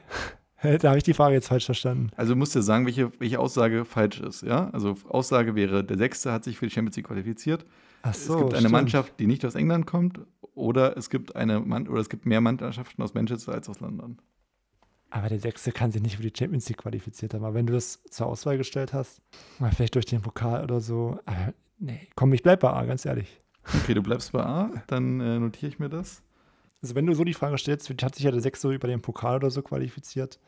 da habe ich die Frage jetzt falsch verstanden. Also du musst ja sagen, welche Aussage falsch ist, ja? Also Aussage wäre, der 6. hat sich für die Champions League qualifiziert. Ach so, es gibt eine Mannschaft, die nicht aus England kommt, oder es gibt mehr Mannschaften aus Manchester als aus London. Aber der Sechste kann sich nicht für die Champions League qualifiziert haben. Aber wenn du das zur Auswahl gestellt hast, mal vielleicht durch den Pokal oder so. Aber nee, komm, ich bleib bei A, ganz ehrlich. Okay, du bleibst bei A, dann notiere ich mir das. Also wenn du so die Frage stellst, hat sich ja der Sechste über den Pokal oder so qualifiziert.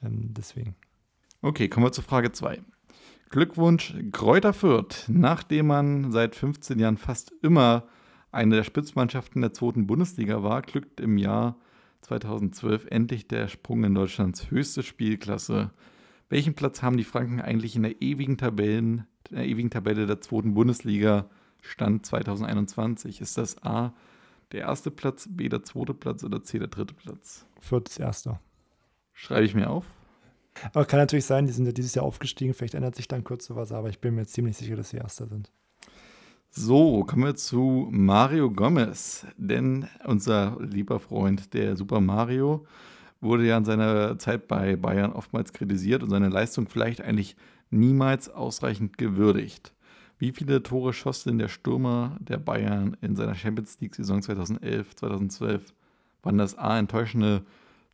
Deswegen. Okay, kommen wir zur Frage 2. Glückwunsch Greuther Fürth. Nachdem man seit 15 Jahren fast immer eine der Spitzenmannschaften der 2. Bundesliga war, glückt im Jahr 2012 endlich der Sprung in Deutschlands höchste Spielklasse. Welchen Platz haben die Franken eigentlich in der ewigen Tabelle der 2. Bundesliga Stand 2021? Ist das A, der erste Platz, B, der zweite Platz oder C, der dritte Platz? Viertes Erster. Schreibe ich mir auf. Aber kann natürlich sein, die sind ja dieses Jahr aufgestiegen, vielleicht ändert sich dann kurz sowas, aber ich bin mir ziemlich sicher, dass sie Erster sind. So, kommen wir zu Mario Gomez, denn unser lieber Freund, der Super Mario, wurde ja in seiner Zeit bei Bayern oftmals kritisiert und seine Leistung vielleicht eigentlich niemals ausreichend gewürdigt. Wie viele Tore schoss denn der Stürmer der Bayern in seiner Champions-League-Saison 2011-2012? Waren das A, enttäuschende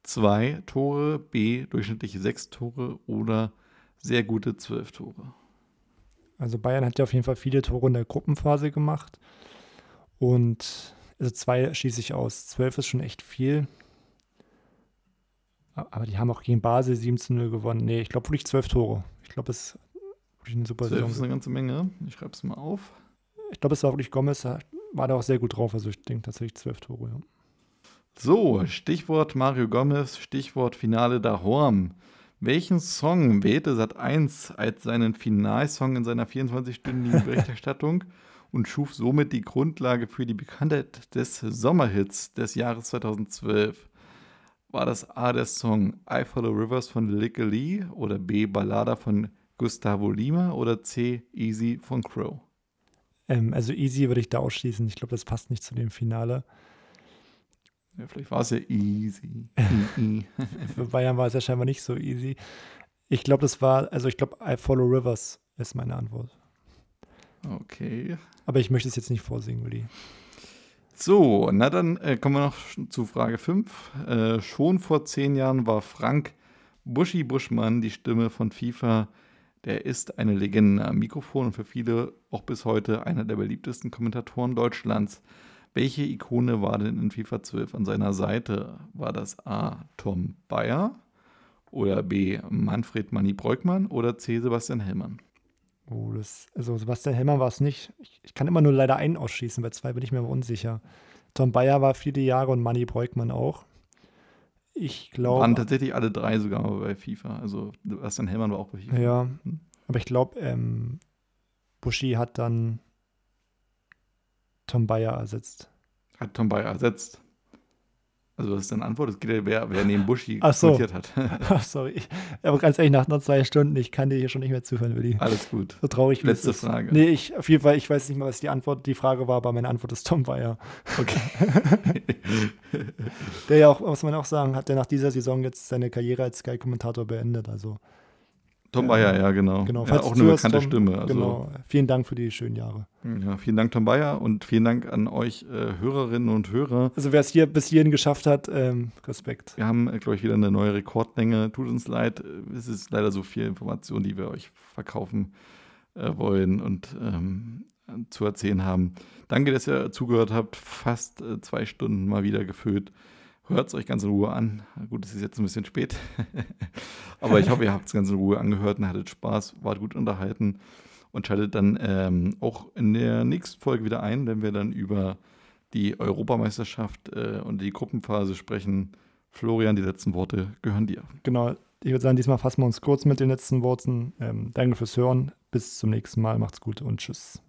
2 Tore, B, durchschnittliche 6 Tore oder sehr gute 12 Tore? Also Bayern hat ja auf jeden Fall viele Tore in der Gruppenphase gemacht und also 2 schieße ich aus, 12 ist schon echt viel, aber die haben auch gegen Basel 7-0 gewonnen. Nee, ich glaube wirklich 12 Tore. Ich glaube, es ist wirklich eine super Saison. 12 ist eine ganze Menge, ich schreibe es mal auf. Ich glaube, es war wirklich Gomez, war da auch sehr gut drauf, also ich denke tatsächlich 12 Tore, ja. So, Stichwort Mario Gomez, Stichwort Finale daheim. Welchen Song wählte Sat.1 als seinen Finalsong in seiner 24-stündigen Berichterstattung und schuf somit die Grundlage für die Bekanntheit des Sommerhits des Jahres 2012? War das A, der Song I Follow Rivers von Lick Lee oder B, Ballada von Gustavo Lima oder C, Easy von Crow? Also Easy würde ich da ausschließen. Ich glaube, das passt nicht zu dem Finale. Ja, vielleicht war es ja easy. Für Bayern war es ja scheinbar nicht so easy. Ich glaube, ich glaube, I Follow Rivers ist meine Antwort. Okay. Aber ich möchte es jetzt nicht vorsingen, Willi. So, na dann kommen wir noch zu Frage 5. Schon vor 10 Jahren war Frank Buschi Buschmann die Stimme von FIFA. Der ist eine Legende am Mikrofon und für viele auch bis heute einer der beliebtesten Kommentatoren Deutschlands. Welche Ikone war denn in FIFA 12 an seiner Seite? War das A, Tom Bayer oder B, Manfred Manni Breukmann oder C, Sebastian Hellmann? Oh, Sebastian Hellmann war es nicht. Ich kann immer nur leider einen ausschließen, bei 2 bin ich mir aber unsicher. Tom Bayer war viele Jahre und Manni Breukmann auch. Ich glaube... Waren tatsächlich alle 3 sogar bei FIFA. Also Sebastian Hellmann war auch bei FIFA. Ja, aber ich glaube, Buschi hat dann Tom Bayer ersetzt. Hat Tom Bayer ersetzt? Also das ist deine Antwort? Es geht ja, wer neben Buschi kommentiert hat. Ach sorry. Aber ganz ehrlich, nach 2 Stunden, ich kann dir hier schon nicht mehr zuhören, Willi. Alles gut. So traurig wie es ist. Letzte Frage. Nee, auf jeden Fall, ich weiß nicht mal, was die Frage war, aber meine Antwort ist Tom Bayer. Okay. Der ja auch, muss man auch sagen, hat der nach dieser Saison jetzt seine Karriere als Sky-Kommentator beendet, also. Tom Bayer, ja, genau. Ja, auch eine bekannte Stimme. Also. Genau. Vielen Dank für die schönen Jahre. Ja, vielen Dank, Tom Bayer, und vielen Dank an euch Hörerinnen und Hörer. Also wer es hier bis hierhin geschafft hat, Respekt. Wir haben, glaube ich, wieder eine neue Rekordlänge. Tut uns leid, es ist leider so viel Information, die wir euch verkaufen wollen und zu erzählen haben. Danke, dass ihr zugehört habt. Fast 2 Stunden mal wieder gefüllt. Hört es euch ganz in Ruhe an. Gut, es ist jetzt ein bisschen spät. Aber ich hoffe, ihr habt es ganz in Ruhe angehört und hattet Spaß, wart gut unterhalten und schaltet dann auch in der nächsten Folge wieder ein, wenn wir dann über die Europameisterschaft und die Gruppenphase sprechen. Florian, die letzten Worte gehören dir. Genau, ich würde sagen, diesmal fassen wir uns kurz mit den letzten Worten. Danke fürs Hören, bis zum nächsten Mal, macht's gut und tschüss.